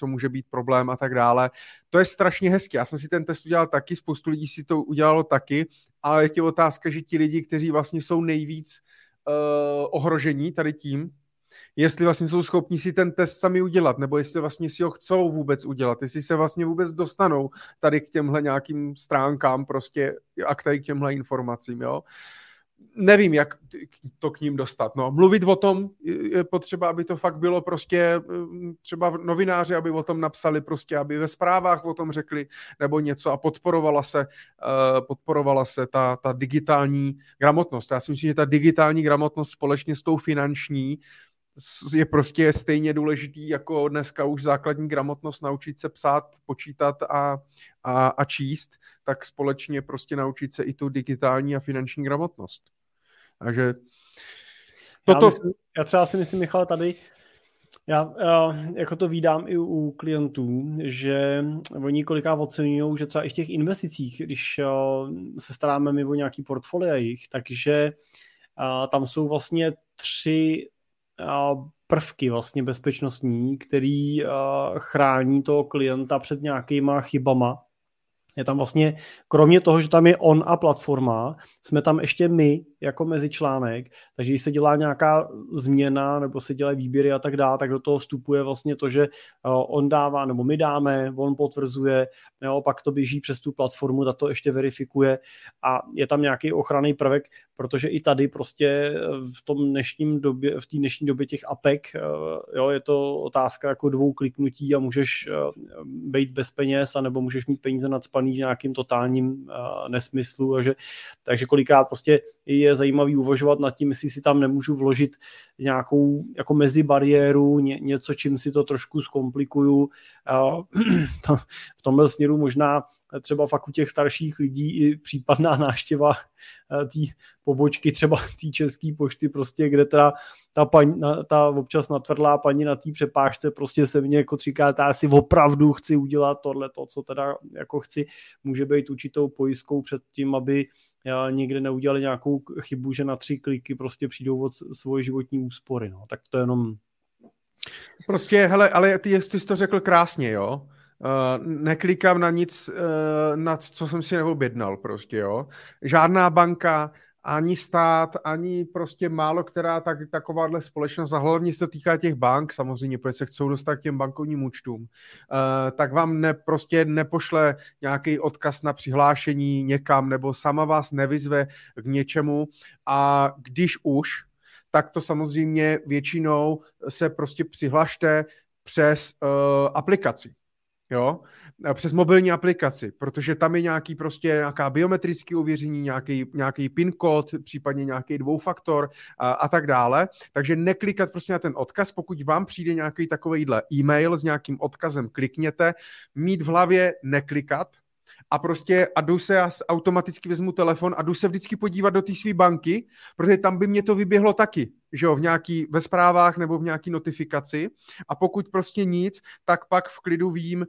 může být problém a tak dále. To je strašně hezky. Já jsem si ten test udělal taky, spoustu lidí si to udělalo taky, ale je tě otázka, že ti lidi, kteří vlastně jsou nejvíc ohrožení tady tím, jestli vlastně jsou schopni si ten test sami udělat, nebo jestli vlastně si ho chcou vůbec udělat, jestli se vlastně vůbec dostanou tady k těmhle nějakým stránkám prostě a k těmhle informacím, jo. Nevím, jak to k ním dostat, no. Mluvit o tom je potřeba, aby to fakt bylo prostě, třeba novináři, aby o tom napsali prostě, aby ve zprávách o tom řekli, nebo něco a podporovala se ta digitální gramotnost. Já si myslím, že ta digitální gramotnost společně s tou finanční je prostě stejně důležitý jako dneska už základní gramotnost, naučit se psát, počítat a číst, tak společně prostě naučit se i tu digitální a finanční gramotnost. Takže toto... Já třeba si myslím, Michale, tady já jako to vídám i u klientů, že oni kolikrát oceňujou, že třeba i v těch investicích, když se staráme my o nějaký portfolia jich, takže tam jsou vlastně 3 prvky vlastně bezpečnostní, který chrání toho klienta před nějakýma chybama, Je tam vlastně, kromě toho, že tam je on a platforma, jsme tam ještě my jako mezičlánek, takže když se dělá nějaká změna nebo se dělají výběry a tak dále, tak do toho vstupuje vlastně to, že on dává nebo my dáme, on potvrzuje, jo, pak to běží přes tu platformu, ta to ještě verifikuje a je tam nějaký ochranný prvek, protože i tady prostě v té dnešní době těch APEK, jo, je to otázka jako 2 kliknutí a můžeš být bez peněz, anebo můžeš mít peníze nacpaný v nějakým totálním nesmyslu. Takže kolikrát prostě je zajímavý uvažovat nad tím, jestli si tam nemůžu vložit nějakou jako mezibariéru, něco, čím si to trošku zkomplikuju. V tomhle směru možná třeba fakt u těch starších lidí i případná náštěva té pobočky, třeba té České pošty, prostě, kde ta občas natvrdlá paní na té přepážce prostě se mě jako říká, já si opravdu chci udělat tohleto, co teda jako chci, může být určitou pojistkou před tím, aby někde neudělali nějakou chybu, že na 3 kliky prostě přijdou od svoje životní úspory. No. Tak to je jenom... Prostě, hele, ale ty jsi to řekl krásně, jo? Neklikám na nic, na co jsem si neobjednal prostě, jo. Žádná banka, ani stát, ani prostě málo která takováhle společnost, a hlavně se to týká těch bank, samozřejmě, protože se chcou dostat k těm bankovním účtům, tak vám prostě nepošle nějaký odkaz na přihlášení někam, nebo sama vás nevyzve k něčemu, a když už, tak to samozřejmě většinou se prostě přihlašte přes aplikaci. Jo, přes mobilní aplikaci, protože tam je nějaký prostě nějaká biometrické ověření, nějaký PIN kód, případně nějaký dvoufaktor a tak dále. Takže neklikat prostě na ten odkaz, pokud vám přijde nějaký takovejhle e-mail s nějakým odkazem, klikněte, mít v hlavě neklikat a prostě já automaticky vezmu telefon a jdu se vždycky podívat do té své banky, protože tam by mě to vyběhlo taky, že jo, ve zprávách nebo v nějaký notifikaci, a pokud prostě nic, tak pak v klidu vím,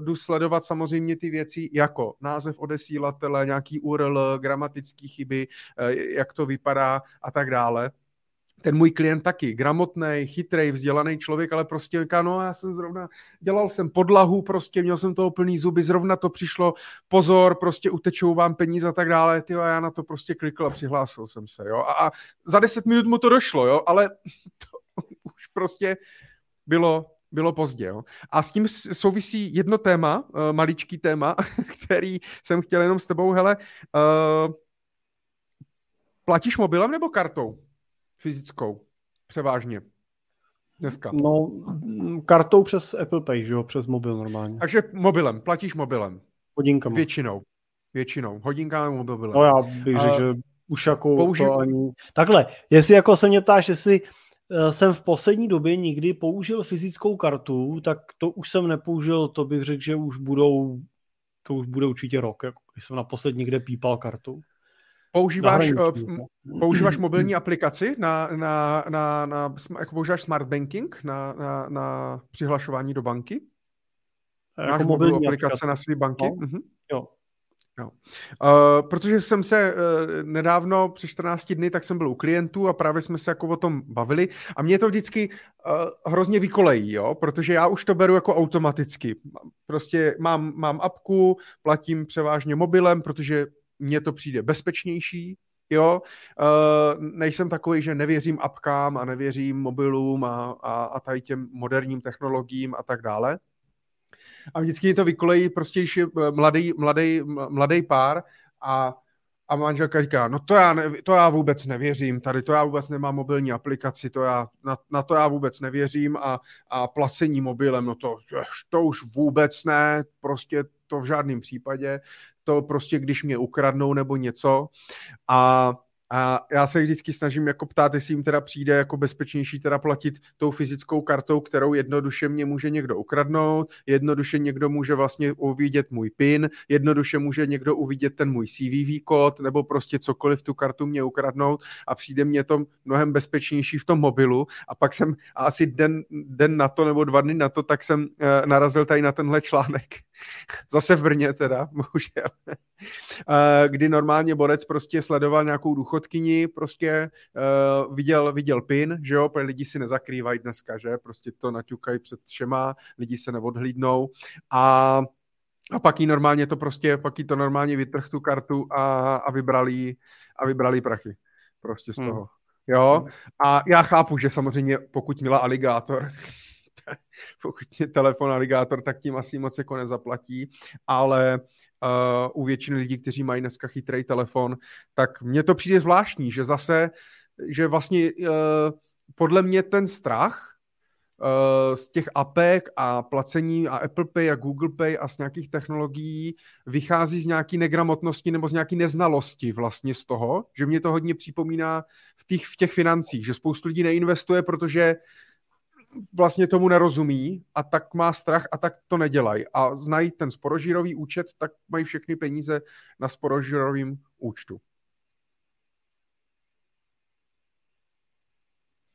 jdu sledovat samozřejmě ty věci jako název odesílatele, nějaký URL, gramatické chyby, jak to vypadá a tak dále. Ten můj klient taky, gramotnej, chytrej, vzdělaný člověk, ale prostě říká, dělal jsem podlahu, prostě měl jsem toho plný zuby, zrovna to přišlo, pozor, prostě utečou vám peníze a tak dále, a já na to prostě klikl a přihlásil jsem se, jo, a za 10 minut mu to došlo, jo, ale to už prostě bylo pozdě, jo. A s tím souvisí jedno téma, maličký téma, který jsem chtěl jenom s tebou, hele, platíš mobilem nebo kartou? Fyzickou, převážně. Dneska. No, kartou přes Apple Pay, že jo, přes mobil normálně. Takže mobilem, platíš mobilem. Hodinkama. Většinou. Hodinkama mobilem. No já bych řekl, že už jako to ani... Takhle, jestli jako se mě ptáš, jestli jsem v poslední době nikdy použil fyzickou kartu, tak to už jsem nepoužil, to bych řekl, že už bude určitě rok, jako když jsem naposled někde pípal kartu. Používáš mobilní aplikaci na jako používáš smart banking na přihlašování do banky? Máš jako mobilní aplikace na své banky? No. Mhm. Jo. Protože jsem se nedávno, při 14 dny, tak jsem byl u klientů a právě jsme se jako o tom bavili a mě to vždycky hrozně vykolejí, jo? Protože já už to beru jako automaticky. Prostě mám apku, platím převážně mobilem, protože mně to přijde bezpečnější, jo, nejsem takový, že nevěřím apkám a nevěřím mobilům a tady těm moderním technologiím a tak dále. A vždycky to vykolejí prostě, když je mladý pár a manželka říká, no to já vůbec nevěřím, tady to já vůbec nemám mobilní aplikaci, na to já vůbec nevěřím a placení mobilem, no to už vůbec ne, prostě to v žádném případě, to prostě když mě ukradnou nebo něco a já se vždycky snažím jako ptát, jestli jim teda přijde jako bezpečnější teda platit tou fyzickou kartou, kterou jednoduše mě může někdo ukradnout, jednoduše někdo může vlastně uvidět můj PIN, jednoduše může někdo uvidět ten můj CVV kód nebo prostě cokoliv tu kartu mě ukradnout a přijde mě to mnohem bezpečnější v tom mobilu. A pak jsem asi den na to nebo 2 dny na to, tak jsem narazil tady na tenhle článek. Zase v Brně teda, bohužel. Kdy normálně borec prostě sledoval nějakou důchodkyni, prostě viděl PIN, že jo, protože lidi si nezakrývají dneska, že, prostě to naťukají před všema, lidi se neodhlídnou a A pak jí normálně to prostě, pak jí to normálně vytrhl tu kartu a vybrali prachy. Prostě z toho. Jo? A já chápu, že samozřejmě pokud měla aligátor, pokud je telefon aligátor, tak tím asi moc jako nezaplatí, ale u většiny lidí, kteří mají dneska chytrý telefon, tak mně to přijde zvláštní, že zase, že vlastně podle mě ten strach z těch apek a placení a Apple Pay a Google Pay a z nějakých technologií vychází z nějaký negramotnosti nebo z nějaký neznalosti vlastně z toho, že mě to hodně připomíná v těch financích, že spoustu lidí neinvestuje, protože vlastně tomu nerozumí a tak má strach a tak to nedělají. A znají ten sporožírový účet, tak mají všechny peníze na sporožírovém účtu.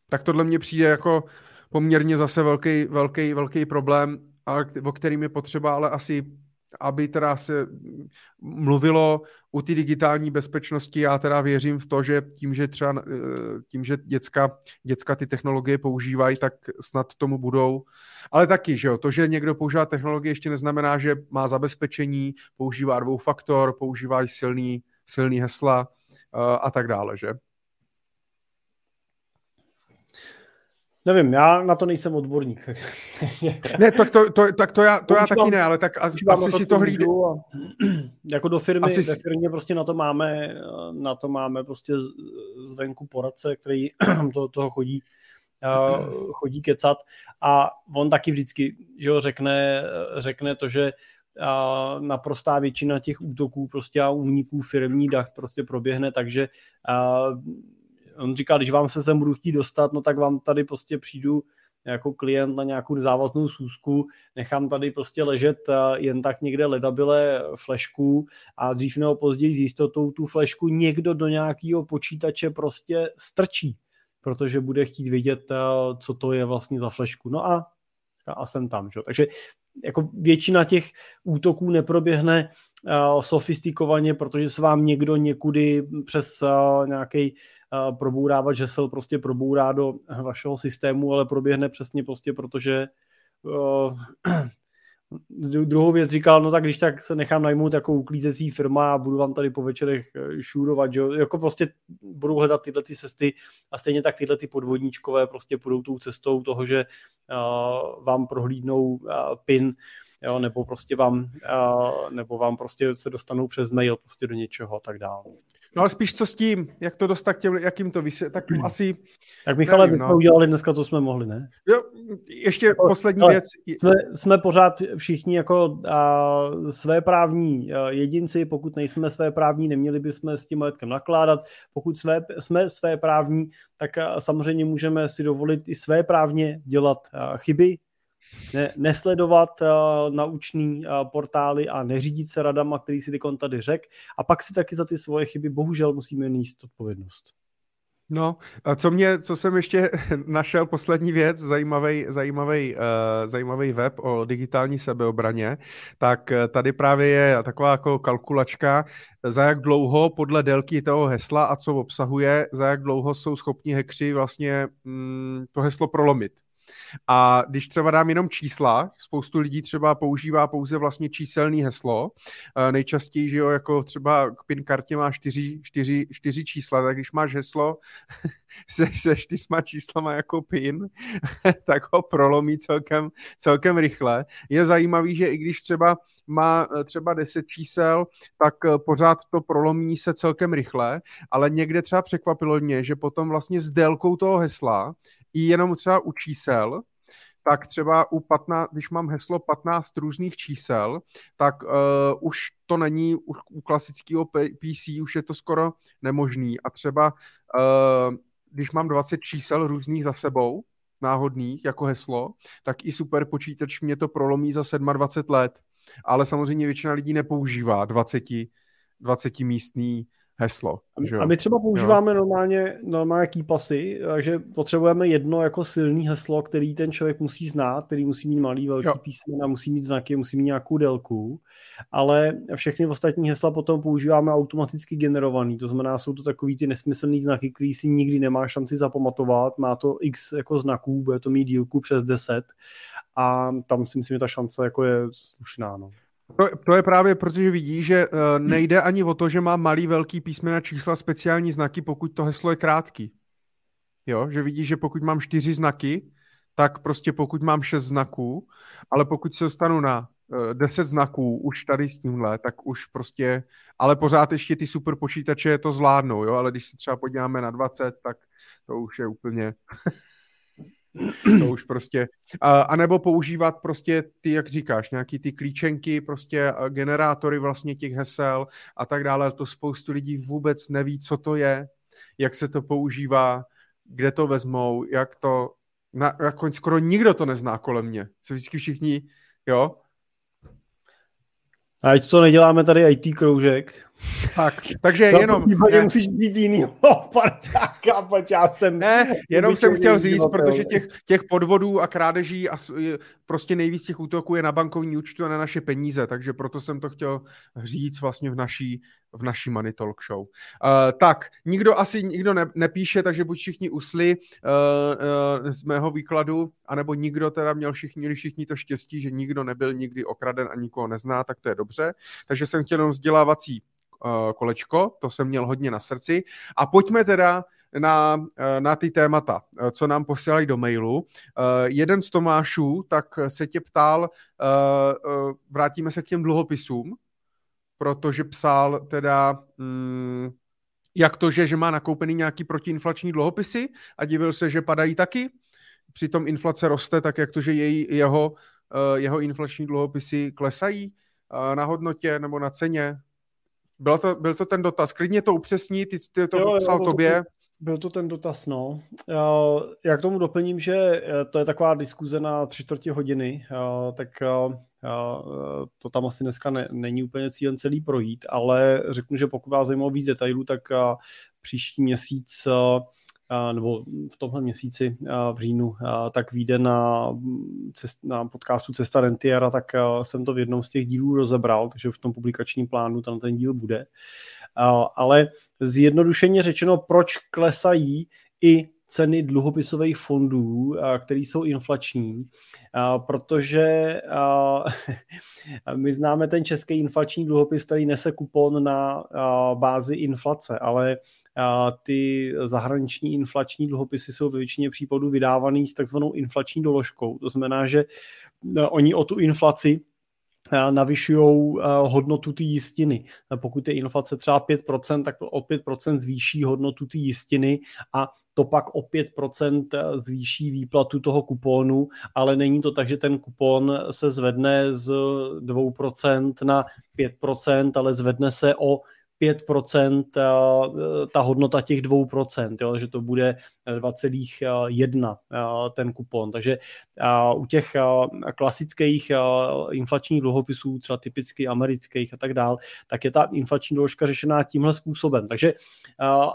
Tak tohle mně přijde jako poměrně zase velký problém, o kterým je potřeba, ale asi, aby teda se mluvilo o té digitální bezpečnosti. Já teda věřím v to, že tím, že děcka ty technologie používají, tak snad tomu budou. Ale taky, že jo, to, že někdo používá technologie, ještě neznamená, že má zabezpečení, používá dvoufaktor, používá silný hesla a tak dále, že? Nevím, já na to nejsem odborník. Ne, tak to já taky ne, ale tak asi si to hlídí. Jako do firmy, ve firmě prostě na to máme prostě zvenku poradce, který do toho chodí kecat a on taky vždycky, že jo, řekne to, že naprostá většina těch útoků prostě a úniků firmní dach prostě proběhne, takže on říká, když vám se sem budu chtít dostat, no tak vám tady prostě přijdu jako klient na nějakou závaznou sůzku, nechám tady prostě ležet jen tak někde ledabyle flešku a dřív nebo později s jistotou tu flešku někdo do nějakého počítače prostě strčí, protože bude chtít vidět, co to je vlastně za flešku. No a jsem tam, že? Takže jako většina těch útoků neproběhne sofistikovaně, protože se vám někdo někudy přes nějaký probourávač hesel prostě probourá do vašeho systému, ale proběhne přesně prostě, protože druhou věc říkal, no tak když tak se nechám najmout jako uklízecí firma a budu vám tady po večerech šůrovat, že? Jako prostě budou hledat tyhle ty cesty a stejně tak tyhle ty podvodníčkové prostě půjdou tou cestou toho, že vám prohlídnou PIN, jo, nebo prostě vám prostě se dostanou přes mail prostě do něčeho a tak dále. No ale spíš co s tím, jak to dostat těm, jak jim to vysvětlit, tak asi... Tak Michale, my jsme udělali dneska, co jsme mohli, ne? Jo, ještě jako, poslední věc. Jsme pořád všichni jako svéprávní jedinci, pokud nejsme svéprávní, neměli bychom s tím majetkem nakládat, pokud jsme svéprávní, tak samozřejmě můžeme si dovolit i svéprávně dělat chyby, nesledovat naučný portály a neřídit se radama, který si tykon tady řek, a pak si taky za ty svoje chyby bohužel musíme nést odpovědnost. No, a co jsem ještě našel, poslední věc, zajímavý web o digitální sebeobraně, tak tady právě je taková jako kalkulačka, za jak dlouho podle délky toho hesla a co obsahuje, za jak dlouho jsou schopni hackři vlastně to heslo prolomit. A když třeba dám jenom čísla, spoustu lidí třeba používá pouze vlastně číselný heslo, nejčastěji, že jo, jako třeba k PIN kartě má čtyři čísla, tak když máš heslo se čtyřma číslama jako PIN, tak ho prolomí celkem rychle. Je zajímavý, že i když třeba má třeba 10 čísel, tak pořád to prolomí se celkem rychle, ale někde třeba překvapilo mě, že potom vlastně s délkou toho hesla i jenom třeba u čísel, tak třeba u 15, když mám heslo 15 různých čísel, tak už to není u klasického PC, už je to skoro nemožný. A třeba když mám 20 čísel různých za sebou, náhodných jako heslo, tak i super počítač mě to prolomí za 27 let. Ale samozřejmě většina lidí nepoužívá 20 místní heslo. A my třeba používáme normálně kýpasy, takže potřebujeme jedno jako silný heslo, který ten člověk musí znát, který musí mít malý, velký písmena, musí mít znaky, musí mít nějakou délku, ale všechny ostatní hesla potom používáme automaticky generovaný, to znamená, jsou to takový ty nesmyslný znaky, který si nikdy nemá šanci zapamatovat, má to x jako znaků, bude to mít dílku přes 10 a tam si myslím, že ta šance jako je slušná, no. To je právě, protože vidí, že nejde ani o to, že má malý, velký písmena, čísla, speciální znaky, pokud to heslo je krátký. Jo, že vidí, že pokud mám 4 znaky, tak prostě pokud mám 6 znaků, ale pokud se dostanu na 10 znaků už tady s tímhle, tak už prostě, ale pořád ještě ty super počítače to zvládnou, jo, ale když se třeba podíváme na 20, tak to už je úplně... To už prostě, a nebo používat prostě ty, jak říkáš, nějaký ty klíčenky, prostě generátory vlastně těch hesel a tak dále. To spoustu lidí vůbec neví, co to je, jak se to používá, kde to vezmou, jak to, jako skoro nikdo to nezná kolem mě. Se vždycky všichni, jo. A ať to neděláme tady IT kroužek. Tak, takže jenom... Musíš být jiný parťáka, paťásem. Ne, jenom jsem chtěl říct, protože těch podvodů a krádeží a prostě nejvíc těch útoků je na bankovní účtu a na naše peníze, takže proto jsem to chtěl říct vlastně v naší Money Talk Show. Tak, nikdo nepíše, takže buď všichni usli z mého výkladu, anebo nikdo teda měli všichni to štěstí, že nikdo nebyl nikdy okraden a nikoho nezná, tak to je dobře. Takže jsem chtěl jenom vzdělávací kolečko, to jsem měl hodně na srdci. A pojďme teda na ty témata, co nám posílají do mailu. Jeden z Tomášů, tak se tě ptal, vrátíme se k těm dluhopisům, protože psal teda, jak to, že má nakoupený nějaký protiinflační dluhopisy a divil se, že padají taky. Přitom inflace roste, tak jak to, že jeho inflační dluhopisy klesají na hodnotě nebo na ceně. Byl to ten dotaz. Klidně to upřesní, ty to psal tobě. Byl to ten dotaz, no. Já k tomu doplním, že to je taková diskuze na 3/4 hodiny, tak to tam asi dneska není úplně cílem celý projít, ale řeknu, že pokud vás zajímalo víc detailů, tak příští měsíc nebo v tomhle měsíci v říjnu, tak vyjde na podcastu Cesta Rentiera, tak jsem to v jednom z těch dílů rozebral, takže v tom publikačním plánu tam ten díl bude. Ale zjednodušeně řečeno, proč klesají i ceny dluhopisových fondů, které jsou inflační, protože my známe ten český inflační dluhopis, který nese kupon na bázi inflace, ale ty zahraniční inflační dluhopisy jsou ve většině případů vydávaný s takzvanou inflační doložkou. To znamená, že oni o tu inflaci navyšují hodnotu té jistiny. Pokud je inflace třeba 5%, tak o 5% zvýší hodnotu té jistiny a to pak o 5% zvýší výplatu toho kuponu, ale není to tak, že ten kupon se zvedne z 2% na 5%, ale zvedne se o 5% ta hodnota těch 2%, jo, že to bude 2,1 ten kupon. Takže u těch klasických inflačních dluhopisů, třeba typicky amerických a tak dál, tak je ta inflační doložka řešená tímhle způsobem. Takže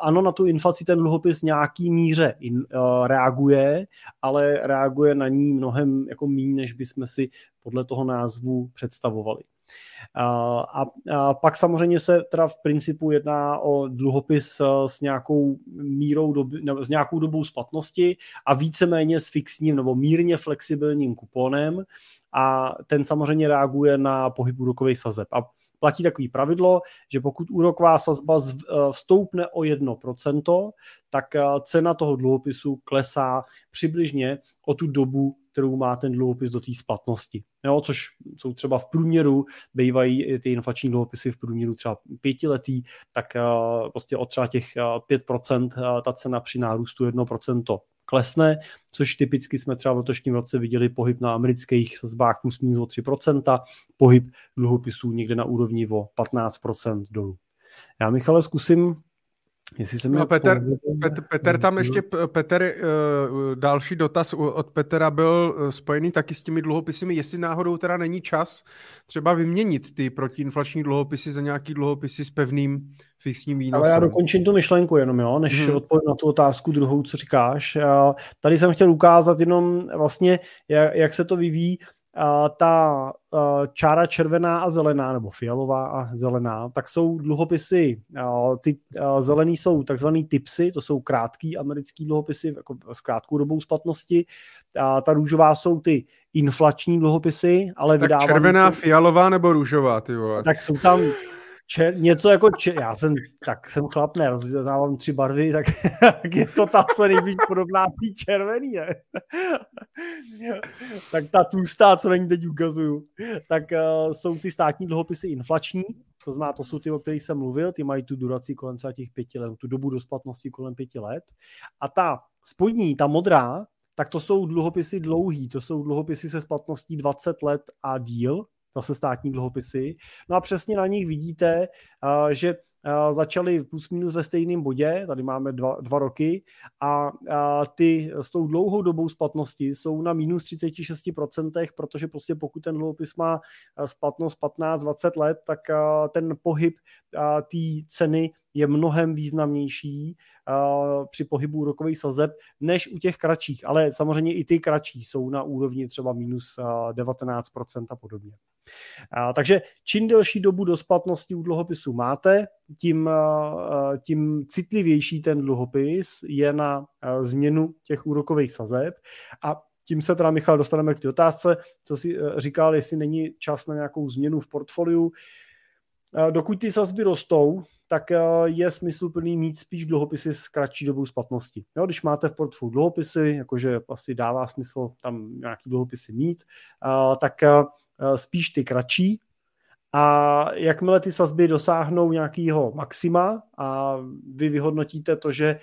ano, na tu inflaci ten dluhopis nějaký míře reaguje, ale reaguje na ní mnohem jako míň, než bychom si podle toho názvu představovali. A pak samozřejmě se teda v principu jedná o dluhopis s nějakou mírou nebo s nějakou dobou splatnosti a víceméně s fixním nebo mírně flexibilním kuponem a ten samozřejmě reaguje na pohyb úrokových sazeb. A platí takové pravidlo, že pokud úroková sazba vstoupne o 1%, tak cena toho dluhopisu klesá přibližně o tu dobu, kterou má ten dluhopis do té splatnosti. Jo, což jsou třeba v průměru, bývají ty inflační dluhopisy v průměru třeba 5letý, tak prostě od třeba těch 5% ta cena při nárůstu 1% klesne, což typicky jsme třeba v letošním roce viděli pohyb na amerických sazbách plus minus o 3%, pohyb dluhopisů někde na úrovni o 15% dolů. Já, Michale, zkusím... No, Petr, další dotaz od Petra byl spojený taky s těmi dluhopisy, jestli náhodou teda není čas třeba vyměnit ty protiinflační dluhopisy za nějaký dluhopisy s pevným fixním výnosem. Ale já dokončím tu myšlenku jenom, jo, než odpovím na tu otázku druhou, co říkáš. Tady jsem chtěl ukázat jenom vlastně, jak se to vyvíjí ta čára červená a zelená, nebo fialová a zelená, tak jsou dluhopisy, ty zelený jsou takzvaný tipsy, to jsou krátký americký dluhopisy jako s krátkou dobou splatnosti. Ta růžová jsou ty inflační dluhopisy, ale vydávají... Tak červená, fialová nebo růžová, ty vole? Tak jsou tam... něco jako, já jsem chlap, ne, rozdávám tři barvy, tak je to ta, co nejvíc podobná tý červený, ne? Tak ta tlustá, co na ní teď ukazuju, tak jsou ty státní dluhopisy inflační, to znamená, to jsou ty, o kterých jsem mluvil, ty mají tu duraci kolem třeba těch 5 let, tu dobu do splatnosti kolem 5 let, a ta spodní, ta modrá, tak to jsou dluhopisy dlouhý, to jsou dluhopisy se splatností 20 let a díl, zase státní dluhopisy. No a přesně na nich vidíte, že začaly plus minus ve stejném bodě, tady máme dva roky, a ty s tou dlouhou dobou splatnosti jsou na minus 36%, protože prostě pokud ten dluhopis má splatnost 15-20 let, tak ten pohyb té ceny je mnohem významnější při pohybu rokových sazeb než u těch kratších, ale samozřejmě i ty kratší jsou na úrovni třeba minus 19% a podobně. Takže čím delší dobu do splatnosti u dluhopisu máte, tím citlivější ten dluhopis je na změnu těch úrokových sazeb. A tím se teda, Michal, dostaneme k té otázce, co jsi říkal, jestli není čas na nějakou změnu v portfoliu. Dokud ty sazby rostou, tak je smysluplný mít spíš dluhopisy s kratší dobou splatnosti. Jo, když máte v portfoliu dluhopisy, jakože asi dává smysl tam nějaký dluhopisy mít, tak spíš ty kratší. A jakmile ty sazby dosáhnou nějakého maxima a vy vyhodnotíte to, že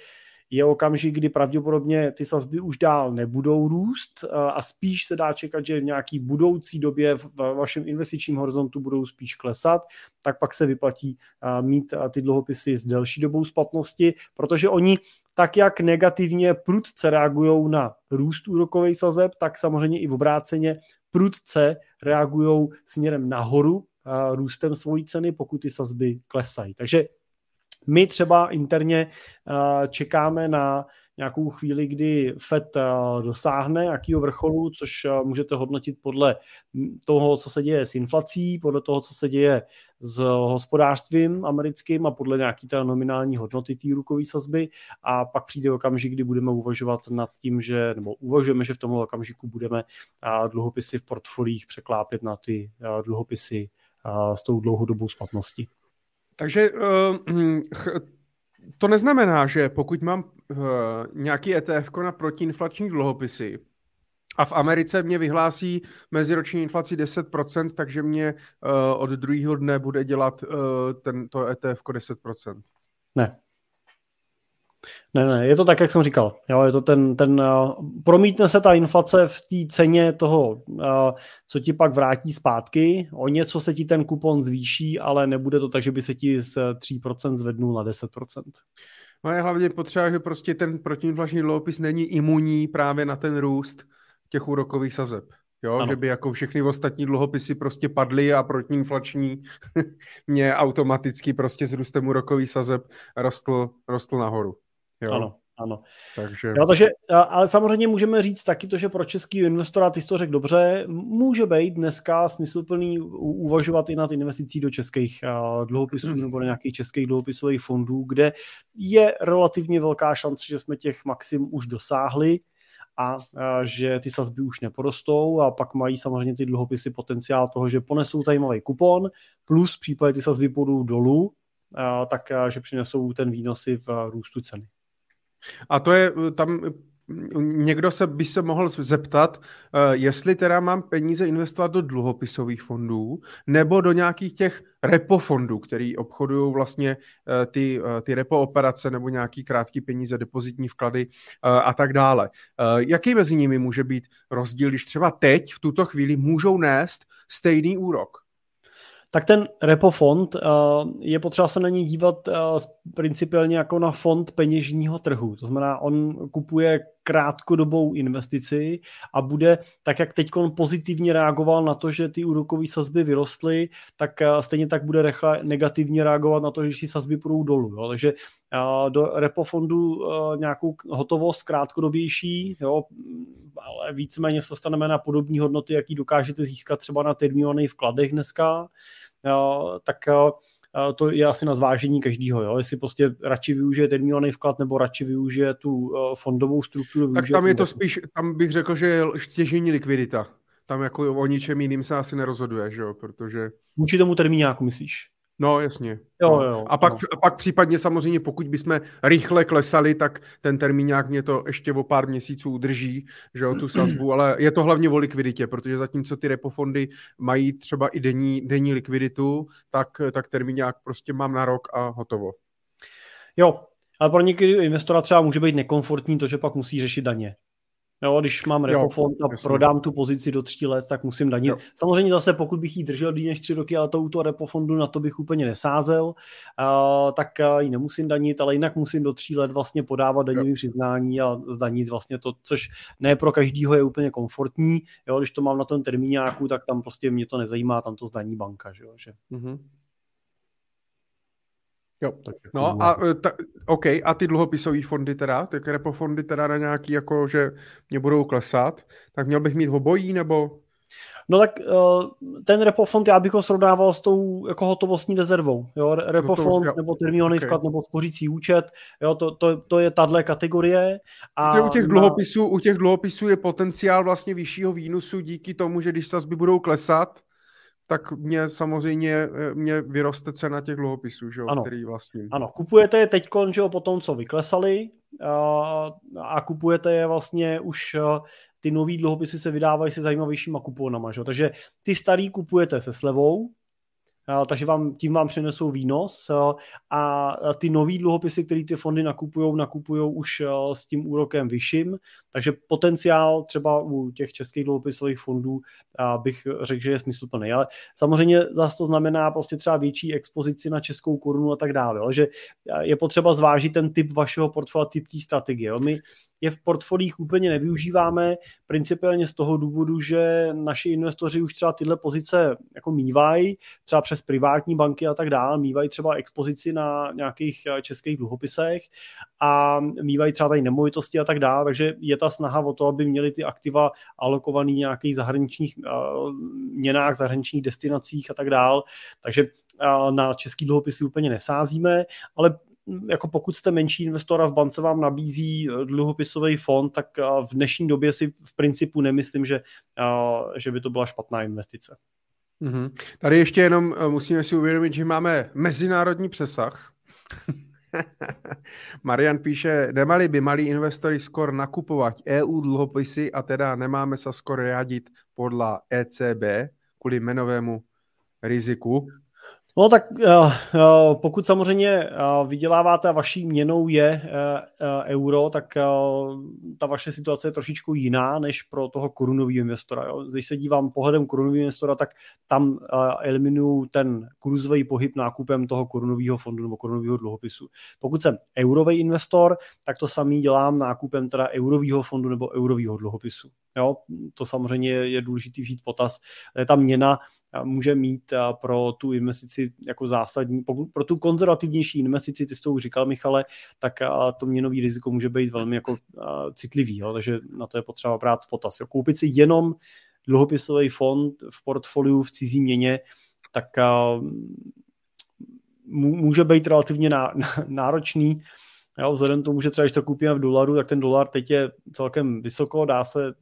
je okamžik, kdy pravděpodobně ty sazby už dál nebudou růst a spíš se dá čekat, že v nějaký budoucí době v vašem investičním horizontu budou spíš klesat, tak pak se vyplatí mít ty dluhopisy s delší dobou splatnosti, protože oni tak, jak negativně prudce reagují na růst úrokových sazeb, tak samozřejmě i v obráceně prudce reagují směrem nahoru růstem svojí ceny, pokud ty sazby klesají. Takže my třeba interně čekáme na nějakou chvíli, kdy FED dosáhne nějakého vrcholu, což můžete hodnotit podle toho, co se děje s inflací, podle toho, co se děje s hospodářstvím americkým a podle nějaké té nominální hodnoty té úrokové sazby. A pak přijde okamžik, kdy budeme uvažovat nad tím, že, nebo uvažujeme, že v tomhle okamžiku budeme dluhopisy v portfoliích překlápět na ty dluhopisy s tou dlouhodobou splatností. Takže to neznamená, že pokud mám nějaký ETF-ko na protiinflační dluhopisy a v Americe mě vyhlásí meziroční inflaci 10%, takže mě od druhého dne bude dělat to ETF-ko 10%. Ne, je to tak, jak jsem říkal. Jo, je to ten promítne se ta inflace v té ceně toho, co ti pak vrátí zpátky. O něco se ti ten kupon zvýší, ale nebude to tak, že by se ti z 3% zvednul na 10%. No je hlavně potřeba, že prostě ten protiinflační dluhopis není imunní právě na ten růst těch úrokových sazeb. Jo, ano. Že by jako všechny ostatní dluhopisy prostě padly a protiinflační mě automaticky prostě s růstem úrokových sazeb rostl nahoru. Jo. Ano. Takže, ale samozřejmě můžeme říct taky to, že pro českýho investora, ty jsi to řekl dobře, může být dneska smysluplný uvažovat i nad investicí do českých dluhopisů nebo do nějakých českých dluhopisových fondů, kde je relativně velká šance, že jsme těch maxim už dosáhli a že ty sazby už neporostou a pak mají samozřejmě ty dluhopisy potenciál toho, že ponesou zajímavý kupon plus případně ty sazby půjdou dolů, takže přinesou ten výnosy v růstu ceny. A to je tam, někdo by se mohl zeptat, jestli teda mám peníze investovat do dluhopisových fondů nebo do nějakých těch repo fondů, který obchodují vlastně ty repo operace nebo nějaký krátký peníze, depozitní vklady a tak dále. Jaký mezi nimi může být rozdíl, když třeba teď v tuto chvíli můžou nést stejný úrok? Tak ten repo fond, je potřeba se na něj dívat principiálně jako na fond peněžního trhu. To znamená, on kupuje krátkodobou investici a bude, tak jak teď pozitivně reagoval na to, že ty úrokové sazby vyrostly, tak stejně tak bude rychle negativně reagovat na to, že ty sazby půjdou dolů. Jo. Takže do repo fondu nějakou hotovost krátkodobější, jo, ale víceméně se dostaneme na podobné hodnoty, jaký dokážete získat třeba na termínovaných vkladech dneska, tak to je asi na zvážení každýho, jo? Jestli prostě radši využije termínovaný vklad nebo radši využije tu fondovou strukturu. Tak tam je to spíš, tam bych řekl, že je stěžejní likvidita. Tam jako o ničem jiným se asi nerozhoduje, že jo, protože... Vůči tomu termíňáku myslíš? No, jasně. Jo, a pak případně samozřejmě, pokud bychom rychle klesali, tak ten termíňák mě to ještě o pár měsíců udrží, že jo, tu sazbu, ale je to hlavně o likviditě, protože zatímco ty repofondy mají třeba i denní likviditu, tak termíňák prostě mám na rok a hotovo. Jo, ale pro některého investora třeba může být nekomfortní to, že pak musí řešit daně. Jo, když mám repofond a prodám tu pozici do 3 let, tak musím danit. Jo. Samozřejmě zase, pokud bych ji držel díl než 3 roky, ale to u toho repofondu na to bych úplně nesázel, tak ji nemusím danit, ale jinak musím do 3 let vlastně podávat daňové přiznání a zdanit vlastně to, což ne pro každýho je úplně komfortní. Jo, když to mám na tom termíňáku, tak tam prostě mě to nezajímá, tam to zdaní banka. Že jo, že... Mm-hmm. Jo, no a a ty dluhopisové fondy teda, ty repofondy teda na nějaký jako, že mě budou klesat, tak měl bych mít obojí nebo? No tak ten repofond, já bych ho srovnával s tou jako hotovostní rezervou. Jo? Repofond nebo termínovaný vklad nebo spořící účet, jo? To je tahle kategorie. A u těch dluhopisů je potenciál vlastně vyššího výnosu díky tomu, že když sazby budou klesat, tak mě samozřejmě vyroste cena těch dluhopisů, že jo, který vlastně... Ano, kupujete je teďkon, že jo, po tom, co vyklesali a kupujete je vlastně už... Ty nový dluhopisy se vydávají se zajímavějšíma kuponama, že jo, takže ty starý kupujete se slevou, takže tím vám přinesou výnos a ty nový dluhopisy, které ty fondy nakupují už s tím úrokem vyšším, takže potenciál třeba u těch českých dluhopisových fondů bych řekl, že je smysluplný, ale samozřejmě zase to znamená prostě třeba větší expozici na českou korunu a tak dále, že je potřeba zvážit ten typ vašeho portfolia, typ té strategie. My je v portfoliích úplně nevyužíváme principiálně z toho důvodu, že naši investoři už třeba tyhle pozice jako mívají, třeba přes privátní banky a tak dále, mívají třeba expozici na nějakých českých dluhopisech a mívají třeba tady nemovitosti a tak dále, takže je ta snaha o to, aby měli ty aktiva alokovaný nějakých zahraničních měnách, zahraničních destinacích a tak dále, takže na český dluhopisy úplně nesázíme, ale jako pokud jste menší investor a v bance vám nabízí dluhopisový fond, tak v dnešní době si v principu nemyslím, že by to byla špatná investice. Mm-hmm. Tady ještě jenom musíme si uvědomit, že máme mezinárodní přesah. Marian píše, nemali by malí investory skor nakupovat EU dluhopisy a teda nemáme se skoro radit podle ECB kvůli jmenovému riziku. No tak pokud samozřejmě vyděláváte a vaší měnou je euro, tak ta vaše situace je trošičku jiná než pro toho korunového investora. Jo? Když se dívám pohledem korunového investora, tak tam eliminuju ten kurzový pohyb nákupem toho korunového fondu nebo korunového dluhopisu. Pokud jsem eurový investor, tak to samý dělám nákupem teda eurového fondu nebo eurového dluhopisu. Jo? To samozřejmě je důležitý vzít potaz. Ta měna může mít pro tu investici jako zásadní, pro tu konzervativnější investici, ty jsi to už říkal, Michale, tak to měnový riziko může být velmi jako citlivý, jo, takže na to je potřeba brát v potaz. Jo. Koupit si jenom dluhopisový fond v portfoliu v cizí měně, tak může být relativně náročný, jo, vzhledem k tomu, že třeba když to koupíme v dolaru, tak ten dolar teď je celkem vysoko, dá se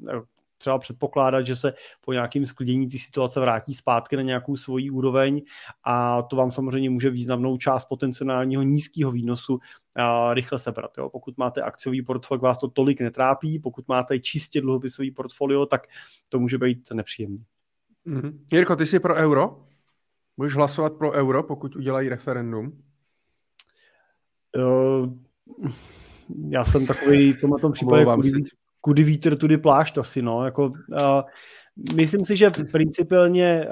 třeba předpokládat, že se po nějakém sklidnění ty situace vrátí zpátky na nějakou svoji úroveň a to vám samozřejmě může významnou část potenciálního nízkého výnosu rychle sebrat. Jo. Pokud máte akciový portfolio, vás to tolik netrápí, pokud máte čistě dluhopisový portfolio, tak to může být nepříjemný. Mm-hmm. Jirko, ty jsi pro euro? Budeš hlasovat pro euro, pokud udělají referendum? Já jsem takový v tomhle případě kudy vítr, tudy plášť asi, no. Jako, myslím si, že principiálně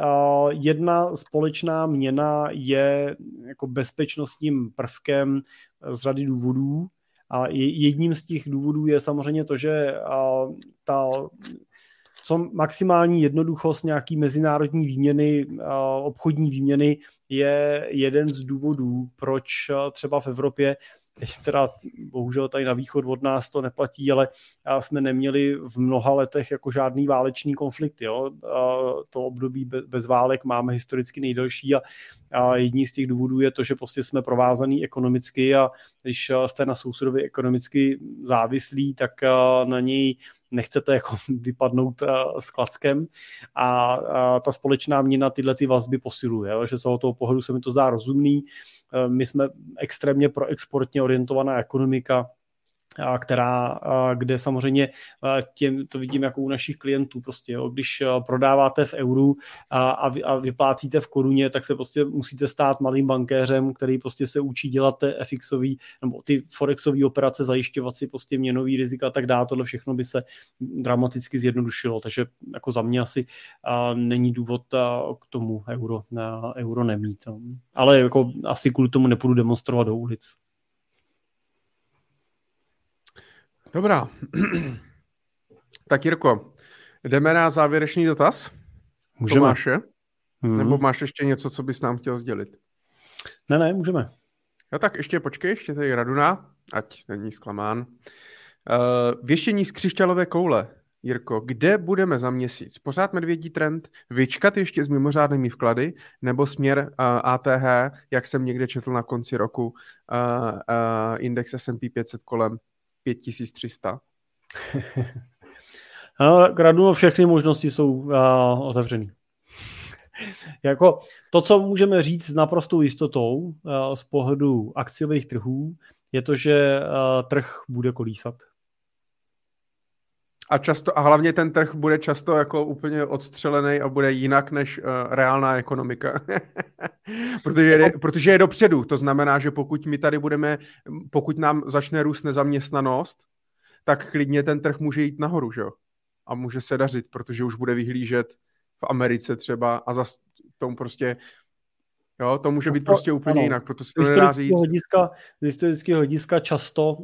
jedna společná měna je jako bezpečnostním prvkem z řady důvodů A jedním z těch důvodů je samozřejmě to, že ta co maximální jednoduchost nějaký mezinárodní výměny, obchodní výměny je jeden z důvodů, proč třeba v Evropě, teď teda bohužel tady na východ od nás to neplatí, ale jsme neměli v mnoha letech jako žádný váleční konflikt. Jo? To období bez válek máme historicky nejdelší a jedním z těch důvodů je to, že prostě jsme provázaný ekonomicky a když jste na sousedovi ekonomicky závislí, tak na něj nechcete jako vypadnout s klackem a ta společná měna tyhle ty vazby posiluje, že z toho pohledu se mi to zdá rozumný. My jsme extrémně proexportně orientovaná ekonomika, kde samozřejmě to vidím jako u našich klientů prostě, jo. Když prodáváte v euru a vyplácíte v koruně, tak se prostě musíte stát malým bankéřem, který prostě se učí dělat FXový, nebo ty forexové operace, zajišťovat si prostě měnový rizika a tak dále, tohle všechno by se dramaticky zjednodušilo, takže jako za mě asi není důvod k tomu euro nemít. No. Ale jako asi kvůli tomu nepůjdu demonstrovat do ulic. Dobrá. Tak Jirko, jdeme na závěrečný dotaz. Můžeme. Tomáše? Nebo máš ještě něco, co bys nám chtěl sdělit? Ne, můžeme. No tak ještě počkej, ještě tady Raduna, ať není zklamán. Věštění z křišťálové koule. Jirko, kde budeme za měsíc? Pořád medvědí trend? Vyčkat ještě s mimořádnými vklady? Nebo směr ATH, jak jsem někde četl na konci roku, index S&P 500 kolem 5300. Kradu, všechny možnosti jsou otevřený. Jako to, co můžeme říct s naprostou jistotou z pohledu akciových trhů, je to, že trh bude kolísat. A hlavně ten trh bude často jako úplně odstřelený a bude jinak než reálná ekonomika. protože je dopředu. To znamená, že pokud nám začne růst nezaměstnanost, tak klidně ten trh může jít nahoru, že? A může se dařit, protože už bude vyhlížet v Americe třeba a zase tomu prostě... Jo, to může být prostě úplně jinak, protože to nedá říct. Z historického hlediska často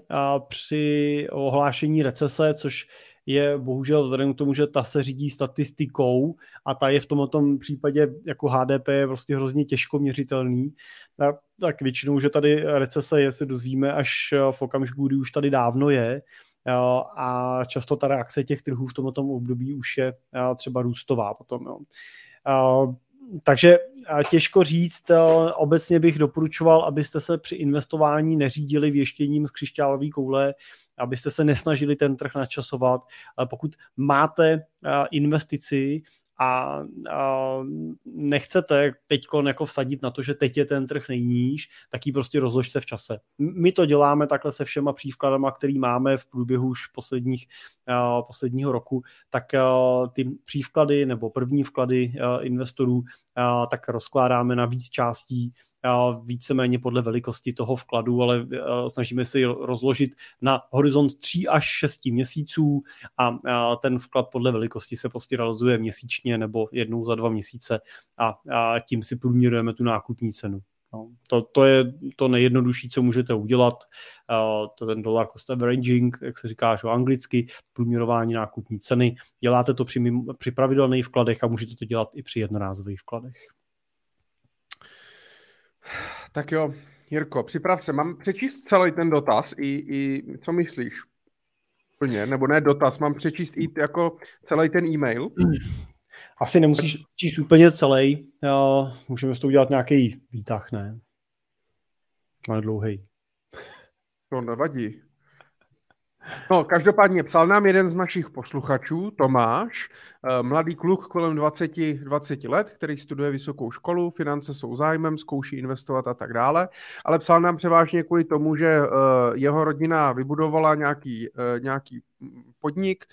při ohlášení recese, což je bohužel vzhledem k tomu, že ta se řídí statistikou a ta je v tomto případě jako HDP je prostě hrozně těžko měřitelný, tak většinou, že tady recese je, se dozvíme až v okamžiku, kdy už tady dávno je a často ta reakce těch trhů v tomto období už je třeba růstová potom. Jo. Takže těžko říct, obecně bych doporučoval, abyste se při investování neřídili věštěním z křišťálové koule, abyste se nesnažili ten trh nadčasovat. Ale pokud máte investici a nechcete teď jako vsadit na to, že teď je ten trh nejníž, tak ji prostě rozložte v čase. My to děláme takhle se všema přívkladama, který máme v průběhu už posledního roku, tak ty přívklady nebo první vklady investorů tak rozkládáme na víc částí, víceméně podle velikosti toho vkladu, ale snažíme se ji rozložit na horizont 3 až 6 měsíců a ten vklad podle velikosti se prostě realizuje měsíčně nebo jednou za 2 měsíce a tím si průměrujeme tu nákupní cenu. No, to je to nejjednodušší, co můžete udělat. To ten dollar cost averaging, jak se říká anglicky, průměrování nákupní ceny. Děláte to při pravidelných vkladech a můžete to dělat i při jednorázových vkladech. Tak jo, Jirko, připrav se. Mám přečíst celý ten dotaz i co myslíš? Plně, nebo ne dotaz, mám přečíst i jako celý ten e-mail. Asi nemusíš číst úplně celý. Můžeme s tou udělat nějaký výtah, ne? Ale dlouhý. To nevadí. No, každopádně psal nám jeden z našich posluchačů, Tomáš, mladý kluk kolem 20 let, který studuje vysokou školu, finance jsou zájmem, zkouší investovat a tak dále, ale psal nám převážně kvůli tomu, že jeho rodina vybudovala nějaký podnik,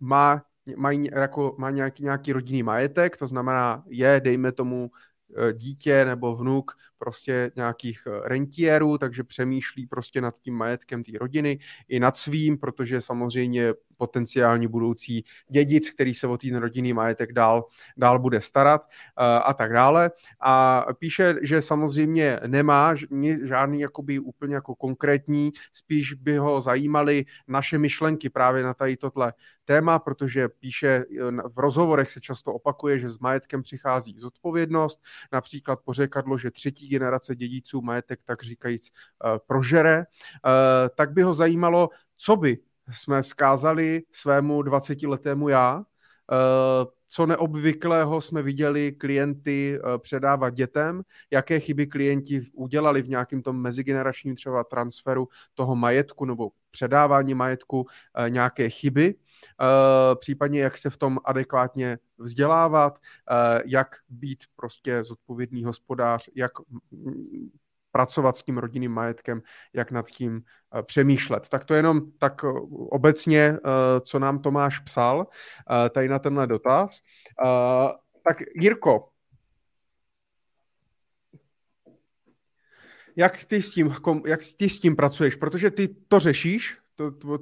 má nějaký rodinný majetek, to znamená dejme tomu, dítě nebo vnuk prostě nějakých rentierů, takže přemýšlí prostě nad tím majetkem té rodiny i nad svým, protože samozřejmě potenciální budoucí dědic, který se o ten rodinný majetek dál bude starat a tak dále. A píše, že samozřejmě nemá žádný jakoby úplně jako konkrétní, spíš by ho zajímaly naše myšlenky právě na tady tohle téma, protože píše, v rozhovorech se často opakuje, že s majetkem přichází zodpovědnost, například pořekadlo, že třetí generace dědiců majetek tak říkajíc prožere, tak by ho zajímalo, co by jsme vzkázali svému 20-letému já, co neobvyklého jsme viděli klienty předávat dětem, jaké chyby klienti udělali v nějakém tom mezigeneračním třeba transferu toho majetku nebo předávání majetku nějaké chyby, případně jak se v tom adekvátně vzdělávat, jak být prostě zodpovědný hospodář, jak pracovat s tím rodinným majetkem, jak nad tím přemýšlet. Tak to jenom tak obecně, co nám Tomáš psal, tady na tenhle dotaz. Tak Jirko, jak ty s tím pracuješ? Protože ty to řešíš,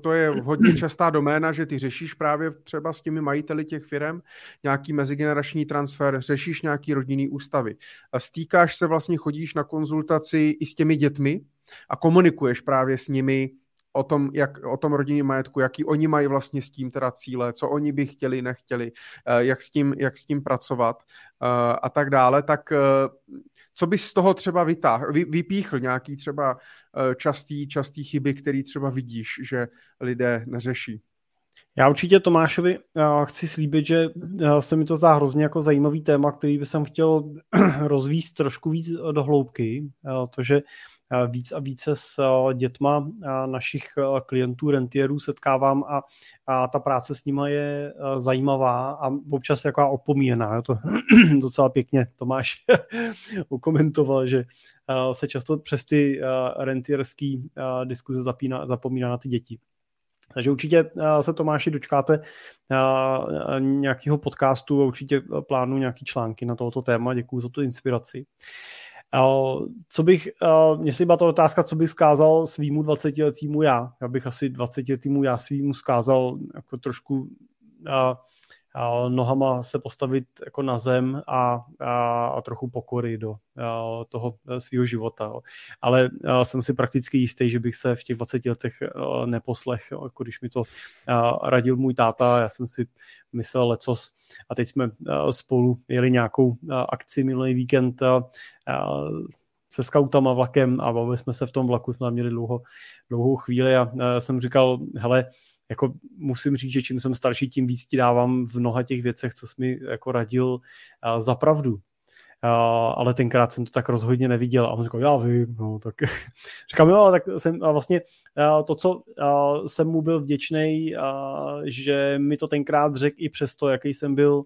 to je hodně častá doména, že ty řešíš právě třeba s těmi majiteli těch firem nějaký mezigenerační transfer, řešíš nějaký rodinný ústavy. Stýkáš se vlastně, chodíš na konzultaci i s těmi dětmi a komunikuješ právě s nimi o tom, o tom rodinném majetku, jaký oni mají vlastně s tím teda cíle, co oni by chtěli, nechtěli, jak s tím pracovat a tak dále. Tak co bys z toho třeba vypíchl nějaký třeba častý chyby, který třeba vidíš, že lidé neřeší? Já určitě Tomášovi chci slíbit, že se mi to zdá hrozně jako zajímavý téma, který bych chtěl rozvíst trošku víc do hloubky, to, že víc a více s dětma našich klientů, rentierů setkávám a ta práce s nima je zajímavá a občas jako opomíjená. To docela pěkně Tomáš okomentoval, že se často přes ty rentierský diskuze zapomíná na ty děti. Takže určitě se Tomáši dočkáte nějakého podcastu a určitě plánuju nějaký články na tohoto téma. Děkuju za tu inspiraci. Mně se byla ta otázka, co bych vzkázal svýmu 20-letýmu já. Já bych asi 20-letýmu já svýmu vzkázal jako trošku nohama se postavit jako na zem a trochu pokory do toho svýho života. Jo. Ale jsem si prakticky jistý, že bych se v těch 20 letech neposlech, jo, jako když mi to radil můj táta, já jsem si myslel lecos a teď jsme spolu jeli nějakou akci minulý víkend se skautama vlakem a bavili jsme se v tom vlaku, jsme měli dlouhou chvíli a jsem říkal, hele, jako musím říct, že čím jsem starší, tím víc ti dávám v mnoha těch věcech, co jsi mi jako radil za pravdu. Ale tenkrát jsem to tak rozhodně neviděl. A on říkal, já vím, no tak. Říkám, jo, tak jsem vlastně to, co jsem mu byl vděčnej, že mi to tenkrát řekl i přesto, jaký jsem byl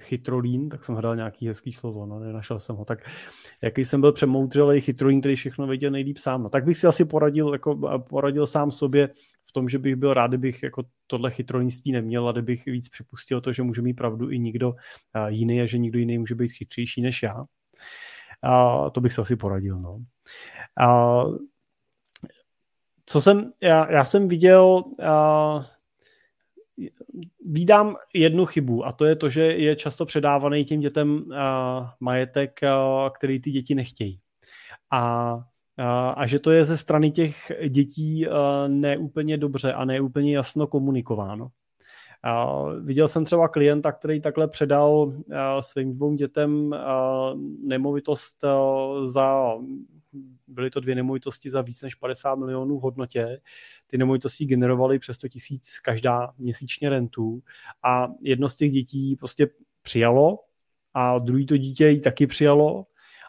chytrolín, tak jsem hledal nějaký hezký slovo, no nenašel jsem ho, tak jaký jsem byl přemoudřelej chytrolín, který všechno věděl nejlíp sám, no tak bych si asi poradil sám sobě v tom, že bych byl rád, kdybych jako tohle chytrolínství neměl a kdybych víc připustil to, že může mít pravdu i nikdo jiný a že nikdo jiný může být chytřejší než já. A to bych si asi poradil, no. Já jsem viděl... Vídám jednu chybu a to je to, že je často předávaný těm dětem majetek, který ty děti nechtějí. A že to je ze strany těch dětí neúplně dobře a neúplně jasno komunikováno. Viděl jsem třeba klienta, který takhle předal svým 2 dětem nemovitost byly to 2 nemovitosti za víc než 50 milionů v hodnotě. Ty nemovitosti generovaly přes 100 000 každá měsíčně rentů a jedno z těch dětí prostě přijalo a druhý to dítě ji taky přijalo,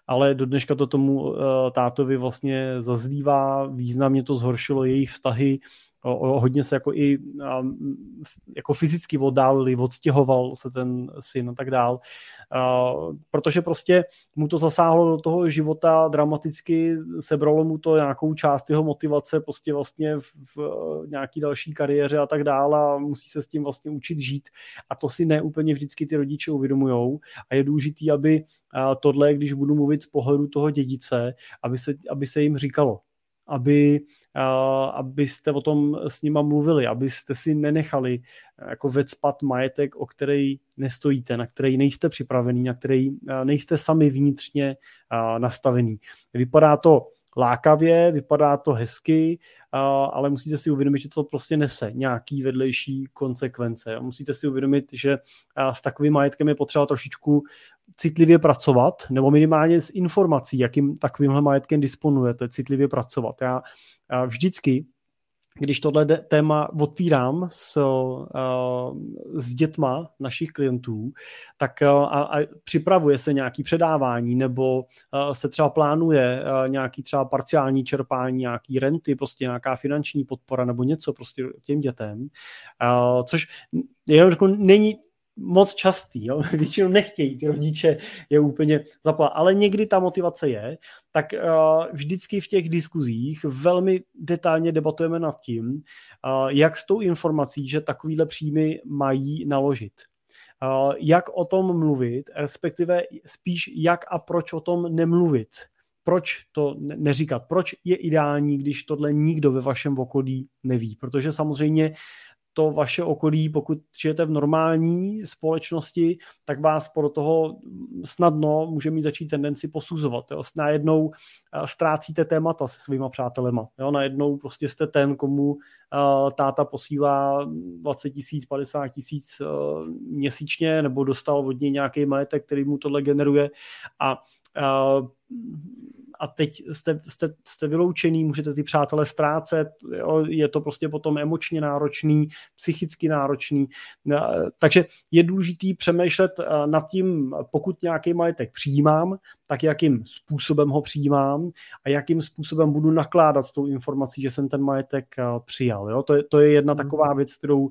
ale do dneška to tomu tátovi vlastně zazlívá, významně to zhoršilo jejich vztahy, hodně se jako i jako fyzicky oddálili, odstěhoval se ten syn a tak dál. Protože prostě mu to zasáhlo do toho života dramaticky, sebralo mu to nějakou část jeho motivace prostě vlastně v nějaký další kariéře a tak dál a musí se s tím vlastně učit žít a to si neúplně vždycky ty rodiče uvědomujou a je důležitý, aby tohle, když budu mluvit z pohledu toho dědice, aby se jim říkalo. Abyste o tom s nima mluvili, abyste si nenechali jako vecpat majetek, o který nestojíte, na který nejste připravený, na který nejste sami vnitřně nastavený. Vypadá to lákavě, vypadá to hezky, ale musíte si uvědomit, že to prostě nese nějaký vedlejší konsekvence. Musíte si uvědomit, že s takovým majetkem je potřeba trošičku citlivě pracovat, nebo minimálně s informací, jakým takovýmhle majetkem disponujete, citlivě pracovat. Já vždycky, když tohle téma otvírám s dětma našich klientů, tak a připravuje se nějaké předávání nebo se třeba plánuje nějaké třeba parciální čerpání, nějaké renty, prostě nějaká finanční podpora nebo něco prostě těm dětem, což jenom řeknu, není moc častý, jo? Většinou nechtějí ty rodiče je úplně zaplá, ale někdy ta motivace je, tak vždycky v těch diskuzích velmi detailně debatujeme nad tím, jak s tou informací, že takovýhle příjmy mají naložit. Jak o tom mluvit, respektive spíš jak a proč o tom nemluvit. Proč to neříkat? Proč je ideální, když tohle nikdo ve vašem okolí neví? Protože samozřejmě to vaše okolí, pokud žijete v normální společnosti, tak vás podle toho snadno může mít začít tendenci posuzovat. Jo. Najednou ztrácíte témata se svýma přátelema. Jo. Najednou prostě jste ten, komu táta posílá 20 000, 50 000 měsíčně nebo dostal od něj nějaký majetek, který mu tohle generuje a teď jste vyloučený, můžete ty přátelé ztrácet, jo, je to prostě potom emočně náročný, psychicky náročný, takže je důležitý přemýšlet nad tím, pokud nějaký majetek přijímám, tak jakým způsobem ho přijímám a jakým způsobem budu nakládat s tou informací, že jsem ten majetek přijal. Jo? To je jedna taková věc, kterou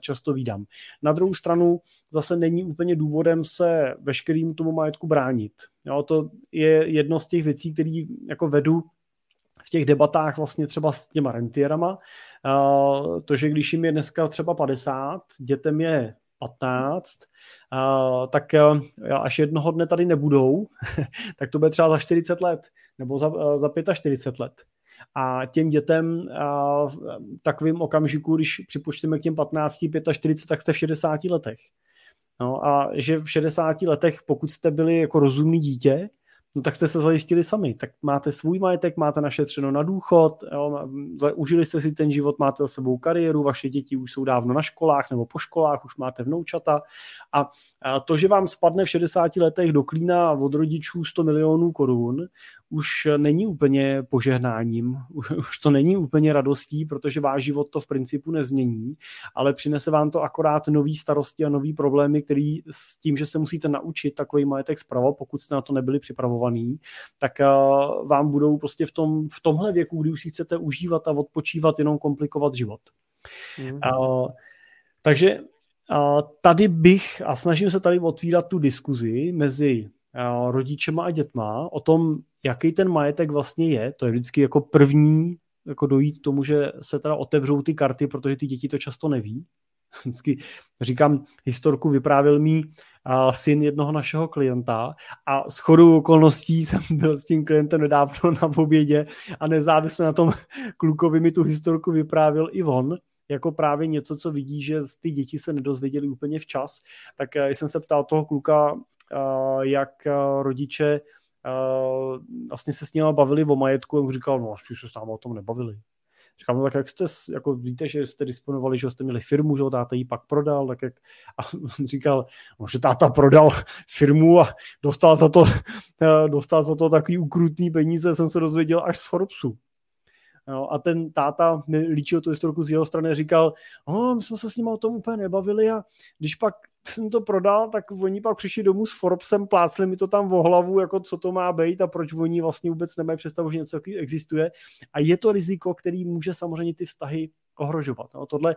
často vídám. Na druhou stranu zase není úplně důvodem se veškerým tomu majetku bránit. Jo, to je jedno z těch věcí, které jako vedu v těch debatách vlastně třeba s těma rentierama. To, že když jim je dneska třeba 50, dětem je 15, tak až jednoho dne tady nebudou, tak to bude třeba za 40 let nebo za 45 let. A těm dětem v takovým okamžiku, když připočteme k těm 15, 45, tak jste v 60 letech. No a že v 60 letech, pokud jste byli jako rozumný dítě, no tak jste se zajistili sami. Tak máte svůj majetek, máte našetřeno na důchod, jo, užili jste si ten život, máte za sebou kariéru, vaše děti už jsou dávno na školách nebo po školách, už máte vnoučata. A to, že vám spadne v 60 letech do klína od rodičů 100 milionů korun, už není úplně požehnáním, už to není úplně radostí, protože váš život to v principu nezmění, ale přinese vám to akorát nový starosti a nový problémy, který s tím, že se musíte naučit takový majetek spravovat, pokud jste na to nebyli připravovaný, tak vám budou prostě v tomhle věku, kdy už si chcete užívat a odpočívat, jenom komplikovat život. Takže tady bych, a snažím se tady otvírat tu diskuzi mezi rodičema a dětma o tom, jaký ten majetek vlastně je, to je vždycky jako první jako dojít k tomu, že se teda otevřou ty karty, protože ty děti to často neví. Vždycky říkám, historku vyprávěl mi syn jednoho našeho klienta a shodou okolností jsem byl s tím klientem nedávno na obědě a nezávisle na tom klukovi mi tu historku vyprávěl i on, jako právě něco, co vidí, že ty děti se nedozvěděly úplně včas. Tak jsem se ptal toho kluka, jak rodiče vlastně se s nimi bavili o majetku, a on říkal, no až se s námi o tom nebavili. Říkám, no tak jak jste, jako víte, že jste disponovali, že jste měli firmu, že ho táta ji pak prodal, tak jak, a on říkal, no, že táta prodal firmu a dostal za to takový ukrutný peníze, jsem se dozvěděl až z Forbesu. No, a ten táta mi líčil tu historiku z jeho strany, říkal, my jsme se s nima o tom úplně nebavili a když pak jsem to prodal, tak oni pak přišli domů s Forbesem, plácli mi to tam o hlavu, jako co to má být a proč oni vlastně vůbec nemají představu, že něco existuje. A je to riziko, který může samozřejmě ty vztahy ohrožovat. No, tohle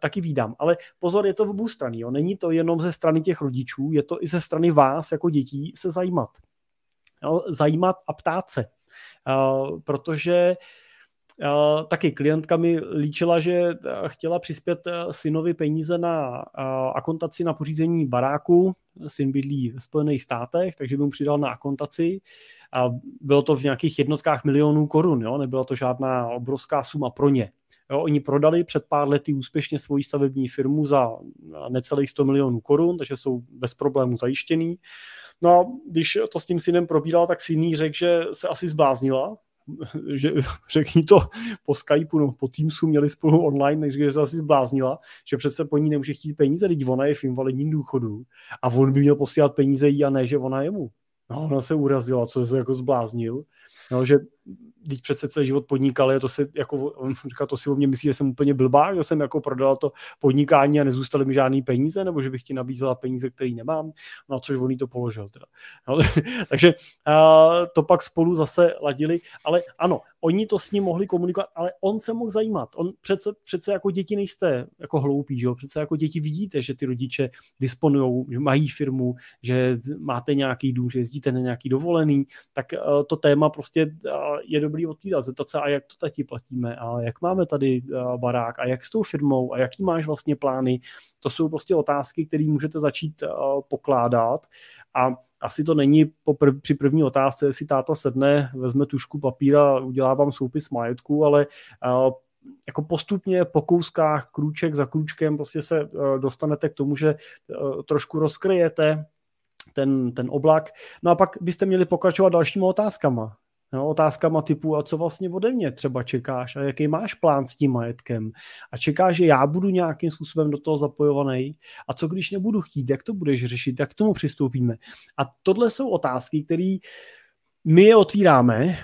taky vídám. Ale pozor, je to v obou strany. Není to jenom ze strany těch rodičů, je to i ze strany vás jako dětí se zajímat. Jo? Zajímat a ptát se. Protože taky klientka mi líčila, že chtěla přispět synovi peníze na akontaci na pořízení baráku. Syn bydlí v Spojených státech, takže by mu přidal na akontaci. Bylo to v nějakých jednotkách milionů korun, jo? Nebyla to žádná obrovská suma pro ně. Jo, oni prodali před pár lety úspěšně svoji stavební firmu za necelých 100 milionů korun, takže jsou bez problémů zajištěný. No a když to s tím synem probíral, tak syn jí řekl, že se asi zbláznila, že řekni to po Skypeu, po Teamsu, měli spolu online, takže že se asi zbláznila, že přece po ní nemůže chtít peníze, teď ona je v invalidním důchodu a on by měl posílat peníze jí a ne, že ona jemu. No, ona se urazila, co se jako zbláznil, no, že teď přece celý život podnikal, je to si, jako, on říká, to si o mě myslí, že jsem úplně blbá, že jsem jako prodala to podnikání a nezůstaly mi žádný peníze, nebo že bych ti nabízela peníze, který nemám, no což on jí to položil teda. No, takže to pak spolu zase ladili, ale ano, oni to s ním mohli komunikovat, ale on se mohl zajímat, on přece jako děti nejste jako hloupí, že jo? Přece jako děti vidíte, že ty rodiče disponujou, že mají firmu, že máte nějaký dům, že jezdíte na nějaký dovolený, tak to téma prostě je dobrý odtýdat, zeptat se, a jak to tady platíme, a jak máme tady barák, a jak s tou firmou, a jaký máš vlastně plány. To jsou prostě otázky, které můžete začít pokládat a asi to není při první otázce, jestli táta sedne, vezme tužku papíra, udělá vám soupis majetku, ale jako postupně po kouskách, krůček za krůčkem prostě se dostanete k tomu, že trošku rozkryjete ten oblak. No a pak byste měli pokračovat dalšíma otázkama. No, otázkama typu, a co vlastně ode mě třeba čekáš a jaký máš plán s tím majetkem a čekáš, že já budu nějakým způsobem do toho zapojovaný a co když nebudu chtít, jak to budeš řešit, jak k tomu přistoupíme. A tohle jsou otázky, které my je otvíráme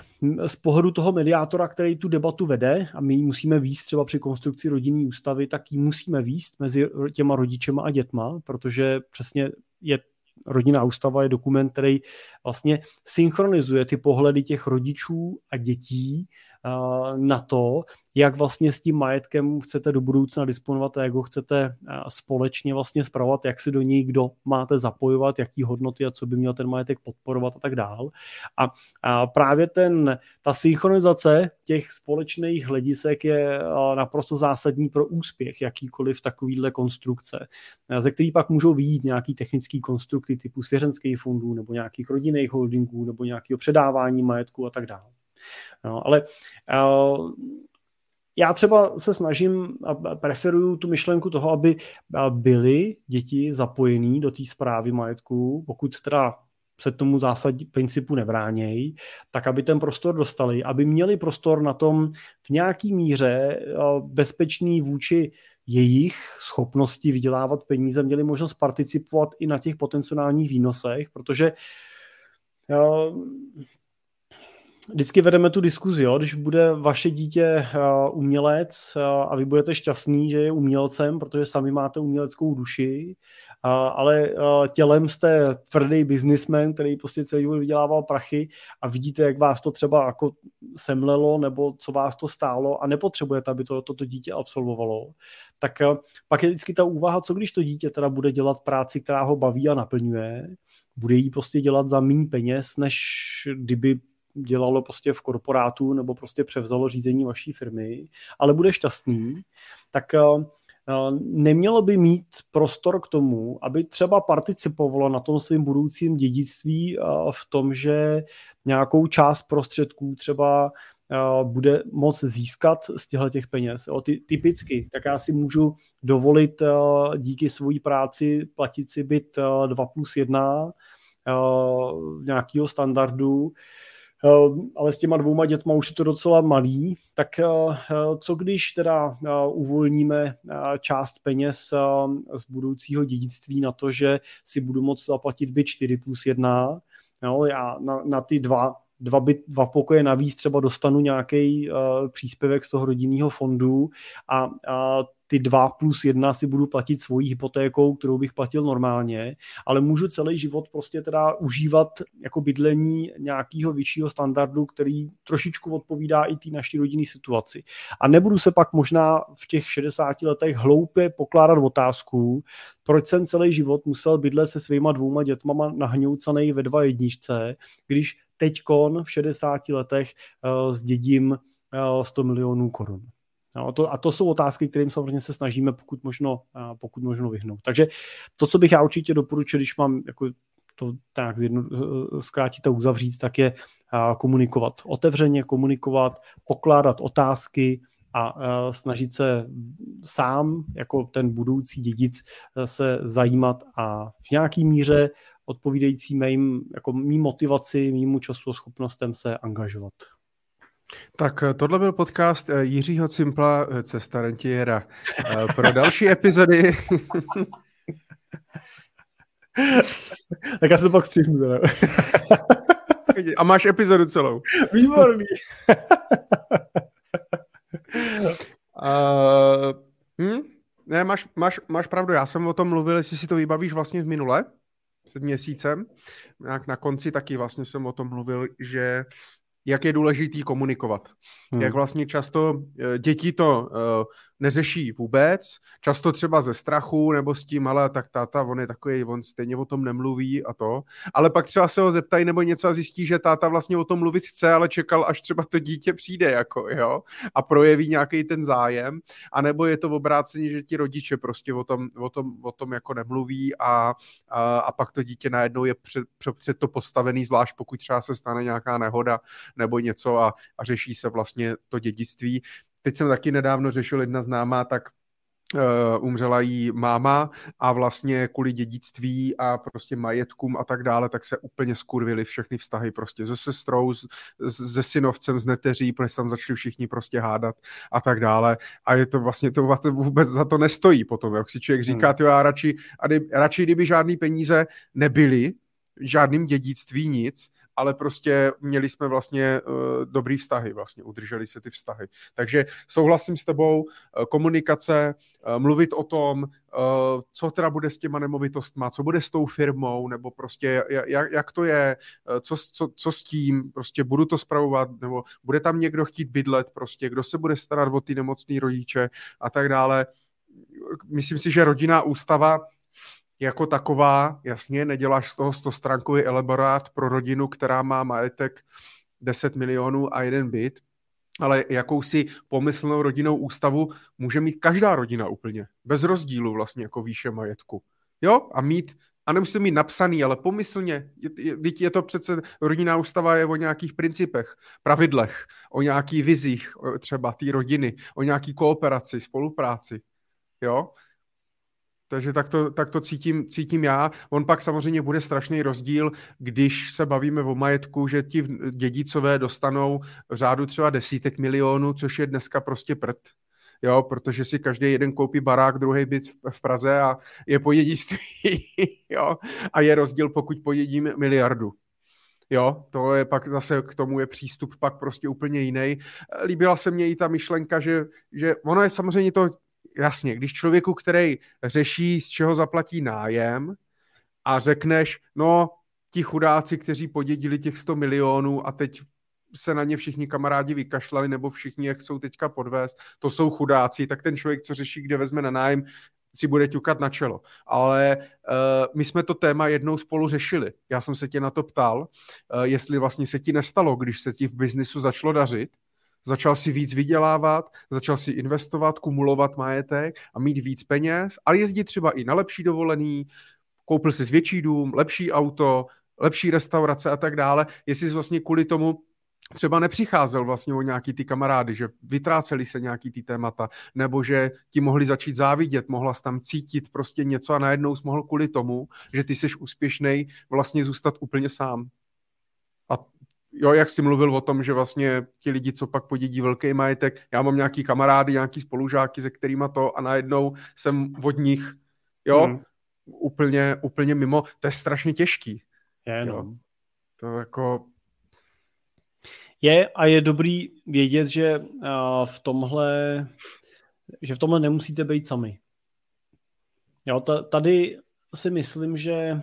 z pohledu toho mediátora, který tu debatu vede a my ji musíme vést třeba při konstrukci rodinné ústavy, tak ji musíme vést mezi těma rodičema a dětma, protože přesně je rodinná ústava je dokument, který vlastně synchronizuje ty pohledy těch rodičů a dětí na to, jak vlastně s tím majetkem chcete do budoucna disponovat a jak ho chcete společně vlastně spravovat, jak se do něj kdo máte zapojovat, jaký hodnoty a co by měl ten majetek podporovat a tak dál. A právě ta synchronizace těch společných hledisek je naprosto zásadní pro úspěch jakýkoliv takovýhle konstrukce, ze který pak můžou vyjít nějaký technický konstrukty typu svěřenských fondů nebo nějakých rodinných holdingů nebo nějakého předávání majetku a tak dál. No, ale já třeba se snažím a preferuju tu myšlenku toho, aby byly děti zapojený do té správy majetku, pokud teda se tomu zásadní principu nebránějí, tak aby ten prostor dostali, aby měli prostor na tom v nějaký míře bezpečný vůči jejich schopnosti vydělávat peníze, měli možnost participovat i na těch potenciálních výnosech, protože vždycky vedeme tu diskuzi, jo? Když bude vaše dítě umělec a vy budete šťastný, že je umělcem, protože sami máte uměleckou duši, ale tělem jste tvrdý biznismen, který prostě celý život vydělával prachy a vidíte, jak vás to třeba jako semlelo nebo co vás to stálo a nepotřebujete, aby to dítě absolvovalo. Tak pak je vždycky ta úvaha, co když to dítě teda bude dělat práci, která ho baví a naplňuje, bude jí prostě dělat za méně peněz, než kdyby dělalo prostě v korporátu nebo prostě převzalo řízení vaší firmy, ale bude šťastný, tak nemělo by mít prostor k tomu, aby třeba participovalo na tom svým budoucím dědictví v tom, že nějakou část prostředků třeba bude moct získat z těchto peněz. Typicky, tak já si můžu dovolit díky svojí práci platit si byt 2+1 nějakého standardu, ale s těma 2 dětma už je to docela malý, tak co když teda uvolníme část peněz z budoucího dědictví na to, že si budu moct zaplatit byt 4+1, no, já na ty 2 dva pokoje navíc třeba dostanu nějaký příspěvek z toho rodinného fondu a ty 2+1 si budu platit svojí hypotékou, kterou bych platil normálně, ale můžu celý život prostě teda užívat jako bydlení nějakého vyššího standardu, který trošičku odpovídá i té naší rodinné situaci. A nebudu se pak možná v těch 60 letech hloupě pokládat otázku, proč jsem celý život musel bydlet se svýma 2 dětmama nahňoucanej ve 2.1, když teďkon v 60 letech zdědím 100 milionů korun. No, a to jsou otázky, kterým samozřejmě se snažíme pokud možno vyhnout. Takže to, co bych já určitě doporučil, když mám jako to tak zkrátit a uzavřít, tak je komunikovat. Otevřeně komunikovat, pokládat otázky a snažit se sám, jako ten budoucí dědic, se zajímat a v nějaký míře odpovídající mým motivaci, mému času a schopnostem se angažovat. Tak tohle byl podcast Jiřího Cimpla Cesta Rentiera. Pro další epizody... Tak já se pak střihnu. A máš epizodu celou. Výborný. Ne, máš pravdu, já jsem o tom mluvil, jestli si to vybavíš vlastně v minule, před měsícem. Jak na konci taky vlastně jsem o tom mluvil, že jak je důležitý komunikovat. Jak vlastně často děti to neřeší vůbec, často třeba ze strachu nebo s tím, ale tak táta, on je takový, on stejně o tom nemluví a to, ale pak třeba se ho zeptají nebo něco a zjistí, že táta vlastně o tom mluvit chce, ale čekal, až třeba to dítě přijde jako, jo, a projeví nějaký ten zájem, anebo je to obráceně, že ti rodiče prostě o tom jako nemluví a pak to dítě najednou je před to postavený, zvlášť pokud třeba se stane nějaká nehoda nebo něco a řeší se vlastně to dědictví. Teď jsem taky nedávno řešil, jedna známá, tak umřela jí máma a vlastně kvůli dědictví a prostě majetkům a tak dále, tak se úplně skurvily všechny vztahy prostě se sestrou, se synovcem, s neteří, protože tam začali všichni prostě hádat a tak dále. A je to vlastně, to vůbec za to nestojí potom, jak si člověk říká, tyjo, já radši kdyby žádný peníze nebyly, žádným dědictví nic, ale prostě měli jsme vlastně dobrý vztahy, vlastně udrželi se ty vztahy. Takže souhlasím s tebou, komunikace, mluvit o tom, co teda bude s těma nemovitostma, co bude s tou firmou, nebo prostě jak to je, co s tím, prostě budu to spravovat, nebo bude tam někdo chtít bydlet, prostě kdo se bude starat o ty nemocný rodiče a tak dále. Myslím si, že rodinná ústava jako taková, jasně, neděláš z toho 100stránkový elaborát pro rodinu, která má majetek 10 milionů a 1 byt, ale jakousi pomyslnou rodinnou ústavu může mít každá rodina úplně, bez rozdílu vlastně jako výše majetku. Jo? A nemusí to mít napsaný, ale pomyslně, je to přece, rodinná ústava je o nějakých principech, pravidlech, o nějakých vizích třeba té rodiny, o nějaký kooperaci, spolupráci, jo? Takže tak to cítím já. On pak samozřejmě bude strašný rozdíl, když se bavíme o majetku, že ti dědicové dostanou v řádu třeba desítek milionů, což je dneska prostě prd. Jo, protože si každý jeden koupí barák, druhý byt v Praze a je podědictví. Jo? A je rozdíl, pokud podědím miliardu. Jo, to je pak zase, k tomu je přístup pak prostě úplně jiný. Líbila se mně i ta myšlenka, že ono je samozřejmě to, jasně, když člověku, který řeší, z čeho zaplatí nájem a řekneš, no, ti chudáci, kteří podědili těch 100 milionů a teď se na ně všichni kamarádi vykašlali nebo všichni je chcou teďka podvést, to jsou chudáci, tak ten člověk, co řeší, kde vezme na nájem, si bude ťukat na čelo. Ale my jsme to téma jednou spolu řešili. Já jsem se tě na to ptal, jestli vlastně se ti nestalo, když se ti v biznisu začalo dařit, začal si víc vydělávat, začal si investovat, kumulovat majetek a mít víc peněz, ale jezdit třeba i na lepší dovolený, koupil si větší dům, lepší auto, lepší restaurace a tak dále, jestli jsi vlastně kvůli tomu třeba nepřicházel vlastně o nějaký ty kamarády, že vytráceli se nějaký ty témata, nebo že ti mohli začít závidět, mohla jsi tam cítit prostě něco a najednou jsi mohl kvůli tomu, že ty jsi úspěšnej, vlastně zůstat úplně sám. A jo, jak jsi mluvil o tom, že vlastně ti lidi, co pak podědí velký majetek, já mám nějaký kamarády, nějaký spolužáky, se kterýma to a najednou jsem od nich, jo, úplně mimo, to je strašně těžký. Je, no. To jako, Je a je dobrý vědět, že v tomhle nemusíte být sami. Jo, tady si myslím, že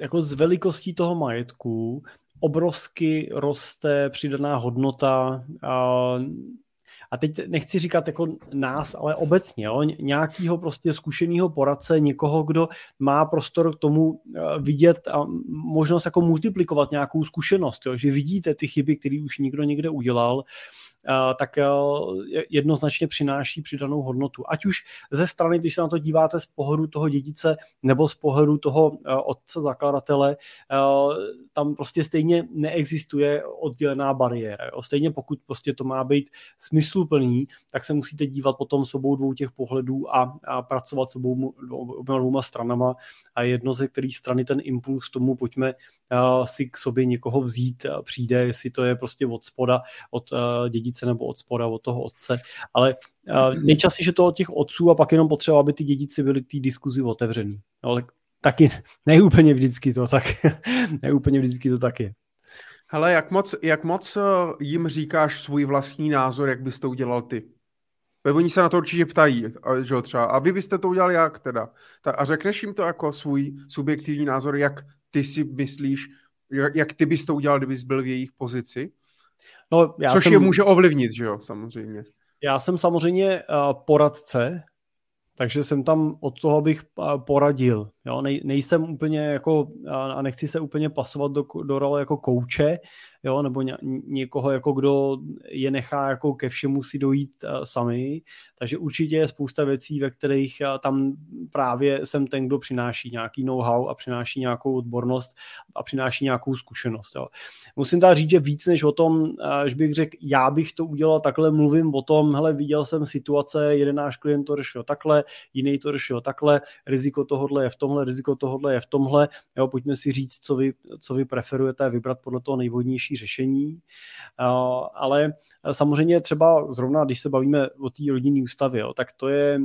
jako z velikostí toho majetku obrovsky roste přidaná hodnota a teď nechci říkat jako nás, ale obecně, jo, nějakýho prostě zkušeného poradce, někoho, kdo má prostor k tomu vidět a možnost jako multiplikovat nějakou zkušenost, jo, že vidíte ty chyby, které už nikdo někde udělal, tak jednoznačně přináší přidanou hodnotu. Ať už ze strany, když se na to díváte z pohledu toho dědice nebo z pohledu toho otce zakladatele, tam prostě stejně neexistuje oddělená bariéra. Stejně pokud prostě to má být smysluplný, tak se musíte dívat potom s obou dvou těch pohledů a pracovat s oběma dvouma stranama a jedno ze který strany ten impuls tomu pojďme si k sobě někoho vzít přijde, jestli to je prostě od spoda, od dědice nebo od spoda, od toho otce, ale nejčastěji, že to od těch otců a pak jenom potřeba, aby ty dědici byly té diskuzi otevřený. No, tak, taky neúplně vždycky to tak je. Hele, jak moc jim říkáš svůj vlastní názor, jak bys to udělal ty? Oni se na to určitě ptají, že třeba, a vy byste to udělali jak teda? A řekneš jim to jako svůj subjektivní názor, jak ty si myslíš, jak ty bys to udělal, kdybys byl v jejich pozici? No, což je může ovlivnit, že jo, samozřejmě. Já jsem samozřejmě poradce, takže jsem tam od toho, abych poradil. Jo? Nejsem úplně jako, a nechci se úplně pasovat do role jako kouče, jo? Nebo někoho, jako kdo je nechá jako ke všemu si dojít sami. Takže určitě je spousta věcí, ve kterých tam právě jsem ten, kdo přináší nějaký know-how a přináší nějakou odbornost a přináší nějakou zkušenost. Jo? Musím tady říct, že víc než o tom, že bych řekl, já bych to udělal takhle, mluvím o tom, hele, viděl jsem situace, jeden náš klient to řešil takhle, jiný to řešil takhle, riziko tohodle je v tomhle, riziko tohodle je v tomhle, jo, pojďme si říct, co vy preferujete a vybrat podle toho nejvhodnější řešení. Ale samozřejmě třeba zrovna, když se bavíme o té rodinné ústavě, jo, tak to je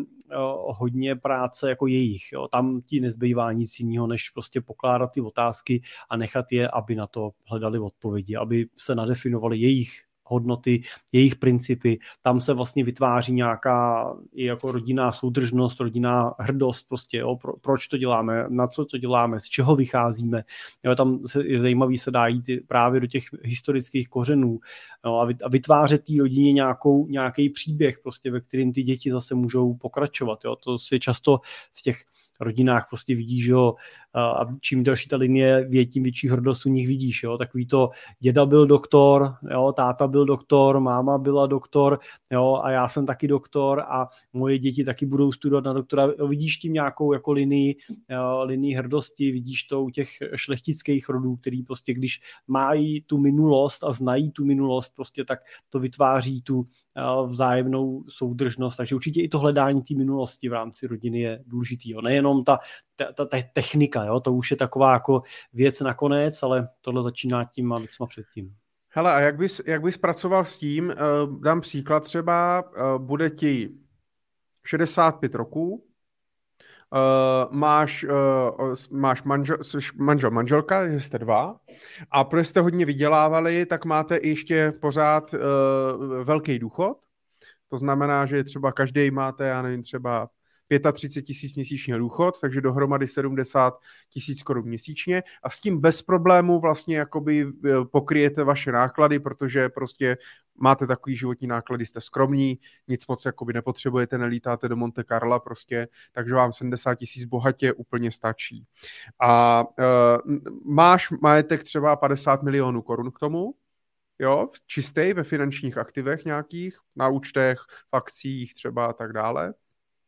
hodně práce jako jejich. Jo. Tam ti nezbývá nic jiného, než prostě pokládat ty otázky a nechat je, aby na to hledali odpovědi, aby se nadefinovali jejich hodnoty, jejich principy. Tam se vlastně vytváří nějaká jako rodinná soudržnost, rodinná hrdost, prostě, jo, proč to děláme, na co to děláme, z čeho vycházíme. Jo, tam je zajímavý se dá jít právě do těch historických kořenů, jo, a vytvářet té rodině nějaký příběh, prostě, ve kterém ty děti zase můžou pokračovat. Jo. To se často z těch rodinách prostě vidíš, jo, a čím další ta linie, tím větší hrdost u nich vidíš, jo, takový to děda byl doktor, jo, táta byl doktor, máma byla doktor, jo, a já jsem taky doktor a moje děti taky budou studovat na doktora, jo, vidíš tím nějakou jako linii hrdosti, vidíš to u těch šlechtických rodů, který prostě, když mají tu minulost a znají tu minulost, prostě tak to vytváří tu vzájemnou soudržnost, takže určitě i to hledání té minulosti v rámci rodiny je důležitý, jo, nejenom ta technika, jo? To už je taková jako věc nakonec, ale tohle začíná tím a věcma předtím. Hele, a jak bys pracoval s tím, dám příklad třeba, bude ti 65 roků, máš manželka, jste dva, a protože jste hodně vydělávali, tak máte ještě pořád velký důchod, to znamená, že třeba každý máte, já nevím, třeba 35 000 měsíčně důchod, takže dohromady 70 000 korun měsíčně a s tím bez problému vlastně jakoby pokryjete vaše náklady, protože prostě máte takový životní náklady, jste skromní, nic moc jakoby nepotřebujete, nelítáte do Monte Carla prostě, takže vám 70 000 bohatě úplně stačí. A máš majetek třeba 50 milionů korun k tomu, jo, čistý ve finančních aktivech nějakých, na účtech, v akcích třeba a tak dále,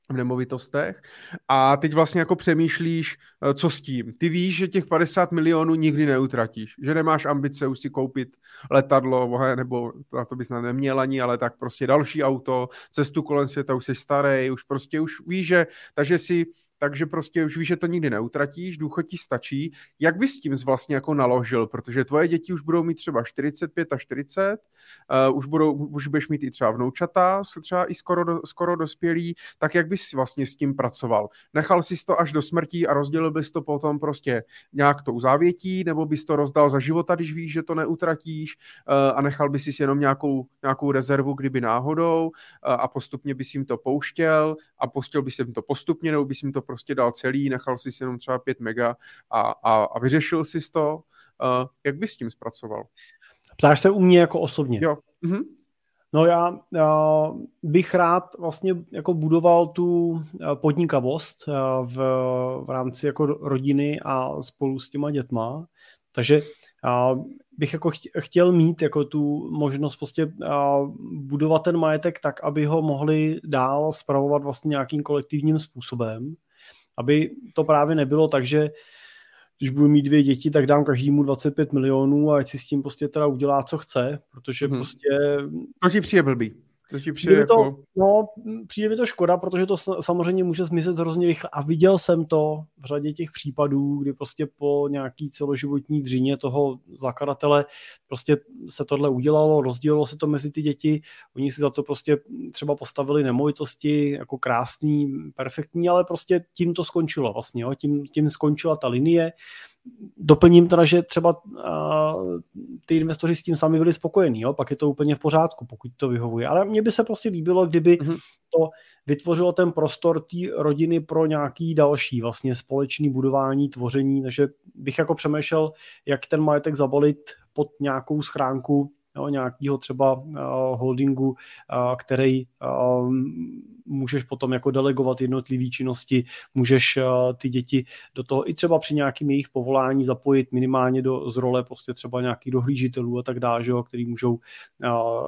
v nemovitostech a teď vlastně jako přemýšlíš, co s tím. Ty víš, že těch 50 milionů nikdy neutratíš, že nemáš ambice už si koupit letadlo, nebo na to bys neměl ani, ale tak prostě další auto, cestu kolem světa, už jsi starý, už víš, že takže si takže prostě už víš, že to nikdy neutratíš, důchod ti stačí. Jak bys s tím vlastně jako naložil, protože tvoje děti už budou mít třeba 45 a 40, už budeš mít i třeba vnoučata, třeba i skoro dospělí, tak jak bys vlastně s tím pracoval? Nechal jsi to až do smrti a rozdělil bys to potom prostě nějak tou závětí, nebo bys to rozdal za života, když víš, že to neutratíš, a nechal bys si jenom nějakou rezervu, kdyby náhodou, a postupně bys jim to pouštěl a pustil bys jim to postupně, nebo bys jim to prostě dal celý, nechal jsi jenom třeba 5 mega a vyřešil jsi to. Jak bys s tím zpracoval? Ptáš se u mě jako osobně? Jo. Mhm. No já bych rád vlastně jako budoval tu podnikavost v rámci jako rodiny a spolu s těma dětma. Takže bych jako chtěl mít jako tu možnost prostě budovat ten majetek tak, aby ho mohli dál spravovat vlastně nějakým kolektivním způsobem. Aby to právě nebylo tak, že když budu mít 2 děti, tak dám každému 25 milionů a ať si s tím prostě teda udělá, co chce, protože prostě... To ti přijde blbý. Přijde mi to škoda, protože to samozřejmě může zmizet hrozně rychle a viděl jsem to v řadě těch případů, kdy prostě po nějaký celoživotní dřině toho zakladatele prostě se tohle udělalo, rozdělilo se to mezi ty děti, oni si za to prostě třeba postavili nemovitosti jako krásný, perfektní, ale prostě tím to skončilo vlastně, jo? Tím skončila ta linie. Doplním teda, že třeba ty investoři s tím sami byli spokojení, jo? Pak je to úplně v pořádku, pokud to vyhovuje. Ale mně by se prostě líbilo, kdyby to vytvořilo ten prostor té rodiny pro nějaký další vlastně společný budování, tvoření, takže bych jako přemýšlel, jak ten majetek zabalit pod nějakou schránku, jo, nějakýho třeba holdingu, který můžeš potom jako delegovat jednotlivý činnosti, můžeš ty děti do toho i třeba při nějakým jejich povolání zapojit minimálně z role prostě třeba nějakých dohlížitelů a tak dále, jo, který můžou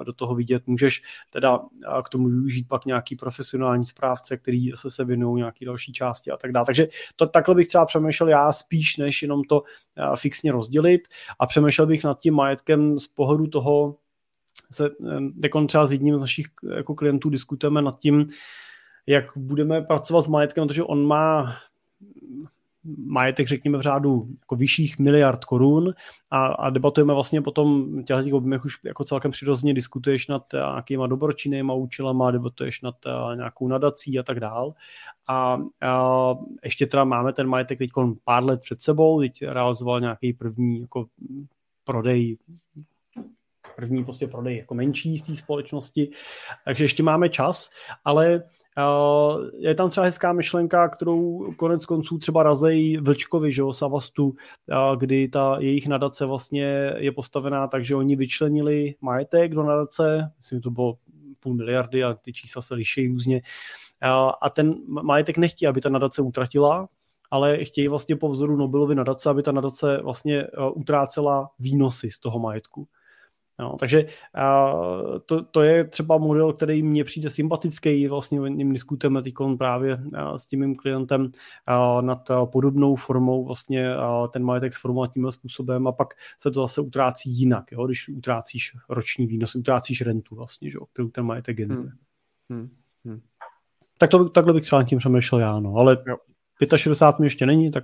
do toho vidět. Můžeš teda k tomu využít pak nějaký profesionální správce, který se věnují nějaký další části a tak dále. Takže takhle bych třeba přemýšlel já spíš, než jenom to fixně rozdělit, a přemýšlel bych nad tím majetkem z pohledu toho, se třeba s jedním z našich jako klientů diskutujeme nad tím, jak budeme pracovat s majetkem, protože on má majetek, řekněme, v řádu jako vyšších miliard korun a debatujeme vlastně potom těch objemech už jako celkem přirozeně diskutuješ nad nějakýma dobročinnýma účelama, debatuješ nad nějakou nadací a tak dál. A ještě teda máme ten majetek teď pár let před sebou, teď realizoval nějaký první jako prodej jako menší z té společnosti, takže ještě máme čas, ale je tam třeba hezká myšlenka, kterou konec konců třeba razejí Vlčkovi, že jo, Savastu, kdy ta jejich nadace vlastně je postavená tak, že oni vyčlenili majetek do nadace, myslím, to bylo 0,5 miliardy a ty čísla se liší různě, a ten majetek nechtí, aby ta nadace utratila, ale chtějí vlastně po vzoru Nobelovy nadace, aby ta nadace vlastně utrácela výnosy z toho majetku. No, takže to je třeba model, který mně přijde sympatický, vlastně o něm diskutujeme teď právě s tím mým klientem nad podobnou formou, vlastně ten majetek sformulovat tímhle způsobem a pak se to zase utrácí jinak, jo? Když utrácíš roční výnos, utrácíš rentu vlastně, že, kterou ten majetek generuje. Tak takhle bych třeba tím přemýšlel já, no, ale jo. 65 mi ještě není, tak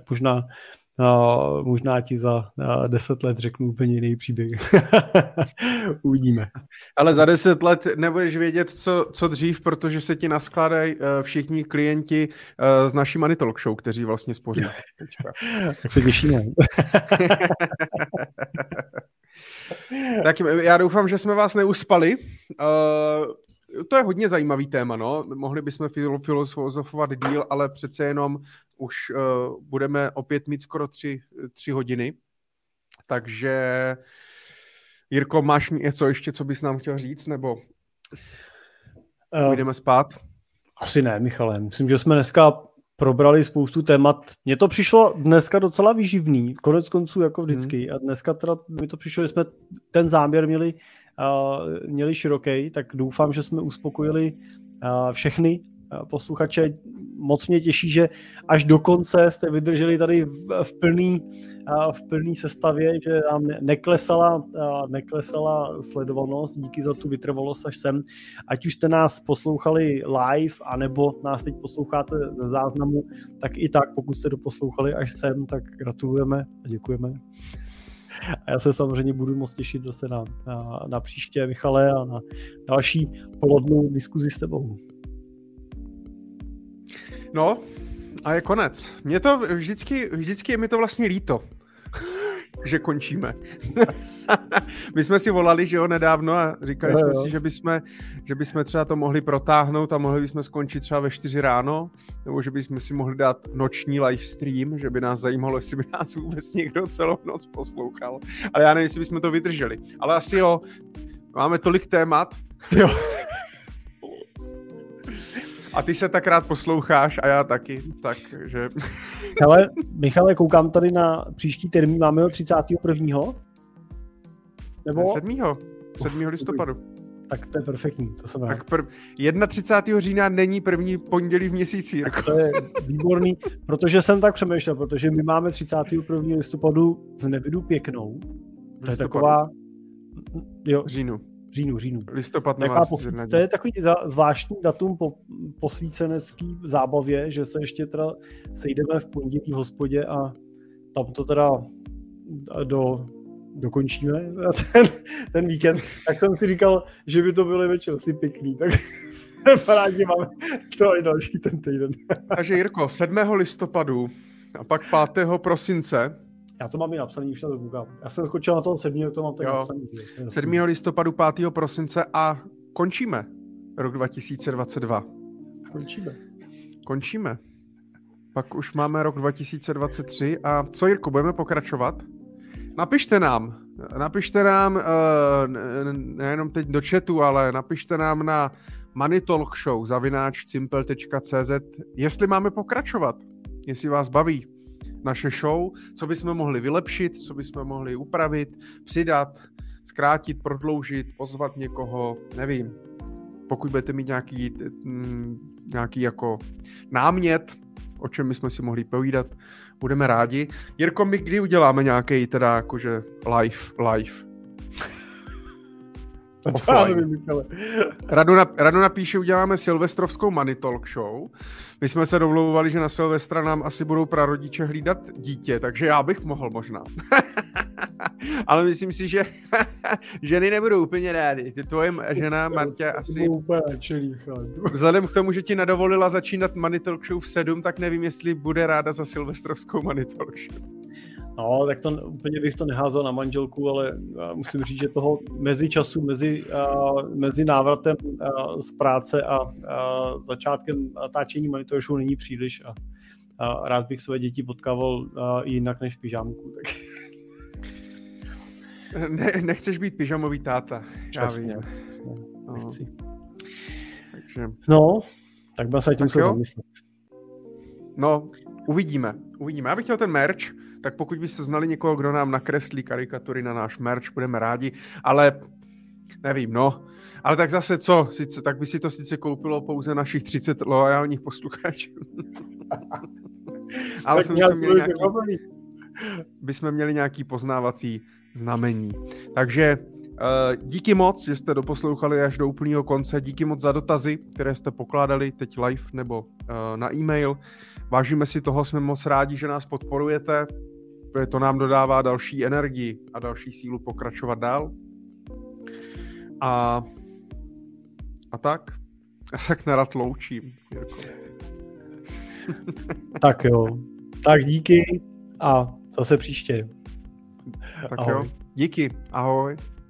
možná ti za 10 let řeknu úplně jiný příběh. Uvidíme. Ale za 10 let nebudeš vědět, co dřív, protože se ti naskládají všichni klienti z naší Money Talk Show, kteří vlastně spoří. Tak se těšíme. Tak já doufám, že jsme vás neuspali. To je hodně zajímavý téma, no. Mohli bychom filozofovat díl, ale přece jenom už budeme opět mít skoro 3 hodiny. Takže, Jirko, máš něco ještě, co bys nám chtěl říct, nebo půjdeme spát? Asi ne, Michale. Myslím, že jsme dneska probrali spoustu témat. Mně to přišlo dneska docela výživný, konec konců jako vždycky. A dneska teda mi to přišlo, že jsme ten záměr měli široký, tak doufám, že jsme uspokojili všechny posluchače. moc mě těší, že až do konce jste vydrželi tady v plný sestavě, že nám neklesala sledovanost, díky za tu vytrvalost až sem. Ať už jste nás poslouchali live, anebo nás teď posloucháte ze záznamu, tak i tak, pokud jste doposlouchali až sem, tak gratulujeme a děkujeme. A já se samozřejmě budu moc těšit zase na příště, Michale, a na další plodnou diskuzi s tebou. No a je konec. Mně to vždycky je mi to vlastně líto, že končíme. My jsme si volali, že jo, nedávno a říkali jsme si, že bychom třeba to mohli protáhnout a mohli bychom skončit třeba ve 4 ráno, nebo že bychom si mohli dát noční live stream, že by nás zajímalo, jestli by nás vůbec někdo celou noc poslouchal. Ale já nevím, jestli bychom to vydrželi. Ale asi jo, máme tolik témat. Jo. A ty se tak rád posloucháš a já taky, takže... Hele, Michale, koukám tady na příští termín, máme ho 31. Nebo... 7. listopadu. Tak to je perfektní, to jsem rád. 31. října není první pondělí v měsíci, Jirko. To je výborný, protože jsem tak přemýšlel, protože my máme 31. listopadu v nevidu pěknou. To je taková... Jo. Říjnu. Listopad nemá. To je takový zvláštní datum po svícenecký zábavě, že se ještě teda sejdeme v pondělí v hospodě a tam to teda dokončíme ten víkend. Tak jsem si říkal, že by to bylo večer asi pěkný, tak parádně máme to i další ten týden. Takže Jirko, 7. listopadu a pak 5. prosince. Já to mám i napsaný, už na to koukám. Já jsem skočil na toho 7. to mám tak napsaný. 7. listopadu, 5. prosince a končíme rok 2022. Končíme. Pak už máme rok 2023 a co, Jirko, budeme pokračovat? Napište nám nejenom teď do chatu, ale napište nám na moneytalkshow@cimpel.cz, jestli máme pokračovat, jestli vás baví naše show, co bychom mohli vylepšit, co bychom mohli upravit, přidat, zkrátit, prodloužit, pozvat někoho, nevím. Pokud budete mít nějaký jako námět, o čem bychom si mohli povídat, budeme rádi. Jirko, my kdy uděláme nějaký teda jakože live? Radu napíše, uděláme silvestrovskou Money Talk Show. My jsme se domlouvali, že na Silvestra nám asi budou prarodiče hlídat dítě, takže já bych mohl možná. Ale myslím si, že ženy nebudou úplně rádi. Ty tvoje žena Martě asi... Vzhledem k tomu, že ti nedovolila začínat Money Talk Show v 7, tak nevím, jestli bude ráda za silvestrovskou Money Talk Show. No, tak to úplně bych to neházel na manželku, ale musím říct, že toho mezi návratem z práce a začátkem táčení Money Show není příliš a rád bych své děti potkával jinak než v pyžámku. Tak. Ne, nechceš být pyžamový táta, já vím. Nechci. Takže... No, tak bych se tím musel zamyslet. No, uvidíme. Já bych chtěl ten merch. Tak pokud byste znali někoho, kdo nám nakreslí karikatury na náš merch, budeme rádi, ale nevím, no. Ale tak zase co? Sice, tak by si to sice koupilo pouze našich 30 loajálních posluchačů. Ale bychom měli nějaký poznávací znamení. Takže díky moc, že jste doposlouchali až do úplného konce. Díky moc za dotazy, které jste pokládali teď live nebo na e-mail. Vážíme si toho, jsme moc rádi, že nás podporujete. To nám dodává další energii a další sílu pokračovat dál. A tak? Já se nerad loučím, Jirko. Tak jo. Tak díky a zase příště. Tak ahoj. Jo. Díky. Ahoj.